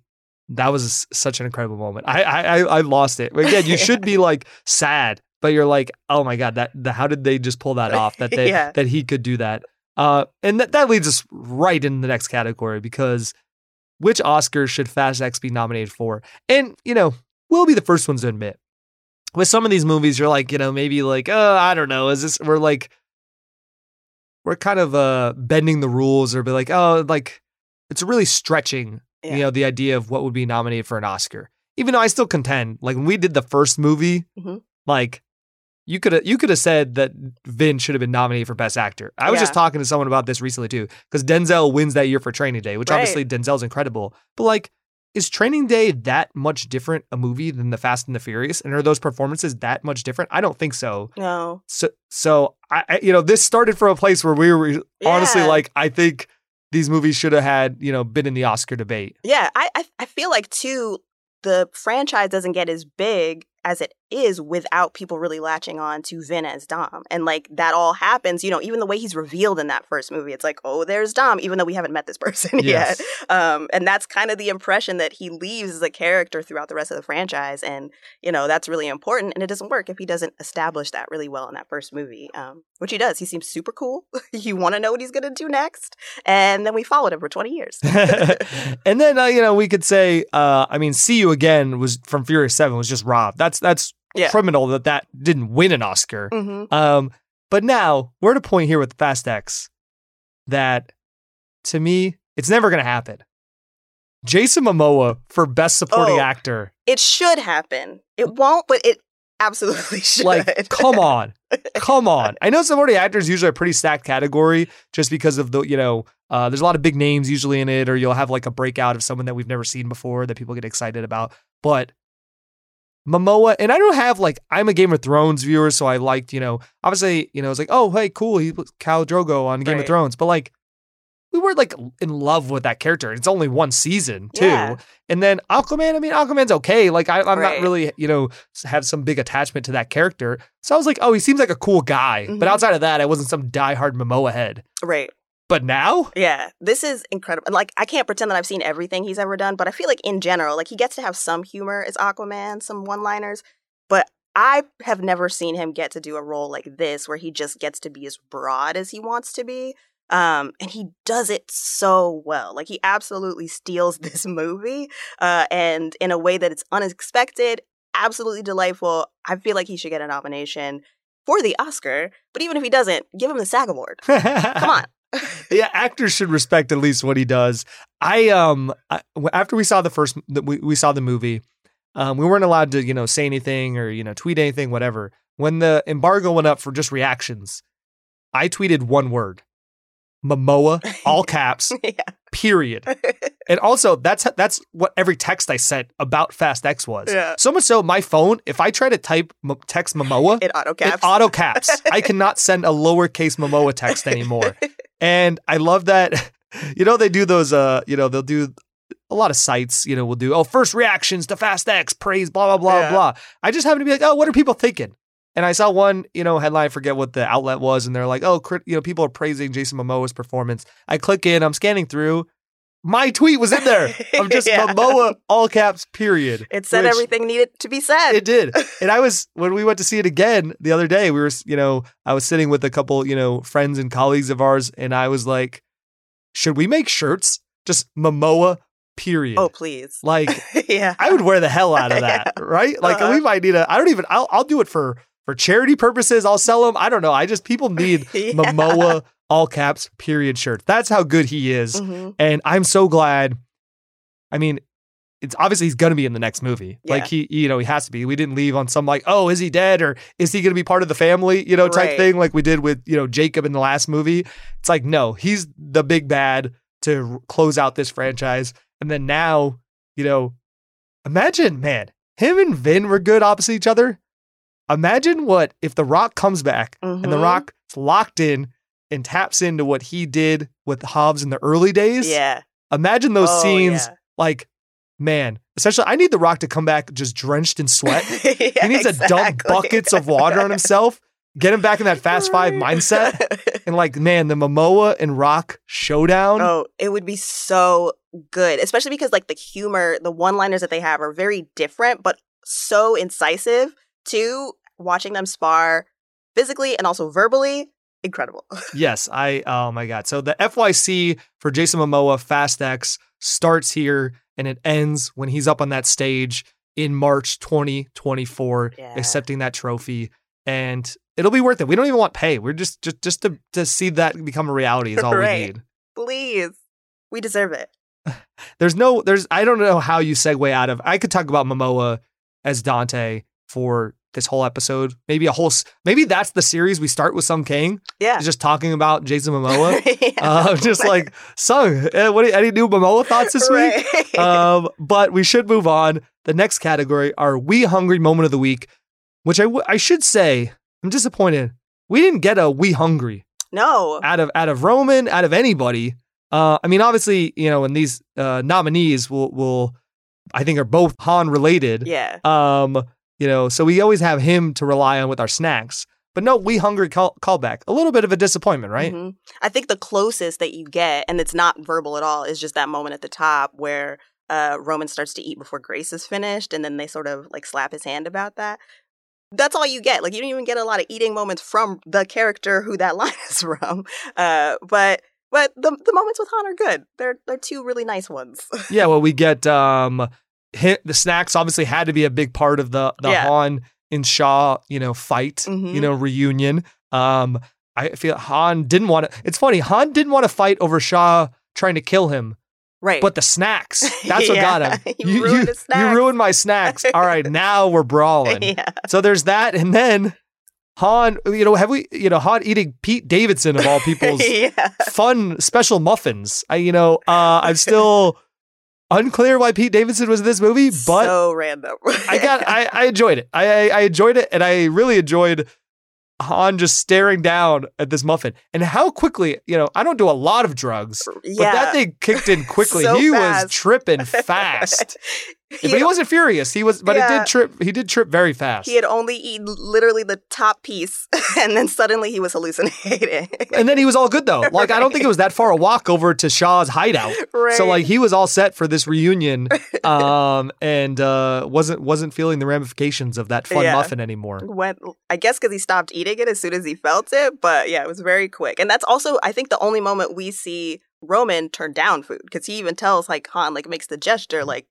that was such an incredible moment. I I I lost it. Again, you should be like sad, but you're like, oh my god, that the, how did they just pull that off? That they yeah. that he could do that. Uh, and that that leads us right into the next category, because which Oscars should Fast X be nominated for? And, you know, we'll be the first ones to admit, with some of these movies, you're like, you know, maybe like, oh, I don't know, is this, we're like, we're kind of uh, bending the rules, or be like, oh, like, it's really stretching, yeah. you know, the idea of what would be nominated for an Oscar. Even though I still contend, like, when we did the first movie, mm-hmm. like, You could have you could have said that Vin should have been nominated for Best Actor. I was yeah. just talking to someone about this recently too, because Denzel wins that year for Training Day, which right. obviously Denzel's incredible. But like, is Training Day that much different a movie than The Fast and the Furious? And are those performances that much different? I don't think so. No. So so I, I you know, this started from a place where we were yeah. honestly like, I think these movies should have had, you know, been in the Oscar debate. Yeah, I I, I feel like too, the franchise doesn't get as big as it is without people really latching on to Vin as Dom. And like that all happens, you know, even the way he's revealed in that first movie, it's like, oh, there's Dom, even though we haven't met this person yes. yet. Um, and that's kind of the impression that he leaves as a character throughout the rest of the franchise. And, you know, that's really important. And it doesn't work if he doesn't establish that really well in that first movie, um, which he does. He seems super cool. You want to know what he's going to do next. And then we followed him for twenty years. And then, uh, you know, we could say, uh, I mean, See You Again was from Furious seven, was just robbed. That's that's yeah. criminal that that didn't win an Oscar. Mm-hmm. Um, but now we're at a point here with Fast X that, to me, it's never going to happen. Jason Momoa for Best Supporting oh, Actor. It should happen. It won't, but it absolutely should. Like, come on. Come on. I know supporting actor is usually a pretty stacked category just because of the, you know, uh, there's a lot of big names usually in it, or you'll have like a breakout of someone that we've never seen before that people get excited about. But Momoa, and I don't have like, I'm a Game of Thrones viewer, so I liked, you know, obviously, you know, it's like, oh, hey, cool, he was Khal Drogo on Game right. of Thrones, but like, we were like in love with that character. It's only one season too, yeah. and then Aquaman. I mean, Aquaman's okay. Like I, I'm right. not really, you know, have some big attachment to that character. So I was like, oh, he seems like a cool guy, mm-hmm. but outside of that, I wasn't some diehard Momoa head, right? But now? Yeah, this is incredible. And like, I can't pretend that I've seen everything he's ever done, but I feel like in general, like he gets to have some humor as Aquaman, some one-liners, but I have never seen him get to do a role like this where he just gets to be as broad as he wants to be. Um, and he does it so well. Like, he absolutely steals this movie, uh, and in a way that it's unexpected, absolutely delightful. I feel like he should get a nomination for the Oscar, but even if he doesn't, give him the SAG Award. Come on. Yeah, actors should respect at least what he does. I um I, after we saw the first we we saw the movie, um, we weren't allowed to, you know, say anything or, you know, tweet anything, whatever. When the embargo went up for just reactions, I tweeted one word: Momoa, all caps, yeah. Period. And also, that's that's what every text I sent about Fast X was. Yeah. So much so, my phone, if I try to type text Momoa, it auto caps. It auto caps. I cannot send a lowercase Momoa text anymore. And I love that. You know, they do those. Uh, you know, they'll do a lot of sites. You know, will do. Oh, first reactions to Fast X, praise, blah blah blah yeah. blah. I just happen to be like, oh, what are people thinking? And I saw one, you know, headline, I forget what the outlet was, and they're like, oh, crit- you know, people are praising Jason Momoa's performance. I click in, I'm scanning through. My tweet was in there. I'm just yeah. Momoa, all caps, period. It said which, everything needed to be said. It did. And I was, when we went to see it again the other day, we were, you know, I was sitting with a couple, you know, friends and colleagues of ours, and I was like, should we make shirts? Just Momoa, period. Oh, please. Like, yeah. I would wear the hell out of that, yeah. right? Like, uh-huh. we might need a, I don't even, I'll, I'll do it for, For charity purposes, I'll sell them. I don't know. I just, people need yeah. Momoa, all caps, period shirts. That's how good he is. Mm-hmm. And I'm so glad. I mean, it's obviously he's going to be in the next movie. Yeah. Like he, you know, he has to be. We didn't leave on some like, oh, is he dead? Or is he going to be part of the family, you know, type right. thing like we did with, you know, Jacob in the last movie. It's like, no, he's the big bad to close out this franchise. And then now, you know, imagine, man, him and Vin were good opposite each other. Imagine what if The Rock comes back mm-hmm. and The Rock's locked in and taps into what he did with Hobbs in the early days. Yeah. Imagine those oh, scenes yeah. like, man, especially I need The Rock to come back just drenched in sweat. yeah, he needs exactly. to dump buckets of water on himself, get him back in that Fast Five mindset. And like, man, the Momoa and Rock showdown. Oh, it would be so good, especially because like the humor, the one-liners that they have are very different, but so incisive. Two, watching them spar physically and also verbally, incredible. Yes, I, oh my God. So the F Y C for Jason Momoa, Fast X, starts here and it ends when he's up on that stage in March twenty twenty-four, yeah. accepting that trophy. And it'll be worth it. We don't even want pay. We're just, just, just to, to see that become a reality is all right. we need. Please. We deserve it. There's no, there's, I don't know how you segue out of, I could talk about Momoa as Dante for this whole episode, maybe a whole, maybe that's the series we start with Sung Kang. Yeah, just talking about Jason Momoa. yeah. uh, just like Sung, eh, what? Any new Momoa thoughts this right. week? Um, but we should move on. The next category are We Hungry Moment of the Week, which I, w- I should say I'm disappointed we didn't get a We Hungry. No, out of out of Roman, out of anybody. Uh, I mean, obviously, you know, and these uh, nominees will will I think are both Han related. Yeah. Um. You know, so we always have him to rely on with our snacks. But no, We Hungry call- callback. A little bit of a disappointment, right? Mm-hmm. I think the closest that you get, and it's not verbal at all, is just that moment at the top where uh, Roman starts to eat before Grace is finished, and then they sort of like slap his hand about that. That's all you get. Like, you don't even get a lot of eating moments from the character who that line is from. Uh, but but the the moments with Han are good. They're they're two really nice ones. Yeah. Well, we get. Um, Hit, the snacks obviously had to be a big part of the, the yeah. Han and Shaw, you know, fight, mm-hmm. you know, reunion. Um, I feel Han didn't want to, it's funny, Han didn't want to fight over Shaw trying to kill him. Right. But the snacks, that's yeah. what got him. you, you, ruined you, the snacks. You ruined my snacks. All right, now we're brawling. yeah. So there's that. And then Han, you know, have we, you know, Han eating Pete Davidson of all people's yeah. fun special muffins. I, you know, uh, I'm still... unclear why Pete Davidson was in this movie, but so random. I got, I, I enjoyed it. I, I, I enjoyed it, and I really enjoyed Han just staring down at this muffin and how quickly. You know, I don't do a lot of drugs, yeah. but that thing kicked in quickly. so he fast. was tripping fast. He but he wasn't furious. He was, but yeah. it did trip. He did trip very fast. He had only eaten literally the top piece, and then suddenly he was hallucinating. And then he was all good though. Like right. I don't think it was that far a walk over to Shaw's hideout. Right. So like he was all set for this reunion, um, and uh, wasn't wasn't feeling the ramifications of that fun yeah. muffin anymore. When, I guess because he stopped eating it as soon as he felt it. But yeah, it was very quick. And that's also I think the only moment we see Roman turn down food, because he even tells like Han like makes the gesture like.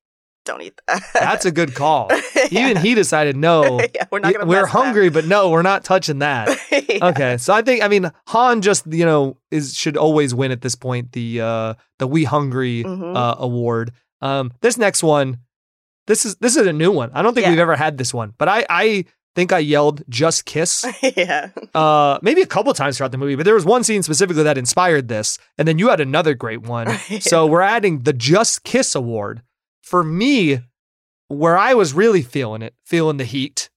Don't eat that. That's a good call. yeah. Even he decided, no, yeah, we're not gonna we're hungry, that. But no, we're not touching that. yeah. Okay, so I think, I mean, Han just, you know, is should always win at this point the uh, the We Hungry mm-hmm. uh, award. Um, this next one, this is this is a new one. I don't think yeah. we've ever had this one, but I I think I yelled "Just Kiss." yeah, uh, maybe a couple times throughout the movie, but there was one scene specifically that inspired this, and then you had another great one. yeah. So we're adding the "Just Kiss" award. For me, where I was really feeling it, feeling the heat,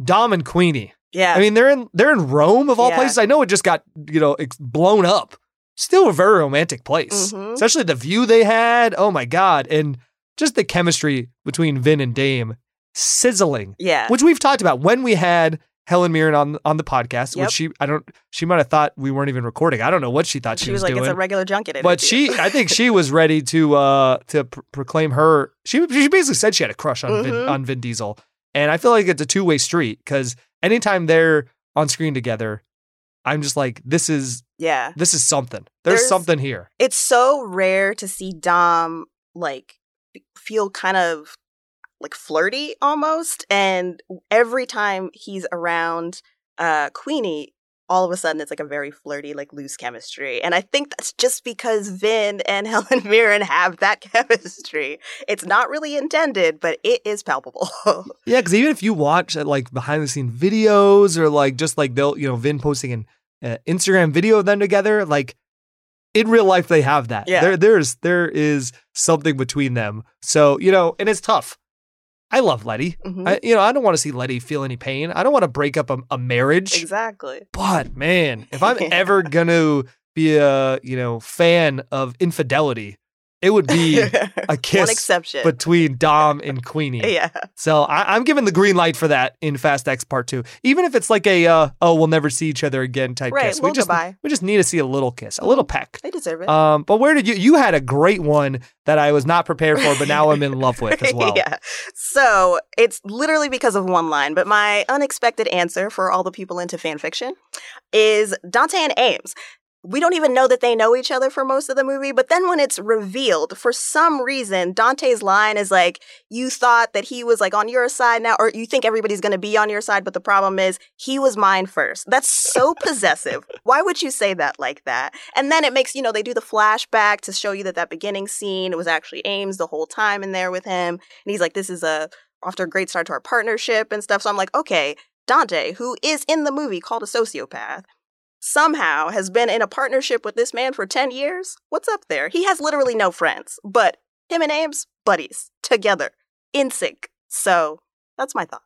Dom and Queenie. Yeah. I mean, they're in they're in Rome of all yeah. places. I know it just got, you know, blown up. Still a very romantic place. Mm-hmm. Especially the view they had. Oh my God. And just the chemistry between Vin and Dame sizzling. Yeah. Which we've talked about when we had Helen Mirren on on the podcast, yep. which she I don't she might have thought we weren't even recording. I don't know what she thought she, she was, was like, doing. It's a regular junket, but she I think she was ready to uh, to pr- proclaim her. She she basically said she had a crush on mm-hmm. Vin, on Vin Diesel, and I feel like it's a two way street because anytime they're on screen together, I'm just like this is yeah this is something. There's, There's something here. It's so rare to see Dom like feel kind of. Like flirty almost, and every time he's around uh, Queenie, all of a sudden it's like a very flirty, like loose chemistry. And I think that's just because Vin and Helen Mirren have that chemistry. It's not really intended, but it is palpable. yeah, because even if you watch like behind the scenes videos or like just like they'll you know Vin posting an uh, Instagram video of them together, like. In real life, they have that. Yeah. There, there's, there is something between them. So, you know, and it's tough. I love Letty. Mm-hmm. I, you know, I don't want to see Letty feel any pain. I don't want to break up a, a marriage. Exactly. But, man, if I'm ever going to be a, you know, fan of infidelity, it would be a kiss One exception. Between Dom and Queenie. yeah. So I, I'm giving the green light for that in Fast X Part two. Even if it's like a, uh, oh, we'll never see each other again type right, kiss. We just, we just need to see a little kiss, a little peck. They deserve it. Um, but where did you, you had a great one that I was not prepared for, but now I'm in love with as well. yeah. So it's literally because of one line, but my unexpected answer for all the people into fan fiction is Dante and Ames. We don't even know that they know each other for most of the movie. But then when it's revealed, for some reason, Dante's line is like, you thought that he was like on your side now, or you think everybody's going to be on your side. But the problem is he was mine first. That's so possessive. Why would you say that like that? And then it makes, you know, they do the flashback to show you that that beginning scene, it was actually Ames the whole time in there with him. And he's like, this is a after a great start to our partnership and stuff. So I'm like, okay, Dante, who is in the movie called a sociopath. Somehow has been in a partnership with this man for ten years. What's up there? He has literally no friends, but him and Ames, buddies, together, in sync. So that's my thought.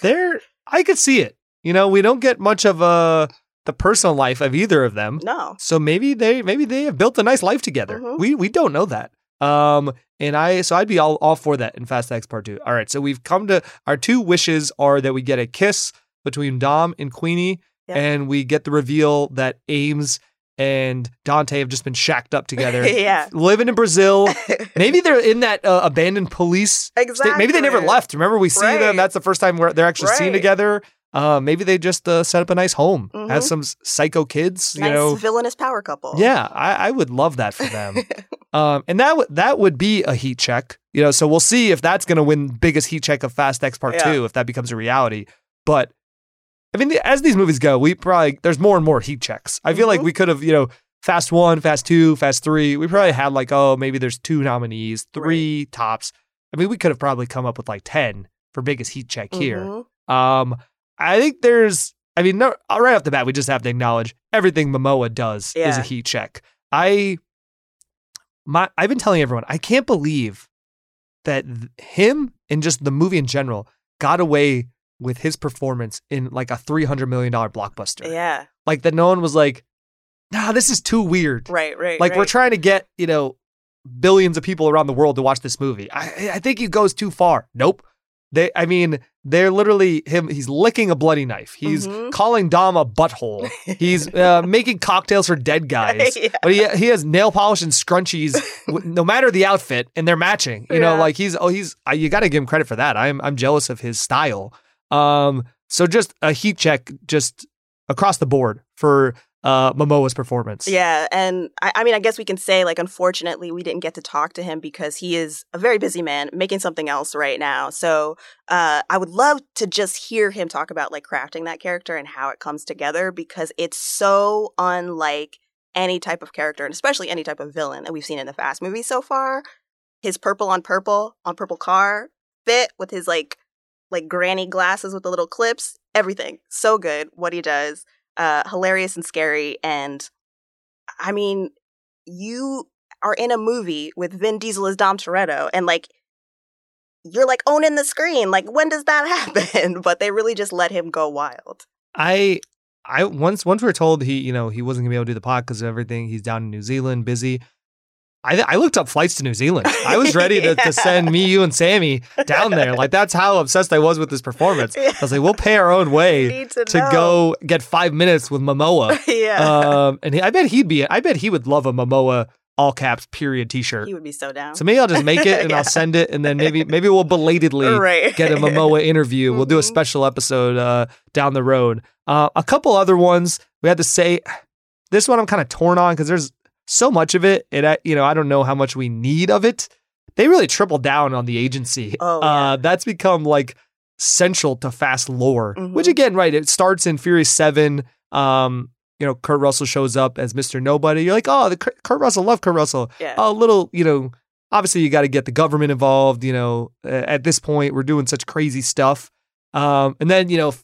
There, I could see it. You know, we don't get much of uh, the personal life of either of them. No. So maybe they maybe they have built a nice life together. Mm-hmm. We we don't know that. Um, and I so I'd be all, all for that in Fast X Part two. All right, so we've come to our two wishes are that we get a kiss between Dom and Queenie. Yep. And we get the reveal that Ames and Dante have just been shacked up together. yeah. Living in Brazil. Maybe they're in that uh, abandoned police. Exactly. State. Maybe they never left. Remember, we see right. them. That's the first time we're, they're actually right. seen together. Uh, maybe they just uh, set up a nice home. Mm-hmm. Have some psycho kids. You nice know. Villainous power couple. Yeah. I, I would love that for them. um, and that, w- that would be a heat check. You know. So we'll see if that's going to win biggest heat check of Fast X Part yeah. two, if that becomes a reality. But... I mean, as these movies go, we probably, there's more and more heat checks. I feel mm-hmm. like we could have, you know, Fast one, Fast two, Fast three. We probably had like, oh, maybe there's two nominees, three right. tops. I mean, we could have probably come up with like ten for biggest heat check mm-hmm. here. Um, I think there's, I mean, no, right off the bat, we just have to acknowledge everything Momoa does yeah. is a heat check. I, my, I've been telling everyone, I can't believe that him and just the movie in general got away with his performance in like a three hundred million dollars blockbuster. Yeah. Like that no one was like, nah, this is too weird. Right, right, Like right. we're trying to get, you know, billions of people around the world to watch this movie. I, I think he goes too far. Nope. They, I mean, they're literally him. He's licking a bloody knife. He's mm-hmm. calling Dom a butthole. He's uh, making cocktails for dead guys. Yeah. But he he has nail polish and scrunchies, no matter the outfit, and they're matching. You yeah. know, like he's oh he's uh, you got to give him credit for that. I'm I'm jealous of his style. Um, so just a heat check, just across the board for uh, Momoa's performance. Yeah, and I, I mean, I guess we can say, like, unfortunately, we didn't get to talk to him because he is a very busy man making something else right now. So uh, I would love to just hear him talk about, like, crafting that character and how it comes together, because it's so unlike any type of character, and especially any type of villain that we've seen in the Fast movies so far. His purple on purple on purple car fit with his, like, like granny glasses with the little clips, everything. So good, what he does. Uh, hilarious and scary. And I mean, you are in a movie with Vin Diesel as Dom Toretto, and like, you're like owning the screen. Like, when does that happen? But they really just let him go wild. I, I once, once we were told he, you know, he wasn't gonna be able to do the pod because of everything. He's down in New Zealand, busy. I, th- I looked up flights to New Zealand. I was ready yeah. to, to send me, you, and Sammy down there. Like, that's how obsessed I was with this performance. Yeah. I was like, we'll pay our own way to, to go get five minutes with Momoa. yeah. Um, and he, I bet he'd be, I bet he would love a Momoa all caps period t-shirt. He would be so down. So maybe I'll just make it and yeah. I'll send it. And then maybe, maybe we'll belatedly right. get a Momoa interview. Mm-hmm. We'll do a special episode uh, down the road. Uh, a couple other ones we had to say. This one I'm kind of torn on because there's so much of it, and I, you know, I don't know how much we need of it. They really tripled down on the agency. Oh, yeah. uh, that's become like central to Fast lore, mm-hmm. which again, right? It starts in Furious Seven. Um, you know, Kurt Russell shows up as Mister Nobody. You're like, oh, the Kurt, Kurt Russell, love Kurt Russell. Yeah. A little, you know, obviously you got to get the government involved. You know, at this point, we're doing such crazy stuff, um, and then you know,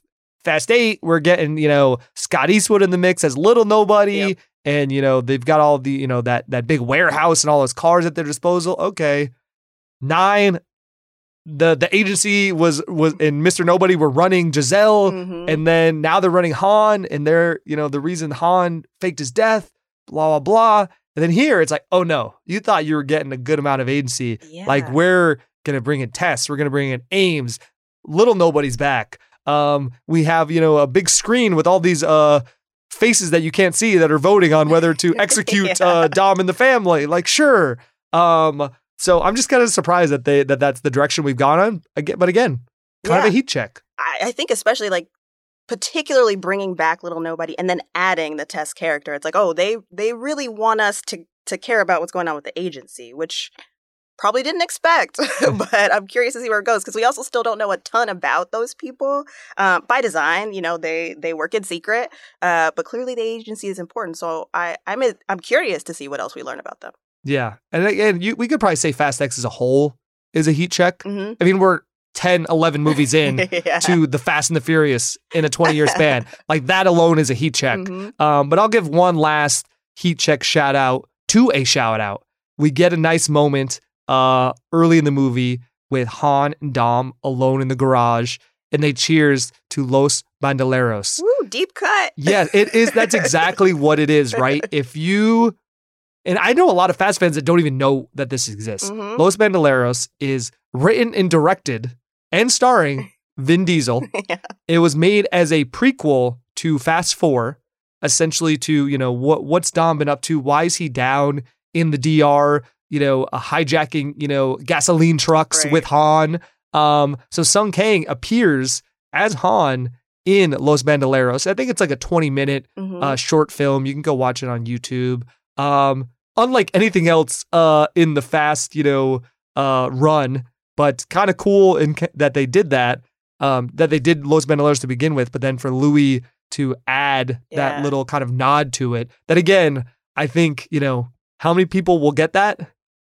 Fast Eight, we're getting you know Scott Eastwood in the mix as Little Nobody. Yep. And, you know, they've got all the, you know, that that big warehouse and all those cars at their disposal. Okay. Nine, the the agency was, was and Mister Nobody were running Giselle. Mm-hmm. And then now they're running Han. And they're, you know, the reason Han faked his death, blah, blah, blah. And then here it's like, oh, no, you thought you were getting a good amount of agency. Yeah. Like, we're going to bring in Tess. We're going to bring in Ames. Little Nobody's back. Um, we have, you know, a big screen with all these uh. faces that you can't see that are voting on whether to execute yeah. uh, Dom and the family. Like, sure. Um, so I'm just kind of surprised that they that that's the direction we've gone on. Again, but again, kind yeah. of a heat check. I, I think especially like particularly bringing back Little Nobody and then adding the Tess character. It's like, oh, they they really want us to to care about what's going on with the agency, which probably didn't expect. But I'm curious to see where it goes because we also still don't know a ton about those people. Um, by design, you know, they they work in secret, uh, but clearly the agency is important. So I, I'm a, I'm curious to see what else we learn about them. Yeah, and and you, we could probably say Fast X as a whole is a heat check. Mm-hmm. I mean, we're ten, eleven movies in yeah. to the Fast and the Furious in a twenty-year span. Like that alone is a heat check. Mm-hmm. Um, but I'll give one last heat check shout out to a shout out. We get a nice moment Uh, early in the movie with Han and Dom alone in the garage, and they cheers to Los Bandoleros. Woo, deep cut. Yeah, it is. That's exactly what it is, right? If you, and I know a lot of Fast fans that don't even know that this exists. Mm-hmm. Los Bandoleros is written and directed and starring Vin Diesel. yeah. It was made as a prequel to Fast Four, essentially to, you know, what what's Dom been up to? Why is he down in the D R? You know, uh, hijacking, you know, gasoline trucks right. with Han. Um, so Sung Kang appears as Han in Los Bandoleros. I think it's like a twenty minute mm-hmm. uh, short film. You can go watch it on YouTube. Um, unlike anything else uh, in the Fast, you know, uh, run, but kind of cool in ca- that they did that, um, that they did Los Bandoleros to begin with, but then for Louis to add yeah. that little kind of nod to it, that again, I think, you know, how many people will get that?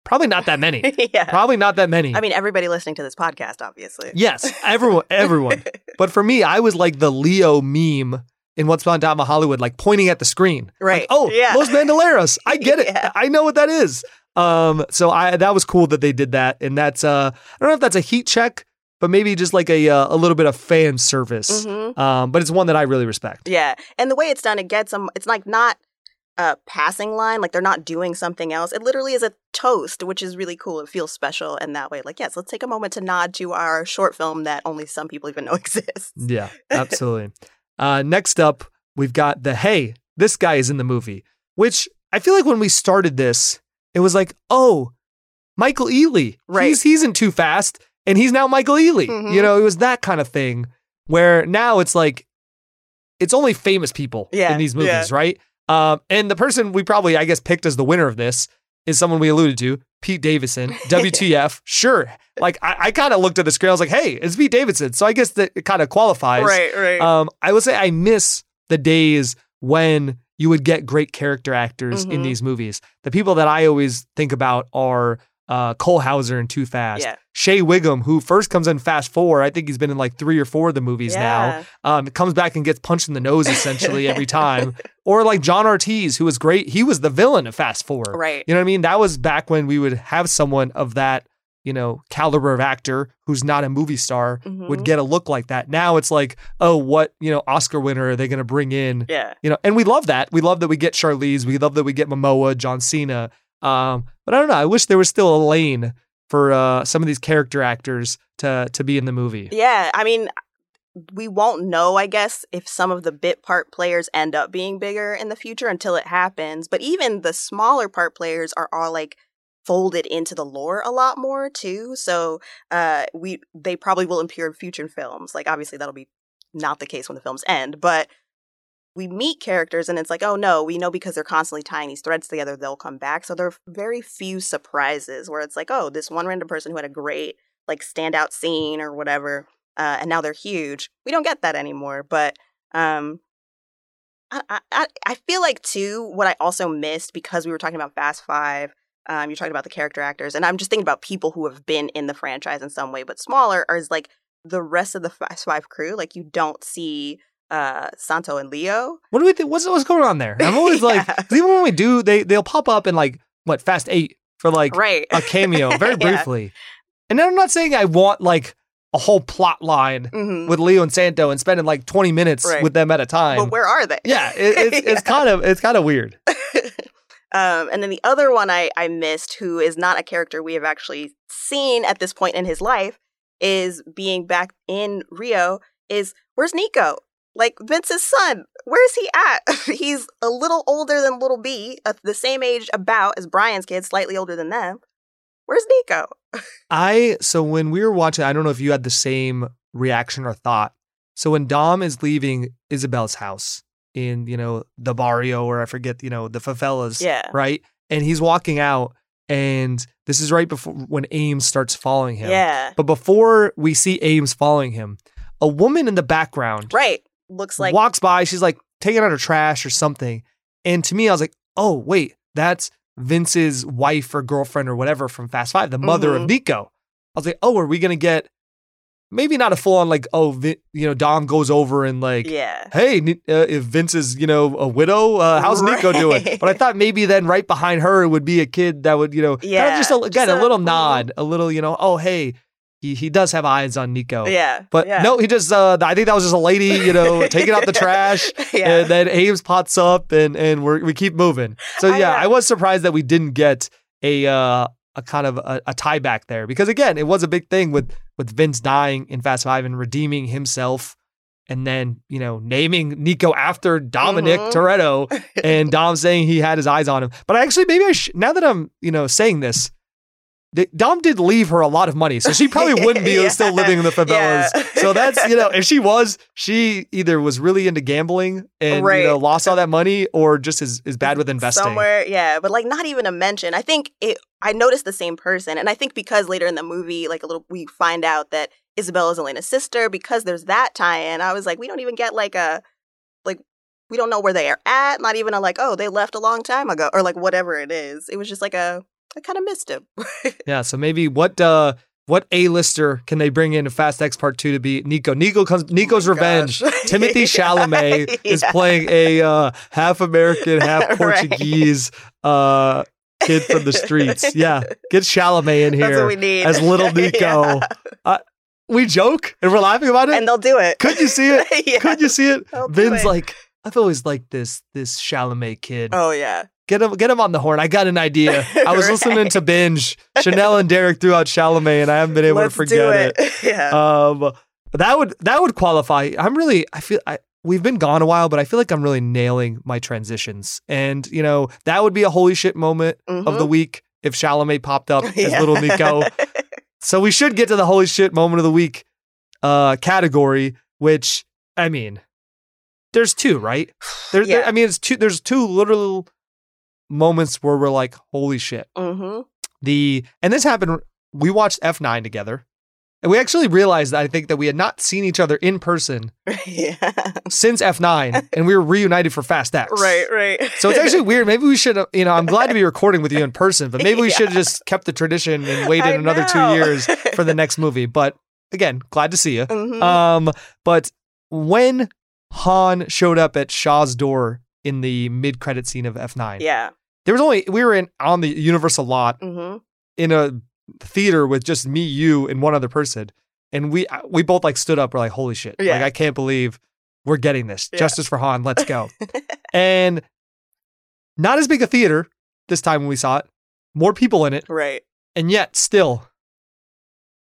Probably not that many. yeah. Probably not that many. I mean, everybody listening to this podcast, obviously. Yes, everyone, everyone. But for me, I was like the Leo meme in Once Upon a Time in Hollywood, like pointing at the screen. Right. Like, oh, yeah. Los Bandoleros. I get it. yeah. I know what that is. Um, so I that was cool that they did that, and that's uh, I don't know if that's a heat check, but maybe just like a uh, a little bit of fan service. Mm-hmm. Um, but it's one that I really respect. Yeah, and the way it's done, it gets them. It's like not. uh, passing line. Like, they're not doing something else. It literally is a toast, which is really cool. It feels special in that way. Like, yes, let's take a moment to nod to our short film that only some people even know exists. Yeah, absolutely. uh, next up, we've got the, hey, this guy is in the movie, which I feel like when we started this, it was like, oh, Michael Ealy, right. he's, he's in Too Fast, and he's now Michael Ealy. Mm-hmm. You know, it was that kind of thing where now it's like, it's only famous people yeah. in these movies, yeah. right? Um, and the person we probably, I guess, picked as the winner of this is someone we alluded to, Pete Davidson, W T F. Sure. Like, I, I kind of looked at the screen. I was like, hey, it's Pete Davidson. So I guess that it kind of qualifies. Right, right. Um, I would say I miss the days when you would get great character actors mm-hmm. in these movies. The people that I always think about are uh, Cole Hauser in Too Fast. Yeah. Shea Wiggum, who first comes in Fast Four. I think he's been in like three or four of the movies yeah. now. Um, comes back and gets punched in the nose essentially every time. Or like John Ortiz, who was great. He was the villain of Fast Four. Right. You know what I mean? That was back when we would have someone of that, you know, caliber of actor who's not a movie star mm-hmm. would get a look like that. Now it's like, oh, what, you know, Oscar winner are they going to bring in? Yeah. You know, and we love that. We love that we get Charlize. We love that we get Momoa, John Cena. Um, but I don't know. I wish there was still a lane for uh, some of these character actors to, to be in the movie. Yeah. I mean, we won't know, I guess, if some of the bit part players end up being bigger in the future until it happens. But even the smaller part players are all like, folded into the lore a lot more too, so uh, we they probably will appear in future films. Like obviously that'll be not the case when the films end, but we meet characters and it's like, oh no, we know because they're constantly tying these threads together, they'll come back. So there are very few surprises where it's like, oh, this one random person who had a great like standout scene or whatever, uh, and now they're huge. We don't get that anymore, but. Um, I, I I feel like too what I also missed because we were talking about Fast Five. Um, you're talking about the character actors, and I'm just thinking about people who have been in the franchise in some way, but smaller, or is like the rest of the Fast Five crew. Like you don't see uh, Santo and Leo. What do we think? What's, what's going on there? I'm always yeah. like, even when we do, they they'll pop up in like what Fast Eight for like right. a cameo, very yeah. briefly. And I'm not saying I want like a whole plot line mm-hmm. with Leo and Santo and spending like twenty minutes right. with them at a time. But where are they? Yeah, it, it's, yeah. it's kind of it's kind of weird. Um, and then the other one I, I missed, who is not a character we have actually seen at this point in his life, is being back in Rio, is where's Nico? Like, Vince's son. Where's he at? He's a little older than little B, uh, the same age about as Brian's kids, slightly older than them. Where's Nico? I, so when we were watching, I don't know if you had the same reaction or thought. So when Dom is leaving Isabel's house, in, you know, the barrio, or I forget, you know, the favelas, yeah. right? And he's walking out, and this is right before when Ames starts following him. Yeah. But before we see Ames following him, a woman in the background right. looks like walks by. She's like taking out her trash or something. And to me, I was like, oh, wait, that's Vince's wife or girlfriend or whatever from Fast Five, the mother mm-hmm. of Nico. I was like, oh, are we going to get... Maybe not a full on like, oh, you know, Dom goes over and like, yeah. hey, uh, if Vince is, you know, a widow, uh, how's right. Nico doing? But I thought maybe then right behind her would be a kid that would, you know, yeah. kind of just, a, again, just a, a little nod, a little, you know, oh, hey, he, he does have eyes on Nico. Yeah. But yeah. no, he just, uh, I think that was just a lady, you know, taking out the trash. yeah. And then Ames pots up and, and we're, we keep moving. So yeah, I, I was surprised that we didn't get a, uh, a kind of a, a tie back there, because again, it was a big thing with, with Vince dying in Fast Five and redeeming himself, and then, you know, naming Nico after Dominic mm-hmm. Toretto, and Dom saying he had his eyes on him. But actually, maybe I sh- now that I'm, you know, saying this, th- Dom did leave her a lot of money, so she probably wouldn't be yeah. still living in the favelas. Yeah. So that's, you know, if she was, she either was really into gambling and right. you know, lost all that money, or just is is bad with investing somewhere. Yeah, but like not even a mention. I think it. I noticed the same person. And I think because later in the movie, like a little, we find out that Isabel is Elena's sister, because there's that tie-in. I was like, we don't even get like a, like, we don't know where they are at. Not even a like, oh, they left a long time ago, or like whatever it is. It was just like a, I kind of missed him. yeah. So maybe what, uh, what A-lister can they bring in to Fast X Part Two to be Nico? Nico comes. Nico's oh revenge. Timothy Chalamet yeah. is playing a uh, half American, half Portuguese, right. uh, kid from the streets. Yeah. Get Chalamet in here. That's what we need. As little Nico. yeah. uh, we joke and we're laughing about it. And they'll do it. Could you see it? yeah. Could you see it? They'll Vin's like, I've always liked this this Chalamet kid. Oh yeah. Get him, get him on the horn. I got an idea. I was right. listening to Binge. Chanelle and Derek threw out Chalamet, and I haven't been able Let's to forget do it. it. Yeah. Um, that would that would qualify. I'm really. I feel. I we've been gone a while, but I feel like I'm really nailing my transitions. And you know, that would be a holy shit moment mm-hmm. of the week if Chalamet popped up yeah. as Little Nico. So we should get to the holy shit moment of the week uh, category, which I mean, there's two, right? There, yeah. there, I mean, it's two. There's two literal. Moments where we're like, holy shit. Mm-hmm. The and this happened. We watched F nine together, and we actually realized I think that we had not seen each other in person yeah. since F nine, and we were reunited for Fast X. Right, right. So it's actually weird. Maybe we should. You know, I'm glad to be recording with you in person, but maybe we yeah. should have just kept the tradition and waited I another know. two years for the next movie. But again, glad to see you. Mm-hmm. Um, but when Han showed up at Shaw's door in the mid-credit scene of F nine, yeah. There was only, we were in on the Universal lot mm-hmm. in a theater with just me, you, and one other person. And we we both like stood up. We're like, holy shit. Yeah. Like, I can't believe we're getting this. Yeah. Justice for Han. Let's go. And not as big a theater this time when we saw it. More people in it. Right. And yet still,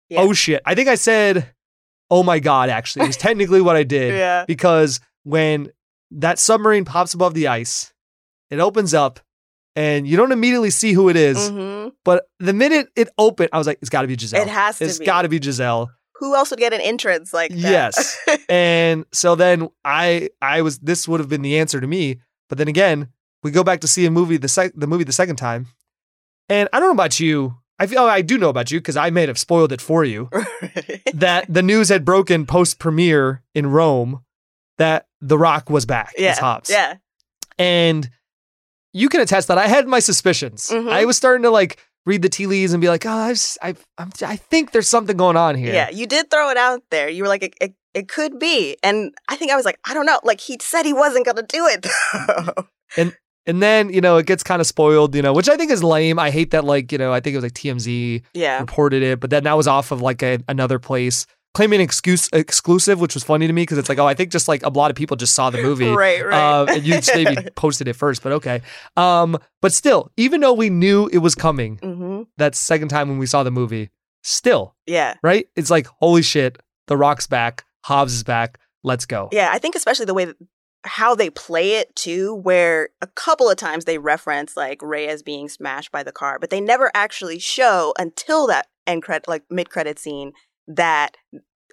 yeah. oh shit. I think I said, oh my God, actually. It was technically what I did. Yeah. Because when that submarine pops above the ice, it opens up. And you don't immediately see who it is, mm-hmm. but the minute it opened, I was like, it's got to be Giselle. It has to it's be. It's got to be Giselle. Who else would get an entrance like that? Yes. And so then I I was, this would have been the answer to me. But then again, we go back to see a movie, the, sec- the movie the second time. And I don't know about you. I feel oh, I do know about you because I may have spoiled it for you. That the news had broken post-premiere in Rome that The Rock was back yeah. as Hobbs. Yeah. And you can attest that I had my suspicions. Mm-hmm. I was starting to like read the tea leaves and be like, oh, I, just, I, I'm, I think there's something going on here. Yeah, you did throw it out there. You were like, it, it, it could be. And I think I was like, I don't know. Like he said he wasn't going to do it though. And and then, you know, it gets kind of spoiled, you know, which I think is lame. I hate that like, you know, I think it was like T M Z yeah. reported it, but then that was off of like a, another place. Claiming excuse exclusive, which was funny to me because it's like, oh, I think just like a lot of people just saw the movie. Right, right. Uh, and you maybe posted it first, but okay. Um, but still, even though we knew it was coming mm-hmm. that second time when we saw the movie, still. Yeah. Right? It's like, holy shit, The Rock's back, Hobbs is back, let's go. Yeah, I think especially the way that, how they play it too, where a couple of times they reference like Reyes being smashed by the car, but they never actually show until that end credit, like mid-credit scene that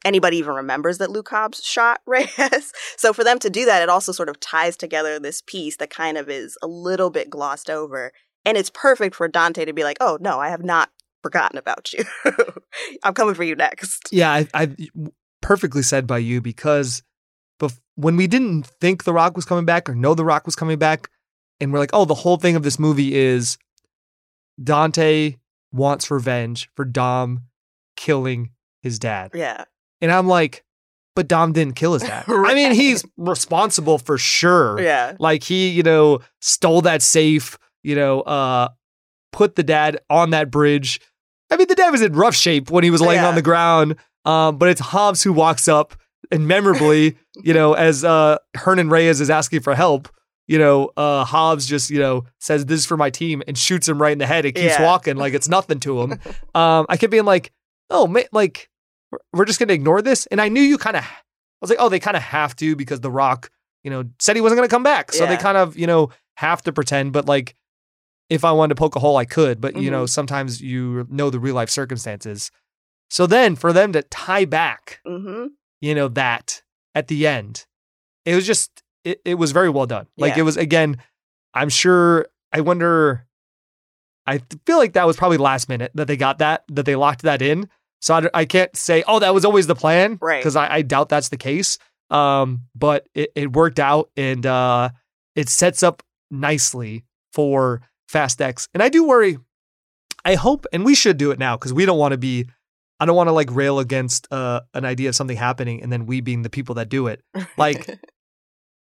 anybody even remembers that Luke Hobbs shot Reyes. So for them to do that, it also sort of ties together this piece that kind of is a little bit glossed over. And it's perfect for Dante to be like, oh, no, I have not forgotten about you. I'm coming for you next. Yeah, I, I perfectly said by you, because bef- when we didn't think The Rock was coming back or know The Rock was coming back, and we're like, oh, the whole thing of this movie is Dante wants revenge for Dom killing his dad. Yeah. And I'm like, but Dom didn't kill his dad. Right. I mean, he's responsible for sure. Yeah. Like he, you know, stole that safe, you know, uh, put the dad on that bridge. I mean, the dad was in rough shape when he was laying yeah. on the ground. Um, but it's Hobbs who walks up and memorably, you know, as uh, Hernan Reyes is asking for help, you know, uh, Hobbs just, you know, says this is for my team and shoots him right in the head. It keeps yeah. walking like it's nothing to him. um, I kept being like, oh, man, like, we're just going to ignore this. And I knew you kind of, I was like, oh, they kind of have to because The Rock, you know, said he wasn't going to come back. So yeah. they kind of, you know, have to pretend. But like, if I wanted to poke a hole, I could. But, mm-hmm. you know, sometimes you know the real life circumstances. So then for them to tie back, mm-hmm. you know, that at the end, it was just, it, it was very well done. Like yeah. it was, again, I'm sure, I wonder, I feel like that was probably last minute that they got that, that they locked that in. So I, I can't say, oh, that was always the plan, right? Because I, I doubt that's the case. Um, but it, it worked out, and uh, it sets up nicely for Fast X. And I do worry. I hope, and we should do it now because we don't want to be. I don't want to like rail against uh, an idea of something happening, and then we being the people that do it. Like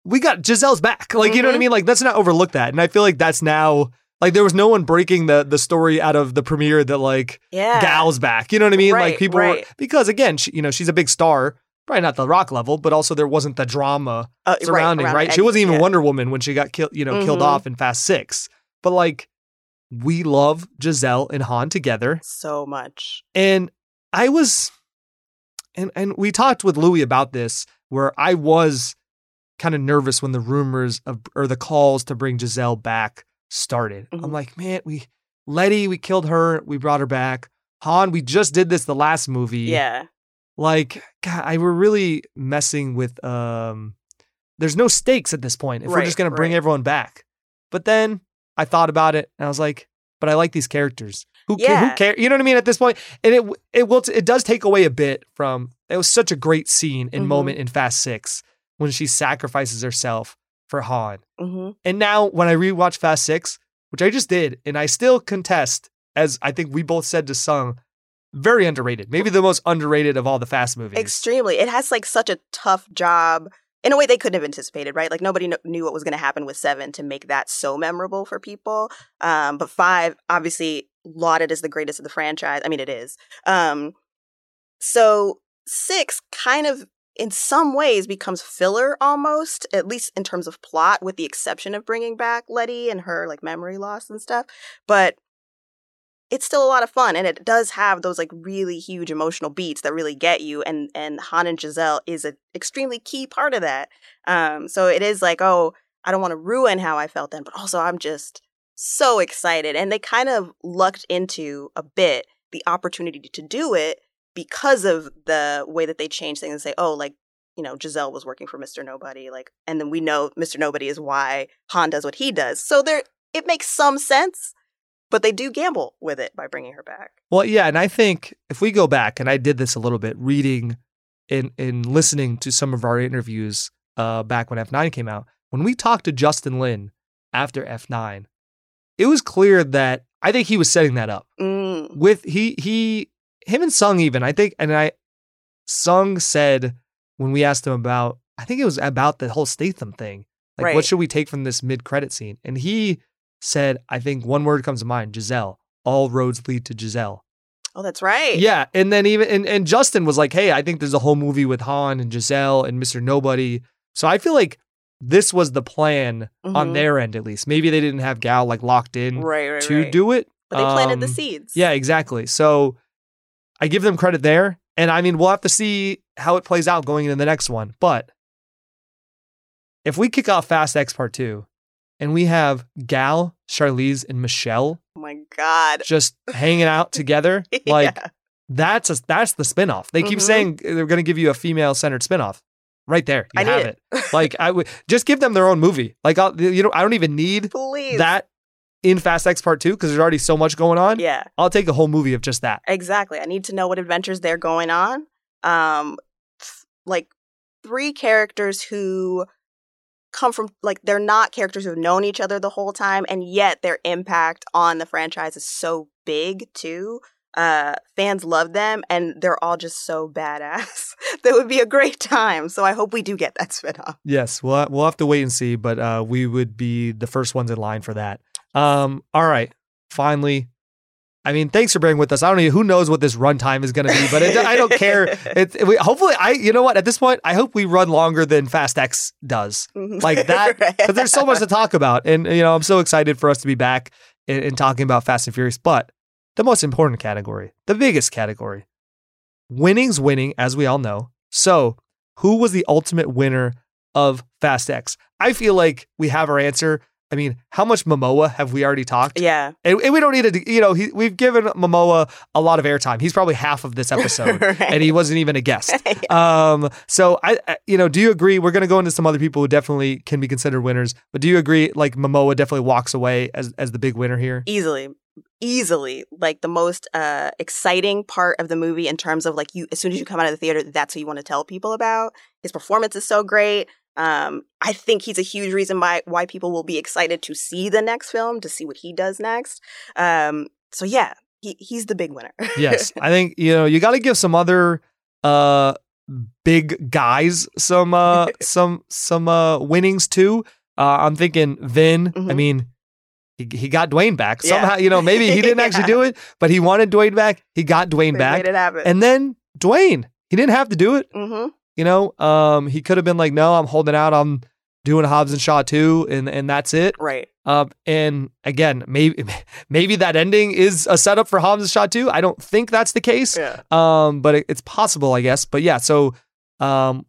we got Giselle's back. Like mm-hmm. you know what I mean. Like let's not overlook that. And I feel like that's now. Like, there was no one breaking the the story out of the premiere that, like, yeah. Gal's back. You know what I mean? Right, like, people right. were, because, again, she, you know, she's a big star. Probably not the Rock level, but also there wasn't the drama uh, surrounding, right? right? She wasn't even yeah. Wonder Woman when she got killed, you know, mm-hmm. killed off in Fast Six. But like, we love Giselle and Han together so much. And I was, and and we talked with Louis about this, where I was kind of nervous when the rumors of or the calls to bring Giselle back started. Mm-hmm. I'm like, man, we Letty, we killed her, we brought her back. Han, we just did this the last movie. Yeah. Like, God, I were really messing with, um, there's no stakes at this point if right, we're just going to bring right. everyone back. But then I thought about it and I was like, but I like these characters. Who, yeah. ca- who cares? You know what I mean? At this point, and it, it will, it does take away a bit from, it was such a great scene and mm-hmm. moment in Fast Six when she sacrifices herself for Han. Mm-hmm. And now when I rewatch Fast Six, which I just did, and I still contest, as I think we both said to Sung, very underrated. Maybe the most underrated of all the Fast movies. Extremely. It has like such a tough job in a way they couldn't have anticipated, right? Like nobody kn- knew what was going to happen with seven to make that so memorable for people. Um, but five, obviously lauded as the greatest of the franchise. I mean, it is. Um, so six kind of in some ways becomes filler almost, at least in terms of plot, with the exception of bringing back Letty and her like memory loss and stuff. But it's still a lot of fun, and it does have those like really huge emotional beats that really get you, and and Han and Giselle is an extremely key part of that. Um, so it is like, oh, I don't want to ruin how I felt then, but also I'm just so excited. And they kind of lucked into a bit the opportunity to do it because of the way that they changed things and say, oh, like, you know, Giselle was working for Mister Nobody, like, and then we know Mister Nobody is why Han does what he does. So there, it makes some sense. But they do gamble with it by bringing her back. Well, yeah, and I think if we go back, and I did this a little bit, reading and, and listening to some of our interviews uh, back when F nine came out, when we talked to Justin Lin after F nine, it was clear that I think he was setting that up. Mm. With he he him and Sung even, I think, and I Sung said when we asked him about, I think it was about the whole Statham thing. Like, right. What should we take from this mid-credit scene? And he said, I think one word comes to mind, Giselle. All roads lead to Giselle. Oh, that's right. Yeah. And then even, and, and Justin was like, hey, I think there's a whole movie with Han and Giselle and Mister Nobody. So I feel like this was the plan mm-hmm. on their end, at least. Maybe they didn't have Gal like locked in right, right, to right. do it. But they planted um, the seeds. Yeah, exactly. So I give them credit there. And I mean, we'll have to see how it plays out going into the next one. But if we kick off Fast X Part two, and we have Gal, Charlize, and Michelle. Oh my God. Just hanging out together. Like, yeah. that's a, that's the spinoff. They mm-hmm. keep saying they're going to give you a female-centered spinoff. Right there. You I have it. it. Like, I would just give them their own movie. Like, I'll, you know, I don't even need Please. that in Fast X Part two because there's already so much going on. Yeah. I'll take a whole movie of just that. Exactly. I need to know what adventures they're going on. Um, f- like, three characters who come from, like, they're not characters who've known each other the whole time, and yet their impact on the franchise is so big too. Uh, fans love them, and they're all just so badass. That would be a great time. So I hope we do get that spin-off. Yes, we'll we'll have to wait and see, but uh, we would be the first ones in line for that. Um, all right, finally. I mean, thanks for bearing with us. I don't know who knows what this runtime is going to be, but it, I don't care. It, it, we, hopefully, I you know what? At this point, I hope we run longer than Fast X does, like that, because there's so much to talk about. And you know, I'm so excited for us to be back and, and talking about Fast and Furious. But the most important category, the biggest category, winning's winning, as we all know. So, who was the ultimate winner of Fast X? I feel like we have our answer. I mean, how much Momoa have we already talked? Yeah. And, and we don't need to, you know, he, we've given Momoa a lot of airtime. He's probably half of this episode right. and he wasn't even a guest. yeah. Um, so, I, I, you know, do you agree? We're going to go into some other people who definitely can be considered winners, but do you agree like Momoa definitely walks away as, as the big winner here? Easily. Easily. Like the most uh, exciting part of the movie in terms of like you, as soon as you come out of the theater, that's what you want to tell people about. His performance is so great. Um, I think he's a huge reason why why people will be excited to see the next film, to see what he does next. Um, so yeah, he he's the big winner. Yes, I think you know you got to give some other uh big guys some uh some some uh winnings too. Uh, I'm thinking Vin. Mm-hmm. I mean, he he got Dwayne back somehow. Yeah. You know, maybe he didn't yeah. actually do it, but he wanted Dwayne back. He got Dwayne they back, made it happen. And then Dwayne, he didn't have to do it. Mm-hmm. You know, um, he could have been like, no, I'm holding out. I'm doing Hobbs and Shaw two, and and that's it. Right. Um, and again, maybe maybe that ending is a setup for Hobbs and Shaw two. I don't think that's the case. Yeah. Um, but it, it's possible, I guess. But yeah, so um,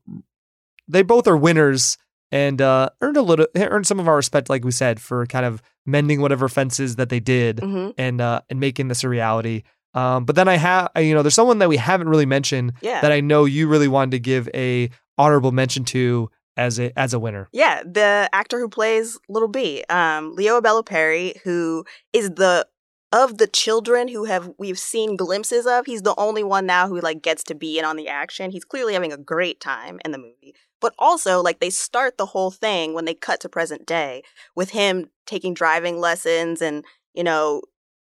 they both are winners and uh, earned a little, earned some of our respect, like we said, for kind of mending whatever fences that they did, mm-hmm. and uh, and making this a reality. Um, but then I have, you know, there's someone that we haven't really mentioned, yeah. that I know you really wanted to give a honorable mention to as a as a winner. Yeah, the actor who plays Little B, um, Leo Abello Perry, who is the of the children who have we've seen glimpses of. He's the only one now who like gets to be in on the action. He's clearly having a great time in the movie. But also, like, they start the whole thing when they cut to present day with him taking driving lessons, and you know.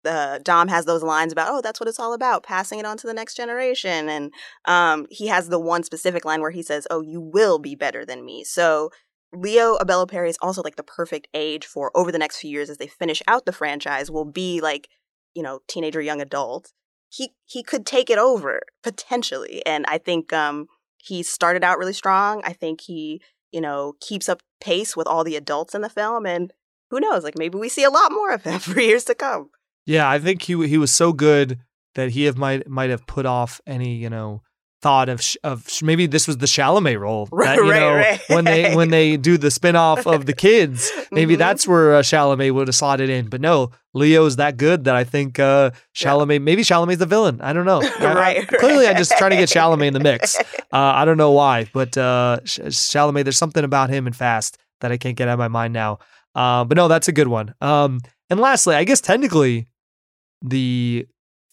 Uh, Dom has those lines about, oh, that's what it's all about, passing it on to the next generation. And um, he has the one specific line where he says, oh, you will be better than me. So Leo Abello Perry is also like the perfect age for, over the next few years as they finish out the franchise, will be like, you know, teenager, young adult. He he could take it over potentially. And I think um, he started out really strong. I think he, you know, keeps up pace with all the adults in the film. And who knows, like maybe we see a lot more of him for years to come. Yeah, I think he he was so good that he have, might might have put off any, you know, thought of sh- of sh- maybe this was the Chalamet role. That, right, you know, right, right. When they when they do the spinoff of the kids, maybe mm-hmm. that's where uh, Chalamet would have slotted in. But no, Leo is that good that I think uh, Chalamet, yeah. maybe Chalamet's the villain. I don't know. right, I, I, clearly, right. I'm just trying to get Chalamet in the mix. Uh, I don't know why, but uh, Ch- Chalamet, there's something about him in Fast that I can't get out of my mind now. Uh, but no, that's a good one. Um, and lastly, I guess technically, the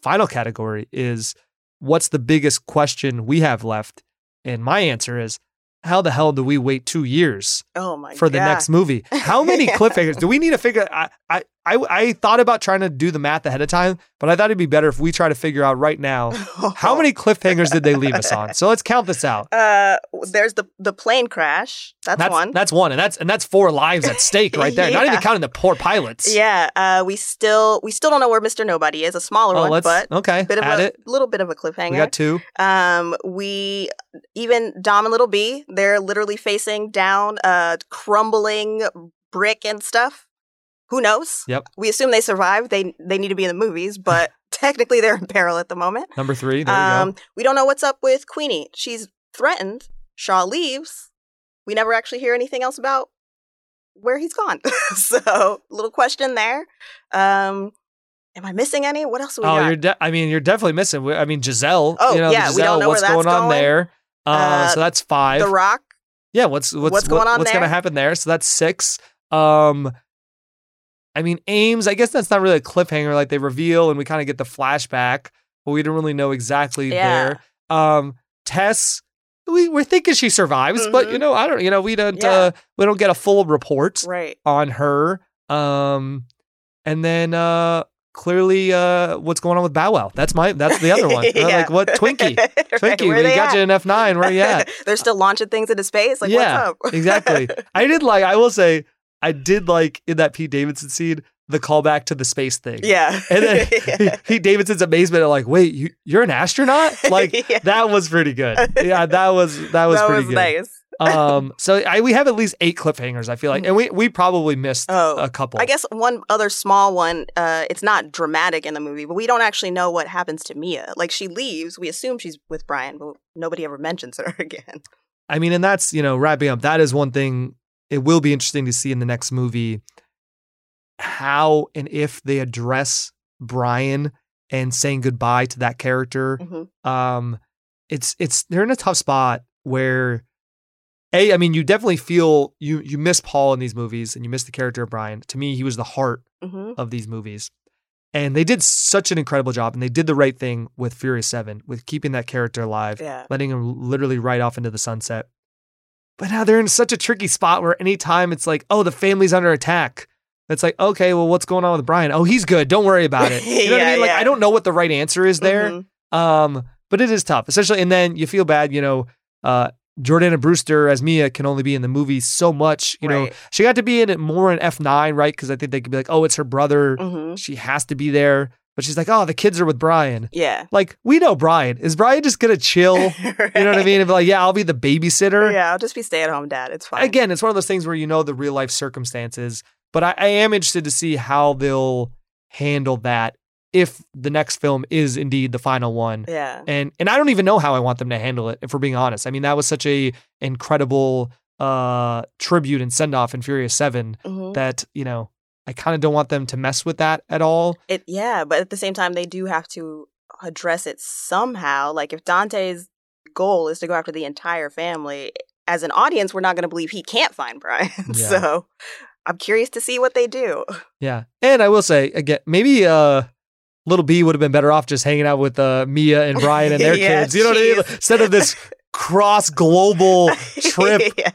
final category is what's the biggest question we have left? And my answer is, how the hell do we wait two years oh my for God. the next movie? How many cliffhangers do we need to figure? I, I, I, I thought about trying to do the math ahead of time, but I thought it'd be better if we try to figure out right now how many cliffhangers did they leave us on? So let's count this out. Uh, there's the, the plane crash. That's, that's one. That's one. And that's, and that's four lives at stake right there. yeah. Not even counting the poor pilots. Yeah. Uh, we still, we still don't know where Mister Nobody is, a smaller oh, one, but okay, bit of add a it. little bit of a cliffhanger. We got two. Um, we, even Dom and Little B, they're literally facing down uh, crumbling brick and stuff. Who knows? Yep. We assume they survive. They they need to be in the movies, but technically they're in peril at the moment. Number three. There um, you go. We don't know what's up with Queenie. She's threatened. Shaw leaves. We never actually hear anything else about where he's gone. So, little question there. Um, am I missing any? What else do we oh, got? You're de- I mean, you're definitely missing. I mean, Giselle. Oh, you know, yeah. Giselle, we don't know what's where that's going on going. there. Uh, uh, so that's five. The Rock. Yeah, what's what's what's going on what's there? Gonna happen there? So that's six. Um, I mean, Ames, I guess that's not really a cliffhanger. Like, they reveal and we kind of get the flashback, but we don't really know exactly yeah. there. Um, Tess, we we're thinking she survives, mm-hmm. but you know, I don't. You know, we don't. Yeah. Uh, we don't get a full report right. on her. Um, and then. Uh, Clearly, uh, what's going on with Bow Wow? That's my. That's the other one. yeah. Like what? Twinkie, Twinkie. right, we got at? you in F nine. Where are you at? They're still launching things into space. Like yeah, what's up? exactly. I did like. I will say, I did like in that Pete Davidson scene the callback to the space thing. Yeah, and then yeah. Pete Davidson's amazement at like, wait, you, you're an astronaut? Like yeah. that was pretty good. Yeah, that was that was that pretty was good. Nice. um so I, we have at least eight cliffhangers, I feel like, and we we probably missed oh, a couple. I guess one other small one, uh it's not dramatic in the movie, but we don't actually know what happens to Mia. Like, she leaves, we assume she's with Brian, but nobody ever mentions her again. I mean, and that's, you know, wrapping up, that is one thing it will be interesting to see in the next movie, how and if they address Brian and saying goodbye to that character. Mm-hmm. um it's it's they're in a tough spot where A, I mean, you definitely feel you you miss Paul in these movies and you miss the character of Brian. To me, he was the heart mm-hmm. of these movies. And they did such an incredible job, and they did the right thing with Furious seven, with keeping that character alive, yeah. letting him literally ride off into the sunset. But now they're in such a tricky spot where anytime it's like, oh, the family's under attack. It's like, okay, well, what's going on with Brian? Oh, he's good. Don't worry about it. You know yeah, what I mean? Like, yeah. I don't know what the right answer is there, mm-hmm. um, but it is tough, especially. And then you feel bad, you know, uh, Jordana Brewster as Mia can only be in the movie so much, you right. know. She got to be in it more in F nine, right? Because I think they could be like, oh, it's her brother. Mm-hmm. She has to be there. But she's like, oh, the kids are with Brian. Yeah. Like, we know Brian. Is Brian just going to chill? Right. You know what I mean? And be like, yeah, I'll be the babysitter. Yeah, I'll just be stay-at-home dad. It's fine. Again, it's one of those things where you know the real-life circumstances. But I, I am interested to see how they'll handle that if the next film is indeed the final one. Yeah. And and I don't even know how I want them to handle it, if we're being honest. I mean, that was such a incredible uh, tribute and send-off in Furious seven mm-hmm. that, you know... I kind of don't want them to mess with that at all. It, yeah, but at the same time, they do have to address it somehow. Like, if Dante's goal is to go after the entire family, as an audience, we're not going to believe he can't find Brian. Yeah. So I'm curious to see what they do. Yeah. And I will say, again, maybe uh, Little B would have been better off just hanging out with uh, Mia and Brian and their yeah, kids. You know geez. What I mean? Instead of this... cross-global trip, yeah.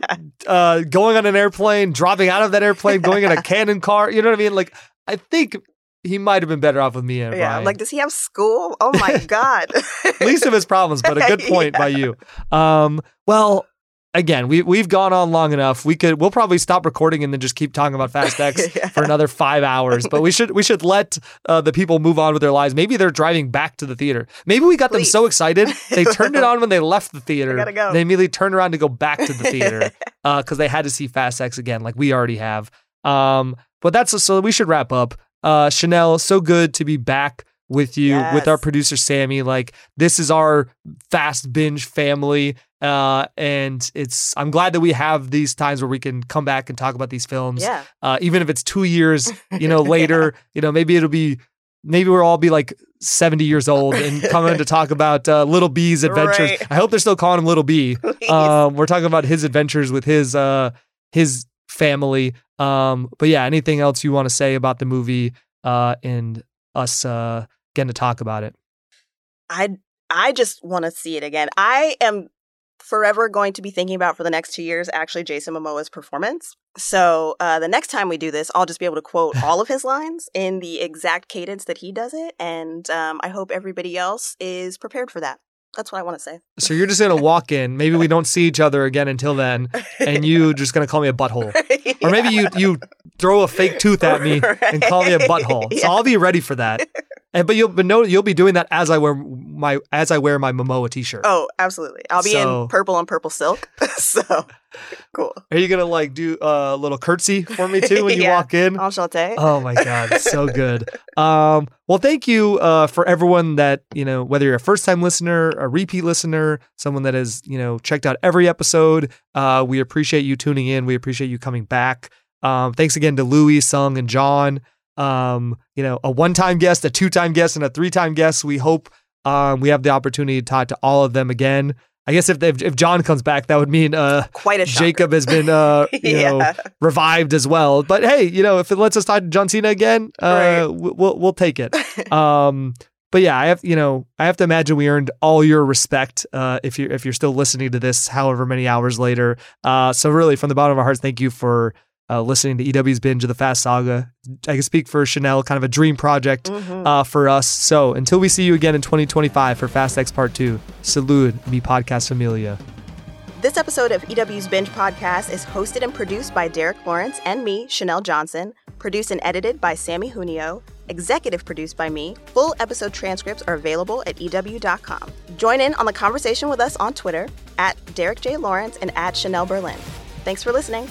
uh, going on an airplane, dropping out of that airplane, going in a cannon car. You know what I mean? Like, I think he might have been better off with me and yeah, Brian. Like, does he have school? Oh, my God. Least of his problems, but a good point yeah. by you. Um, well, again, we, we've gone on long enough. We could, we'll probably stop recording and then just keep talking about Fast X yeah. for another five hours. But we should we should let uh, the people move on with their lives. Maybe they're driving back to the theater. Maybe we got Please. them so excited they turned it on when they left the theater. Gotta go. They immediately turned around to go back to the theater because uh, they had to see Fast X again, like we already have. Um, but that's so we should wrap up. Uh, Chanelle, so good to be back with you, yes. with our producer Sammy. Like, this is our Fast Binge family. Uh, and it's, I'm glad that we have these times where we can come back and talk about these films. Yeah. Uh, even if it's two years, you know, later, yeah. you know, maybe it'll be, maybe we'll all be like seventy years old and coming to talk about, uh, Little B's adventures. Right. I hope they're still calling him Little B. Please. Um, we're talking about his adventures with his, uh, his family. Um, but yeah, anything else you want to say about the movie, uh, and us, uh, getting to talk about it? I, I just want to see it again. I am forever going to be thinking about for the next two years, actually, Jason Momoa's performance. So uh, the next time we do this, I'll just be able to quote all of his lines in the exact cadence that he does it. And um, I hope everybody else is prepared for that. That's what I want to say. So you're just going to walk in. Maybe we don't see each other again until then. And you're just going to call me a butthole. Yeah. Or maybe you, you throw a fake tooth at me right. and call me a butthole. Yeah. So I'll be ready for that. And but you'll but no, you'll be doing that as I wear my as I wear my Momoa t-shirt. Oh, absolutely! I'll be so, in purple and purple silk. So cool. Are you gonna like do a little curtsy for me too when you yeah. walk in? Enchanté. Oh my God, so good. um, well, thank you uh, for everyone that you know, whether you're a first-time listener, a repeat listener, someone that has you know checked out every episode. Uh, we appreciate you tuning in. We appreciate you coming back. Um, thanks again to Louis, Sung, and John. Um, you know, a one-time guest, a two-time guest, and a three-time guest. We hope um, we have the opportunity to talk to all of them again. I guess if if John comes back, that would mean uh, quite a Jacob shocker. has been uh, you yeah. know revived as well. But hey, you know, if it lets us talk to John Cena again, uh, right. we'll we'll take it. Um, but yeah, I have you know I have to imagine we earned all your respect uh, if you if you're still listening to this, however many hours later. Uh, so really, from the bottom of our hearts, thank you for. Uh, listening to E W's Binge of the Fast Saga. I can speak for Chanelle, kind of a dream project mm-hmm. uh, for us. So until we see you again in twenty twenty-five for Fast X Part two, salud, mi podcast familia. This episode of E W's Binge Podcast is hosted and produced by Derek Lawrence and me, Chanelle Johnson, produced and edited by Sammy Junio, executive produced by me. Full episode transcripts are available at E W dot com. Join in on the conversation with us on Twitter, at Derek J. Lawrence and at Chanelle Berlin. Thanks for listening.